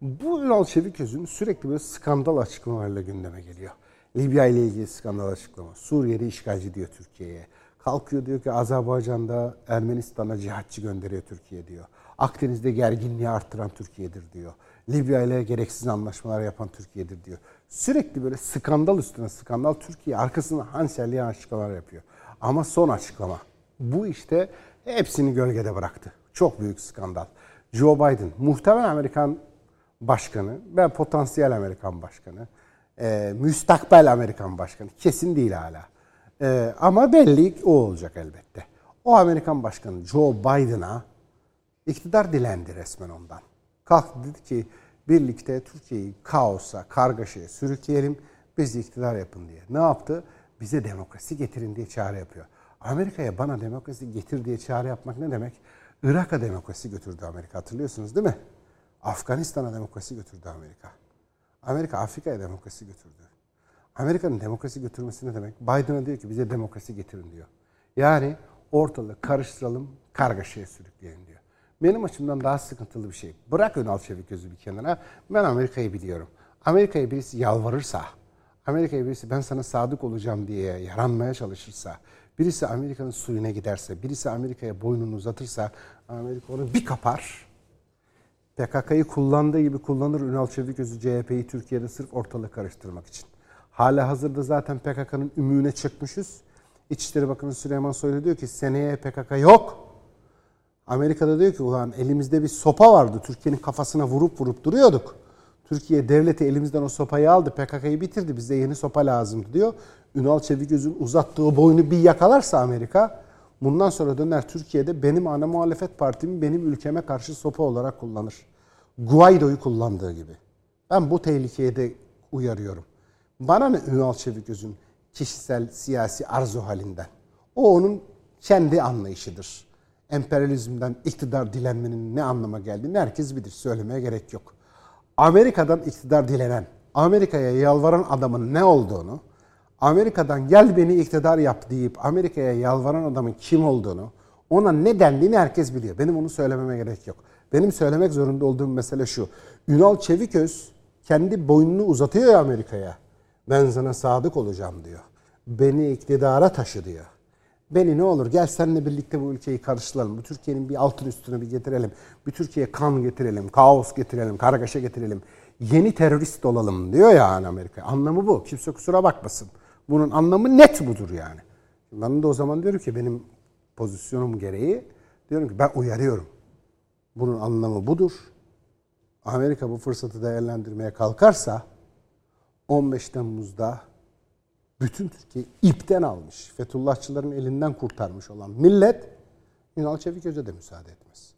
Bu Ünal Çeviköz'ün sürekli böyle skandal açıklamalarıyla gündeme geliyor. Libya ile ilgili skandal açıklama. Suriye'de işgalci diyor Türkiye'ye. Kalkıyor diyor ki Azerbaycan'da Ermenistan'a cihatçı gönderiyor Türkiye diyor. Akdeniz'de gerginliği arttıran Türkiye'dir diyor. Libya ile gereksiz anlaşmalar yapan Türkiye'dir diyor. Sürekli böyle skandal üstüne skandal Türkiye arkasından hançerleyen açıklamalar yapıyor. Ama son açıklama. Bu işte hepsini gölgede bıraktı. Çok büyük skandal. Joe Biden muhtemel Amerikan başkanı, ben potansiyel Amerikan başkanı, e, müstakbel Amerikan başkanı. Kesin değil hala. E, ama belli o olacak elbette. O Amerikan başkanı Joe Biden'a İktidar dilendi resmen ondan. Kalktı dedi ki birlikte Türkiye'yi kaosa, kargaşaya sürükleyelim, biz iktidar yapın diye. Ne yaptı? Bize demokrasi getirin diye çağrı yapıyor. Amerika'ya bana demokrasi getir diye çağrı yapmak ne demek? Irak'a demokrasi götürdü Amerika, hatırlıyorsunuz değil mi? Afganistan'a demokrasi götürdü Amerika. Amerika Afrika'ya demokrasi götürdü. Amerika'nın demokrasi götürmesi ne demek? Biden'a diyor ki bize demokrasi getirin diyor. Yani ortalığı karıştıralım, kargaşaya sürükleyelim diyor. Benim açımdan daha sıkıntılı bir şey. Bırak Önal Çevik gözü bir kenara. Ben Amerika'yı biliyorum. Amerika'ya birisi yalvarırsa, Amerika'ya birisi ben sana sadık olacağım diye yaranmaya çalışırsa, birisi Amerika'nın suyuna giderse, birisi Amerika'ya boynunu uzatırsa, Amerika onu bir kapar. P K K'yı kullandığı gibi kullanır Ünal Çeviközü C H P'yi Türkiye'de sırf ortalığı karıştırmak için. Halihazırda zaten P K K'nın ümüğüne çıkmışız. İçişleri Bakanı Süleyman Soylu diyor ki seneye P K K yok. Amerika'da diyor ki ulan elimizde bir sopa vardı. Türkiye'nin kafasına vurup vurup duruyorduk. Türkiye devleti elimizden o sopayı aldı. P K K'yı bitirdi. Bize yeni sopa lazımdı diyor. Ünal Çeviköz'ün uzattığı boynu bir yakalarsa Amerika, bundan sonra döner Türkiye'de benim ana muhalefet partimi benim ülkeme karşı sopa olarak kullanır. Guaido'yu kullandığı gibi. Ben bu tehlikeye de uyarıyorum. Bana ne Ünal Çeviköz'ün kişisel siyasi arzu halinden? O onun kendi anlayışıdır. Emperyalizmden iktidar dilenmenin ne anlama geldiğini herkes bilir. Söylemeye gerek yok. Amerika'dan iktidar dilenen, Amerika'ya yalvaran adamın ne olduğunu, Amerika'dan gel beni iktidar yap deyip Amerika'ya yalvaran adamın kim olduğunu, ona ne dendiğini herkes biliyor. Benim onu söylememe gerek yok. Benim söylemek zorunda olduğum mesele şu. Ünal Çeviköz kendi boynunu uzatıyor ya Amerika'ya. Ben sana sadık olacağım diyor. Beni iktidara taşı diyor. Beni ne olur gel seninle birlikte bu ülkeyi karıştıralım. Bu Türkiye'nin bir altın üstüne bir getirelim. Bir Türkiye'ye kan getirelim, kaos getirelim, kargaşa getirelim. Yeni terörist olalım diyor ya Amerika. Anlamı bu. Kimse kusura bakmasın. Bunun anlamı net budur yani. Ben de o zaman diyorum ki benim pozisyonum gereği diyorum ki ben uyarıyorum. Bunun anlamı budur. Amerika bu fırsatı değerlendirmeye kalkarsa on beş Temmuz'da bütün Türkiye'yi ipten almış, Fethullahçıların elinden kurtarmış olan millet Ünal Çeviköz'e de müsaade etmez.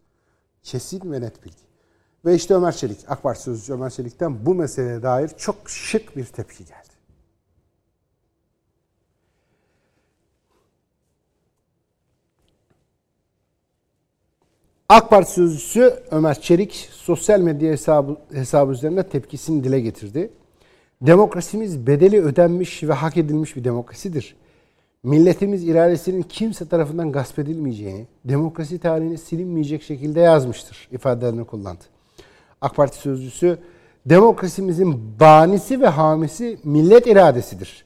Kesin ve net bilgi. Ve işte Ömer Çelik, AK Parti sözcüsü Ömer Çelik'ten bu meseleye dair çok şık bir tepki geldi. AK Parti sözcüsü Ömer Çelik sosyal medya hesabı, hesabı üzerinde tepkisini dile getirdi. Demokrasimiz bedeli ödenmiş ve hak edilmiş bir demokrasidir. Milletimiz iradesinin kimse tarafından gasp edilmeyeceğini, demokrasi tarihine silinmeyecek şekilde yazmıştır ifadelerini kullandı. AK Parti sözcüsü, demokrasimizin banisi ve hamisi millet iradesidir.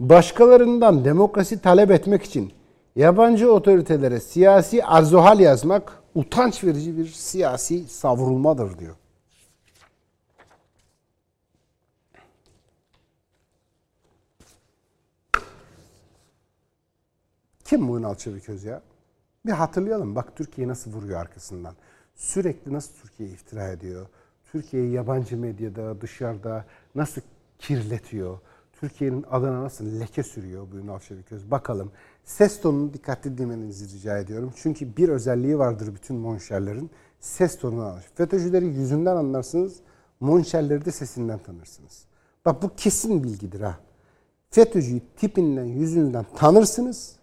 Başkalarından demokrasi talep etmek için yabancı otoritelere siyasi arzuhal yazmak utanç verici bir siyasi savrulmadır diyor. Kim bu Ünal Çeviköz ya? Bir hatırlayalım. Bak Türkiye nasıl vuruyor arkasından. Sürekli nasıl Türkiye'ye iftira ediyor. Türkiye'yi yabancı medyada, dışarıda nasıl kirletiyor. Türkiye'nin adına nasıl leke sürüyor bu Ünal Çeviköz. Bakalım. Ses tonunu dikkatli dinlemenizi rica ediyorum. Çünkü bir özelliği vardır bütün monşerlerin. Ses tonunu alır. FETÖ'cüleri yüzünden anlarsınız. Monşerleri de sesinden tanırsınız. Bak bu kesin bilgidir ha. FETÖ'cüyü tipinden, yüzünden tanırsınız.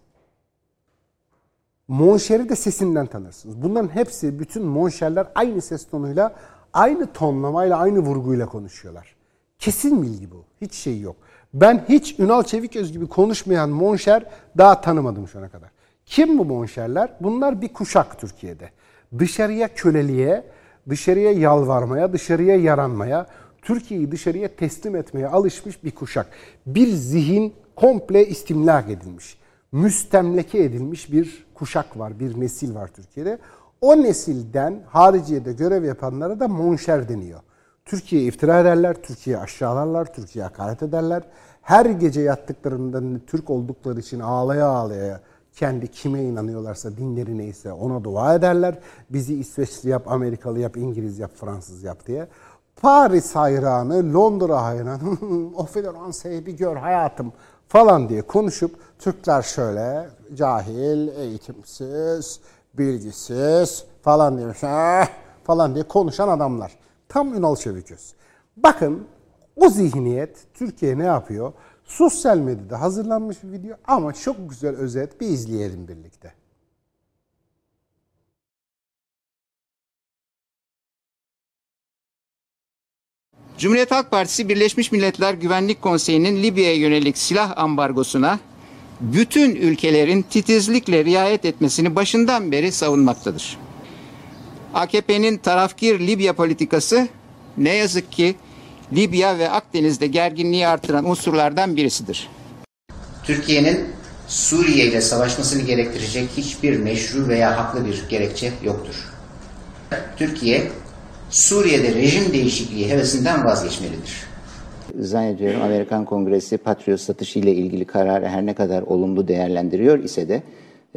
Monşer'i de sesinden tanırsınız. Bunların hepsi, bütün monşerler aynı ses tonuyla, aynı tonlamayla, aynı vurguyla konuşuyorlar. Kesin bilgi bu. Hiç şey yok. Ben hiç Ünal Çeviköz gibi konuşmayan monşer daha tanımadım şu ana kadar. Kim bu monşerler? Bunlar bir kuşak Türkiye'de. Dışarıya köleliğe, dışarıya yalvarmaya, dışarıya yaranmaya, Türkiye'yi dışarıya teslim etmeye alışmış bir kuşak. Bir zihin komple istimlak edilmiş. Müstemleke edilmiş bir kuşak var, bir nesil var Türkiye'de. O nesilden hariciyede görev yapanlara da monşer deniyor. Türkiye'ye iftira ederler, Türkiye'ye aşağılarlar, Türkiye'ye hakaret ederler. Her gece yattıklarında Türk oldukları için ağlaya ağlaya kendi kime inanıyorlarsa, dinleri neyse ona dua ederler. Bizi İsveçli yap, Amerikalı yap, İngiliz yap, Fransız yap diye. Paris hayranı, Londra hayranı, o Fransa'yı bir gör hayatım falan diye konuşup Türkler şöyle cahil, eğitimsiz, bilgisiz falan diyor, falan diye konuşan adamlar. Tam Ünal Çeviköz. Bakın o zihniyet Türkiye ne yapıyor? Sosyal medyada hazırlanmış bir video ama çok güzel özet, bir izleyelim birlikte. Cumhuriyet Halk Partisi Birleşmiş Milletler Güvenlik Konseyi'nin Libya'ya yönelik silah ambargosuna bütün ülkelerin titizlikle riayet etmesini başından beri savunmaktadır. A K P'nin tarafkir Libya politikası ne yazık ki Libya ve Akdeniz'de gerginliği artıran unsurlardan birisidir. Türkiye'nin Suriye ile savaşmasını gerektirecek hiçbir meşru veya haklı bir gerekçe yoktur. Türkiye Suriye'de rejim değişikliği hevesinden vazgeçmelidir. Zannediyorum Amerikan Kongresi Patriot satışı ile ilgili kararı her ne kadar olumlu değerlendiriyor ise de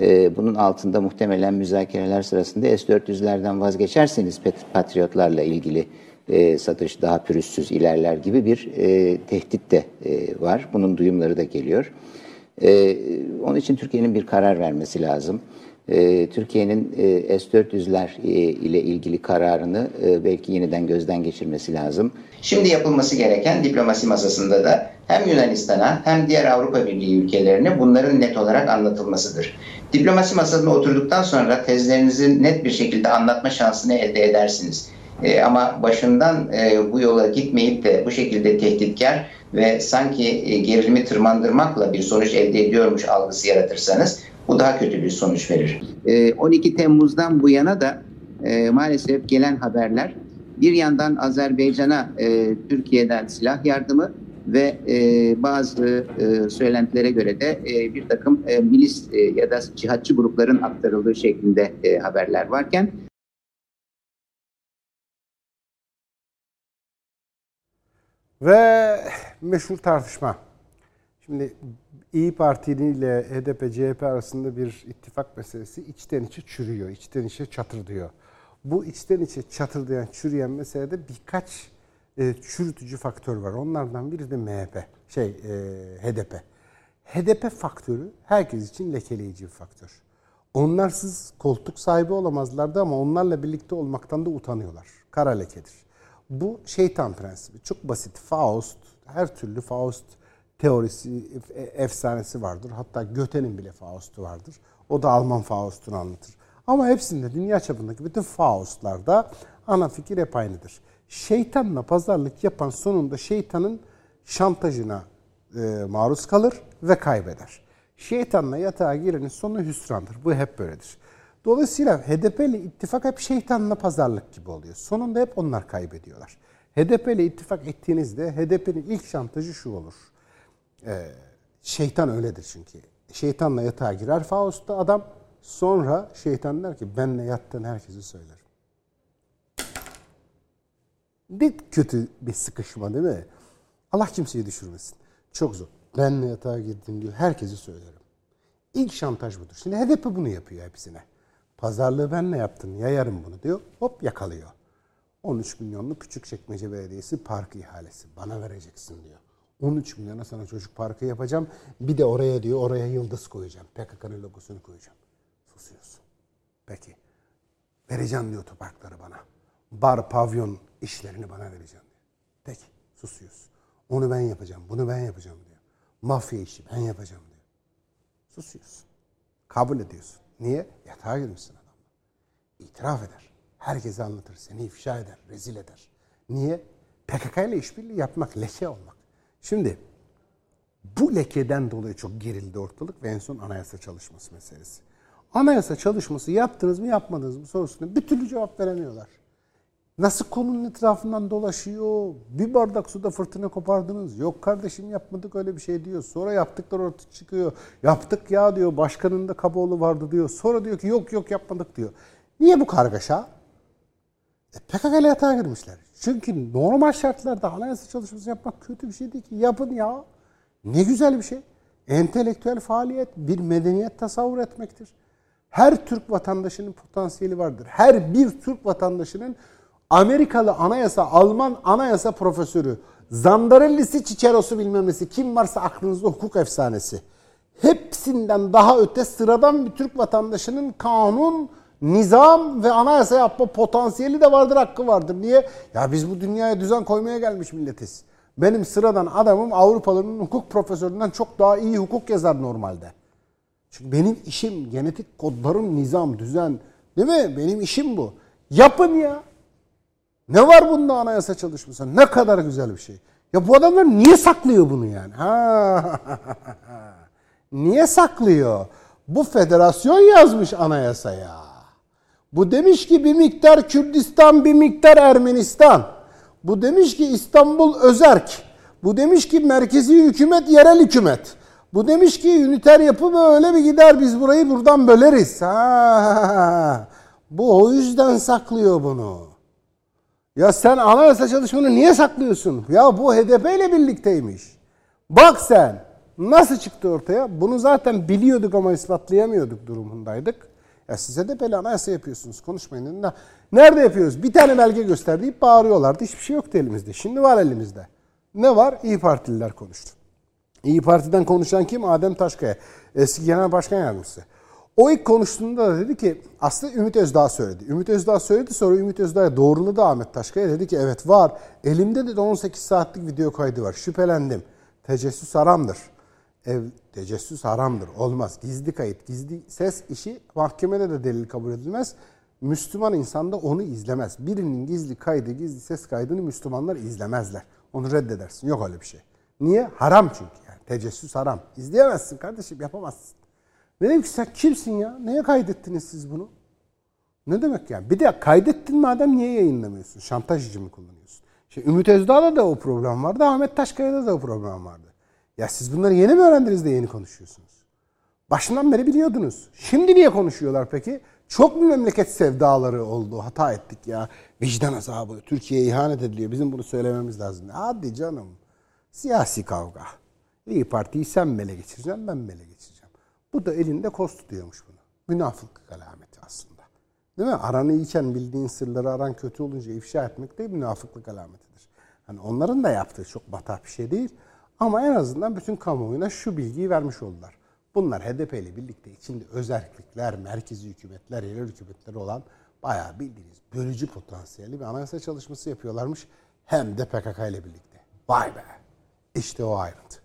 e, bunun altında muhtemelen müzakereler sırasında S dört yüzlerden vazgeçerseniz Patriotlarla ilgili e, satış daha pürüzsüz ilerler gibi bir e, tehdit de e, var. Bunun duyumları da geliyor. E, onun için Türkiye'nin bir karar vermesi lazım. Türkiye'nin S dört yüzler ile ilgili kararını belki yeniden gözden geçirmesi lazım. Şimdi yapılması gereken diplomasi masasında da hem Yunanistan'a hem diğer Avrupa Birliği ülkelerine bunların net olarak anlatılmasıdır. Diplomasi masasına oturduktan sonra tezlerinizi net bir şekilde anlatma şansını elde edersiniz. Ama başından bu yola gitmeyip de bu şekilde tehditkar ve sanki gerilimi tırmandırmakla bir sonuç elde ediyormuş algısı yaratırsanız bu daha kötü bir sonuç verir. on iki Temmuz'dan bu yana da maalesef gelen haberler bir yandan Azerbaycan'a Türkiye'den silah yardımı ve bazı söylentilere göre de bir takım milis ya da cihatçı grupların aktarıldığı şeklinde haberler varken. Ve meşhur tartışma. Şimdi İYİ Parti ile H D P C H P arasında bir ittifak meselesi içten içe çürüyor, içten içe çatırdıyor. Bu içten içe çatırdayan, çürüyen meselede birkaç e, çürütücü faktör var. Onlardan biri de M H P, şey e, H D P. H D P faktörü herkes için lekeleyici bir faktör. Onlarsız koltuk sahibi olamazlardı ama onlarla birlikte olmaktan da utanıyorlar. Kara lekedir. Bu şeytan prensibi. Çok basit. Faust, her türlü Faust teorisi, efsanesi vardır. Hatta Goethe'nin bile Faust'u vardır. O da Alman Faust'unu anlatır. Ama hepsinde, dünya çapındaki bütün Faust'larda ana fikir hep aynıdır. Şeytanla pazarlık yapan sonunda şeytanın şantajına e, maruz kalır ve kaybeder. Şeytanla yatağa girenin sonu hüsrandır. Bu hep böyledir. Dolayısıyla H D P ile ittifak hep şeytanla pazarlık gibi oluyor. Sonunda hep onlar kaybediyorlar. H D P ile ittifak ettiğinizde H D P'nin ilk şantajı şu olur. Ee, şeytan öyledir çünkü. Şeytanla yatağa girer Faust'ta adam. Sonra şeytan der ki benle yattığın herkesi söylerim. Ne kötü bir sıkışma değil mi? Allah kimseyi düşürmesin. Çok zor. Benle yatağa girdim diyor. Herkesi söylerim. İlk şantaj budur. Şimdi H D P bunu yapıyor hepsine. Pazarlığı benle yaptın. Yayarım bunu diyor. Hop yakalıyor. on üç milyonlu Küçükçekmece Belediyesi park ihalesi. Bana vereceksin diyor. on üç milyona sana çocuk parkı yapacağım. Bir de oraya diyor, oraya yıldız koyacağım. P K K'nın logosunu koyacağım. Susuyorsun. Peki. Vereceğim diyor otoparkları bana. Bar, pavyon işlerini bana vereceğim diyor. Peki. Susuyorsun. Onu ben yapacağım, bunu ben yapacağım diyor. Mafya işi ben yapacağım diyor. Susuyorsun. Kabul ediyorsun. Niye? Yatağa girmişsin adamla. İtiraf eder. Herkese anlatır. Seni ifşa eder, rezil eder. Niye? P K K ile işbirliği yapmak, leke olmak. Şimdi bu lekeden dolayı çok gerildi ortalık ve en son anayasa çalışması meselesi. Anayasa çalışması yaptınız mı yapmadınız mı sorusuna bir türlü cevap veremiyorlar. Nasıl konunun etrafından dolaşıyor? Bir bardak suda fırtına kopardınız. Yok kardeşim yapmadık öyle bir şey diyor. Sonra yaptıklar ortaya çıkıyor. Yaptık ya diyor. Başkanın da Kaboğlu vardı diyor. Sonra diyor ki yok yok yapmadık diyor. Niye bu kargaşa? E, P K K'yla yatağa girmişler. Çünkü normal şartlarda anayasa çalışması yapmak kötü bir şey değil ki. Yapın ya. Ne güzel bir şey. Entelektüel faaliyet bir medeniyet tasavvur etmektir. Her Türk vatandaşının potansiyeli vardır. Her bir Türk vatandaşının Amerikalı anayasa, Alman anayasa profesörü, Zandarellisi, Cicero'su bilmem nesi, kim varsa aklınızda hukuk efsanesi. Hepsinden daha öte sıradan bir Türk vatandaşının kanun nizam ve anayasa yapma potansiyeli de vardır, hakkı vardır. Niye? Ya biz bu dünyaya düzen koymaya gelmiş milletiz. Benim sıradan adamım Avrupalı'nın hukuk profesöründen çok daha iyi hukuk yazar normalde. Çünkü benim işim, genetik kodlarım, nizam, düzen, değil mi? Benim işim bu. Yapın ya. Ne var bunda anayasa çalışması? Ne kadar güzel bir şey. Ya bu adamlar niye saklıyor bunu yani? Ha. Niye saklıyor? Bu federasyon yazmış anayasaya. Bu demiş ki bir miktar Kürdistan, bir miktar Ermenistan. Bu demiş ki İstanbul özerk. Bu demiş ki merkezi hükümet, yerel hükümet. Bu demiş ki üniter yapı böyle bir gider, biz burayı buradan böleriz. Ha. Bu o yüzden saklıyor bunu. Ya sen anayasa çalışmanı niye saklıyorsun? Ya bu H D P ile birlikteymiş. Bak sen nasıl çıktı ortaya? Bunu zaten biliyorduk ama ispatlayamıyorduk durumundaydık. Ya siz H D P'li anayasa yapıyorsunuz, konuşmayın. Nerede yapıyoruz? Bir tane belge göster deyip bağırıyorlardı. Hiçbir şey yoktu elimizde. Şimdi var elimizde. Ne var? İyi Partililer konuştu. İyi Parti'den konuşan kim? Adem Taşkaya. Eski Genel Başkan Yardımcısı. O ilk konuştuğunda da dedi ki, aslında Ümit Özdağ söyledi. Ümit Özdağ söyledi, sonra Ümit Özdağ doğruladı Ahmet Taşkaya. Dedi ki evet var, elimde de on sekiz saatlik video kaydı var. Şüphelendim. Tecessüs haramdır. Ev, tecessüs haramdır. Olmaz. Gizli kayıt, gizli ses işi mahkemede de delil kabul edilmez. Müslüman insan da onu izlemez. Birinin gizli kaydı, gizli ses kaydını Müslümanlar izlemezler. Onu reddedersin. Yok öyle bir şey. Niye? Haram çünkü. Yani tecessüs haram. İzleyemezsin kardeşim, yapamazsın. Dedim ki sen kimsin ya? Neye kaydettiniz siz bunu? Ne demek yani? Bir de kaydettin madem niye yayınlamıyorsun? Şantajcı mı kullanıyorsun? Şimdi Ümit Özdağ'da da o problem vardı. Ahmet Taşkaya'da da o problem vardı. Ya siz bunları yeni mi öğrendiniz de yeni konuşuyorsunuz? Başından beri biliyordunuz. Şimdi niye konuşuyorlar peki? Çok mu memleket sevdaları oldu? Hata ettik ya. Vicdan azabı. Türkiye'ye ihanet ediliyor. Bizim bunu söylememiz lazım. Hadi canım. Siyasi kavga. İyi Parti'yi sen bele geçireceksin, ben bele geçireceğim. Bu da elinde koz tutuyormuş bunu. Münafıklık alameti aslında. Değil mi? Aranı iyiken bildiğin sırları aran kötü olunca ifşa etmek de münafıklık alametidir. Yani onların da yaptığı çok batah bir şey değil. Ama en azından bütün kamuoyuna şu bilgiyi vermiş oldular. Bunlar H D P ile birlikte içinde özerklikler, merkezi hükümetler, yerel hükümetler olan bayağı bildiğiniz bölücü potansiyeli bir anayasa çalışması yapıyorlarmış. Hem de P K K ile birlikte. Vay be! İşte o ayrıntı.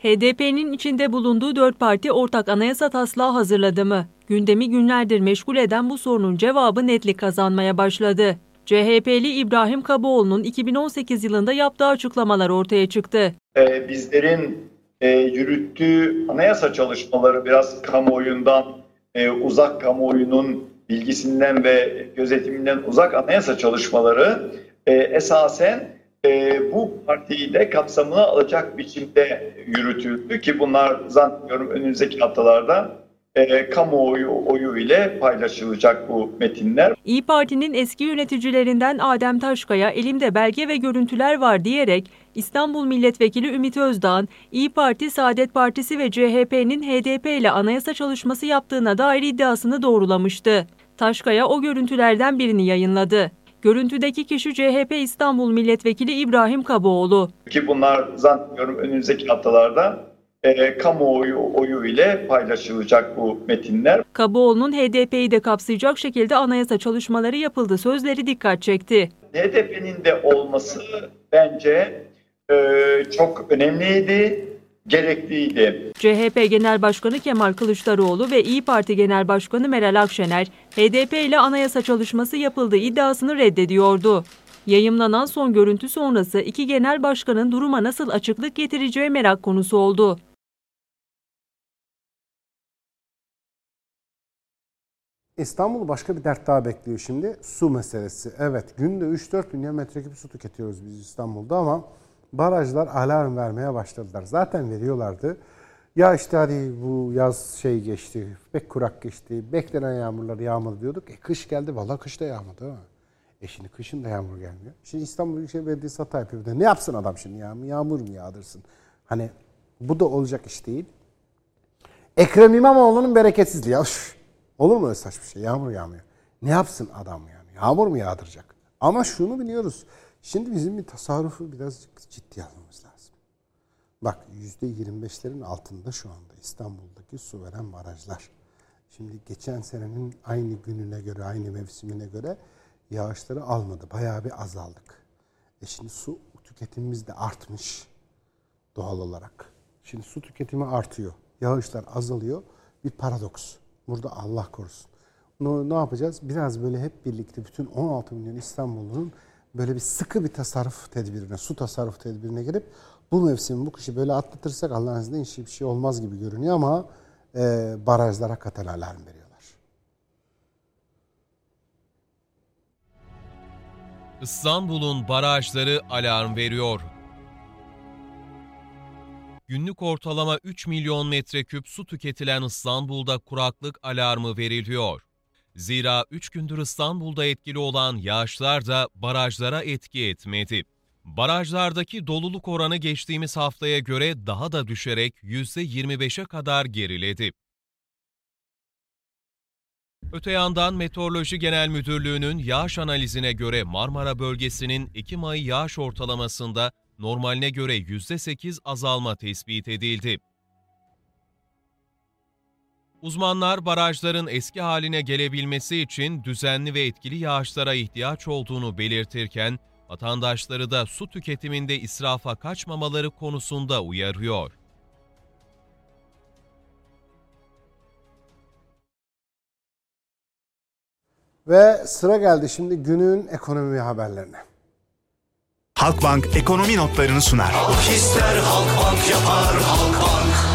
H D P'nin içinde bulunduğu dört parti ortak anayasa taslağı hazırladı mı? Gündemi günlerdir meşgul eden bu sorunun cevabı netlik kazanmaya başladı. C H P'li İbrahim Kaboğlu'nun iki bin on sekiz yılında yaptığı açıklamalar ortaya çıktı. Ee, bizlerin e, yürüttüğü anayasa çalışmaları biraz kamuoyundan, e, uzak kamuoyunun bilgisinden ve gözetiminden uzak anayasa çalışmaları e, esasen E, bu partiyi de kapsamına alacak biçimde yürütüldü ki bunlar zannediyorum önümüzdeki haftalarda e, kamuoyu oyu ile paylaşılacak bu metinler. İYİ Parti'nin eski yöneticilerinden Adem Taşkaya elimde belge ve görüntüler var diyerek İstanbul Milletvekili Ümit Özdağ'ın İYİ Parti, Saadet Partisi ve C H P'nin H D P ile anayasa çalışması yaptığına dair iddiasını doğrulamıştı. Taşkaya o görüntülerden birini yayınladı. Görüntüdeki kişi C H P İstanbul Milletvekili İbrahim Kaboğlu. Ki bunlar zannediyorum önümüzdeki haftalarda e, kamuoyu oyu ile paylaşılacak bu metinler. Kaboğlu'nun H D P'yi de kapsayacak şekilde anayasa çalışmaları yapıldı sözleri dikkat çekti. H D P'nin de olması bence e, çok önemliydi, gerekliydi. C H P Genel Başkanı Kemal Kılıçdaroğlu ve İYİ Parti Genel Başkanı Meral Akşener, H D P ile anayasa çalışması yapıldığı iddiasını reddediyordu. Yayımlanan son görüntü sonrası iki genel başkanın duruma nasıl açıklık getireceği merak konusu oldu. İstanbul başka bir dert daha bekliyor şimdi. Su meselesi. Evet, günde üç dört milyon metreküp su tüketiyoruz biz İstanbul'da ama barajlar alarm vermeye başladılar. Zaten veriyorlardı. Ya işte hadi bu yaz şey geçti, pek kurak geçti, beklenen yağmurlar yağmadı diyorduk. E kış geldi, valla kış da yağmadı ha. E şimdi kışın da yağmur gelmiyor. Şimdi İstanbul Büyükşehir Belediyesi hata yapıyor. Ne yapsın adam şimdi ya? Yağmur mu yağdırsın? Hani bu da olacak iş değil. Ekrem İmamoğlu'nun bereketsizliği. Üf, olur mu öyle saçma şey? Yağmur yağmıyor. Ne yapsın adam yani? Yağmur mu yağdıracak? Ama şunu biliyoruz. Şimdi bizim bir tasarrufu birazcık ciddiye almamız lazım. Bak yüzde yirmi beşlerin altında şu anda. İstanbul'daki suveren barajlar. Şimdi geçen senenin aynı gününe göre, aynı mevsimine göre yağışları almadı. Bayağı bir azaldık. E şimdi su tüketimimiz de artmış doğal olarak. Şimdi su tüketimi artıyor. Yağışlar azalıyor. Bir paradoks. Burada Allah korusun. Ne, ne yapacağız? Biraz böyle hep birlikte bütün on altı milyon İstanbullu'nun böyle bir sıkı bir tasarruf tedbirine, su tasarruf tedbirine girip bu mevsimi, bu kışı böyle atlatırsak Allah'ın izniyle hiç bir şey olmaz gibi görünüyor ama e, barajlara katan alarm veriyorlar. İstanbul'un barajları alarm veriyor. Günlük ortalama üç milyon metreküp su tüketilen İstanbul'da kuraklık alarmı veriliyor. Zira üç gündür İstanbul'da etkili olan yağışlar da barajlara etki etmedi. Barajlardaki doluluk oranı geçtiğimiz haftaya göre daha da düşerek yüzde yirmi beşe kadar geriledi. Öte yandan Meteoroloji Genel Müdürlüğü'nün yağış analizine göre Marmara bölgesinin Ekim ayı yağış ortalamasında normaline göre yüzde sekiz azalma tespit edildi. Uzmanlar barajların eski haline gelebilmesi için düzenli ve etkili yağışlara ihtiyaç olduğunu belirtirken, vatandaşları da su tüketiminde israfa kaçmamaları konusunda uyarıyor. Ve sıra geldi şimdi günün ekonomi haberlerine. Halkbank ekonomi notlarını sunar. Halk ister, Halkbank yapar, Halkbank.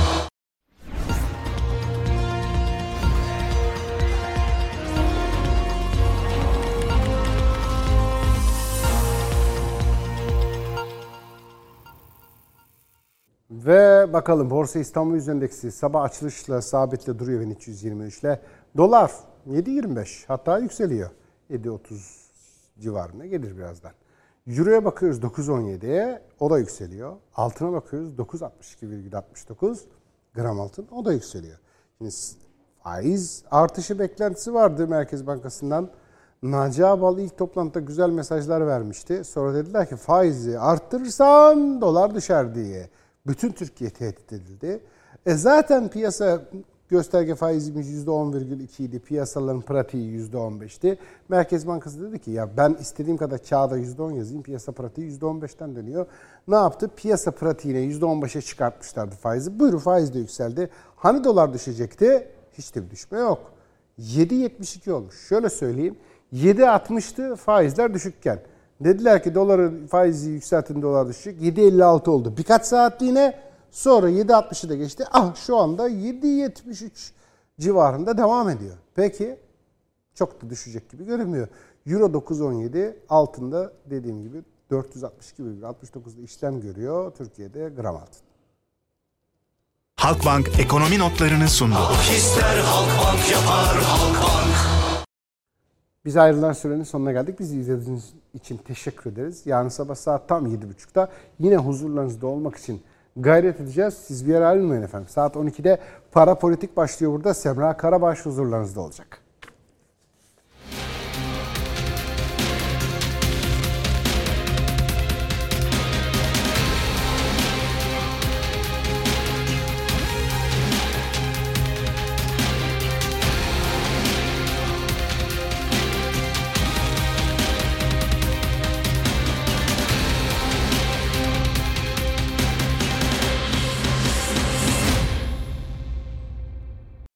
Ve bakalım Borsa İstanbul Yüz Endeksi sabah açılışla sabitle duruyor bin üç yüz yirmi üç ile. Dolar yedi yirmi beş hatta yükseliyor. yedi otuz civarına gelir birazdan. Euro'ya bakıyoruz dokuz on yediye, o da yükseliyor. Altına bakıyoruz dokuz altmış iki virgül altmış dokuz gram altın, o da yükseliyor. Şimdi faiz artışı beklentisi vardı Merkez Bankası'ndan. Naci Ağbal ilk toplantıda güzel mesajlar vermişti. Sonra dediler ki faizi arttırırsan dolar düşer diye. Bütün Türkiye tehdit edildi. E zaten piyasa gösterge faizimiz yüzde on virgül iki idi. Piyasaların pratiği yüzde on beşti. Merkez Bankası dedi ki ya ben istediğim kadar kağıda yüzde on yazayım. Piyasa pratiği yüzde on beşten dönüyor. Ne yaptı? Piyasa pratiğine yüzde on beşe çıkartmışlardı faizi. Buyurun faiz de yükseldi. Hani dolar düşecekti? Hiç de bir düşme yok. yedi yetmiş iki olmuş. Şöyle söyleyeyim. yedi altmıştı faizler düşükken. Dediler ki doların faizi yükseltin, dolar düşecek. yedi elli altı oldu. Birkaç saatliğine, sonra yedi altmışı da geçti. Ah şu anda yedi yetmiş üç civarında devam ediyor. Peki çok da düşecek gibi görünmüyor. Euro dokuz on yedi, altında dediğim gibi dört yüz altmış iki virgül altmış dokuzda işlem görüyor. Türkiye'de gram altın. Halkbank ekonomi notlarını sundu. Halk ister, Halkbank yapar, Halkbank. Biz ayrılan sürenin sonuna geldik. Bizi izlediğiniz için teşekkür ederiz. Yarın sabah saat tam yedi buçukta yine huzurlarınızda olmak için gayret edeceğiz. Siz bir yere ayrılmayın efendim. Saat on ikide Para Politik başlıyor burada. Semra Karabaş huzurlarınızda olacak.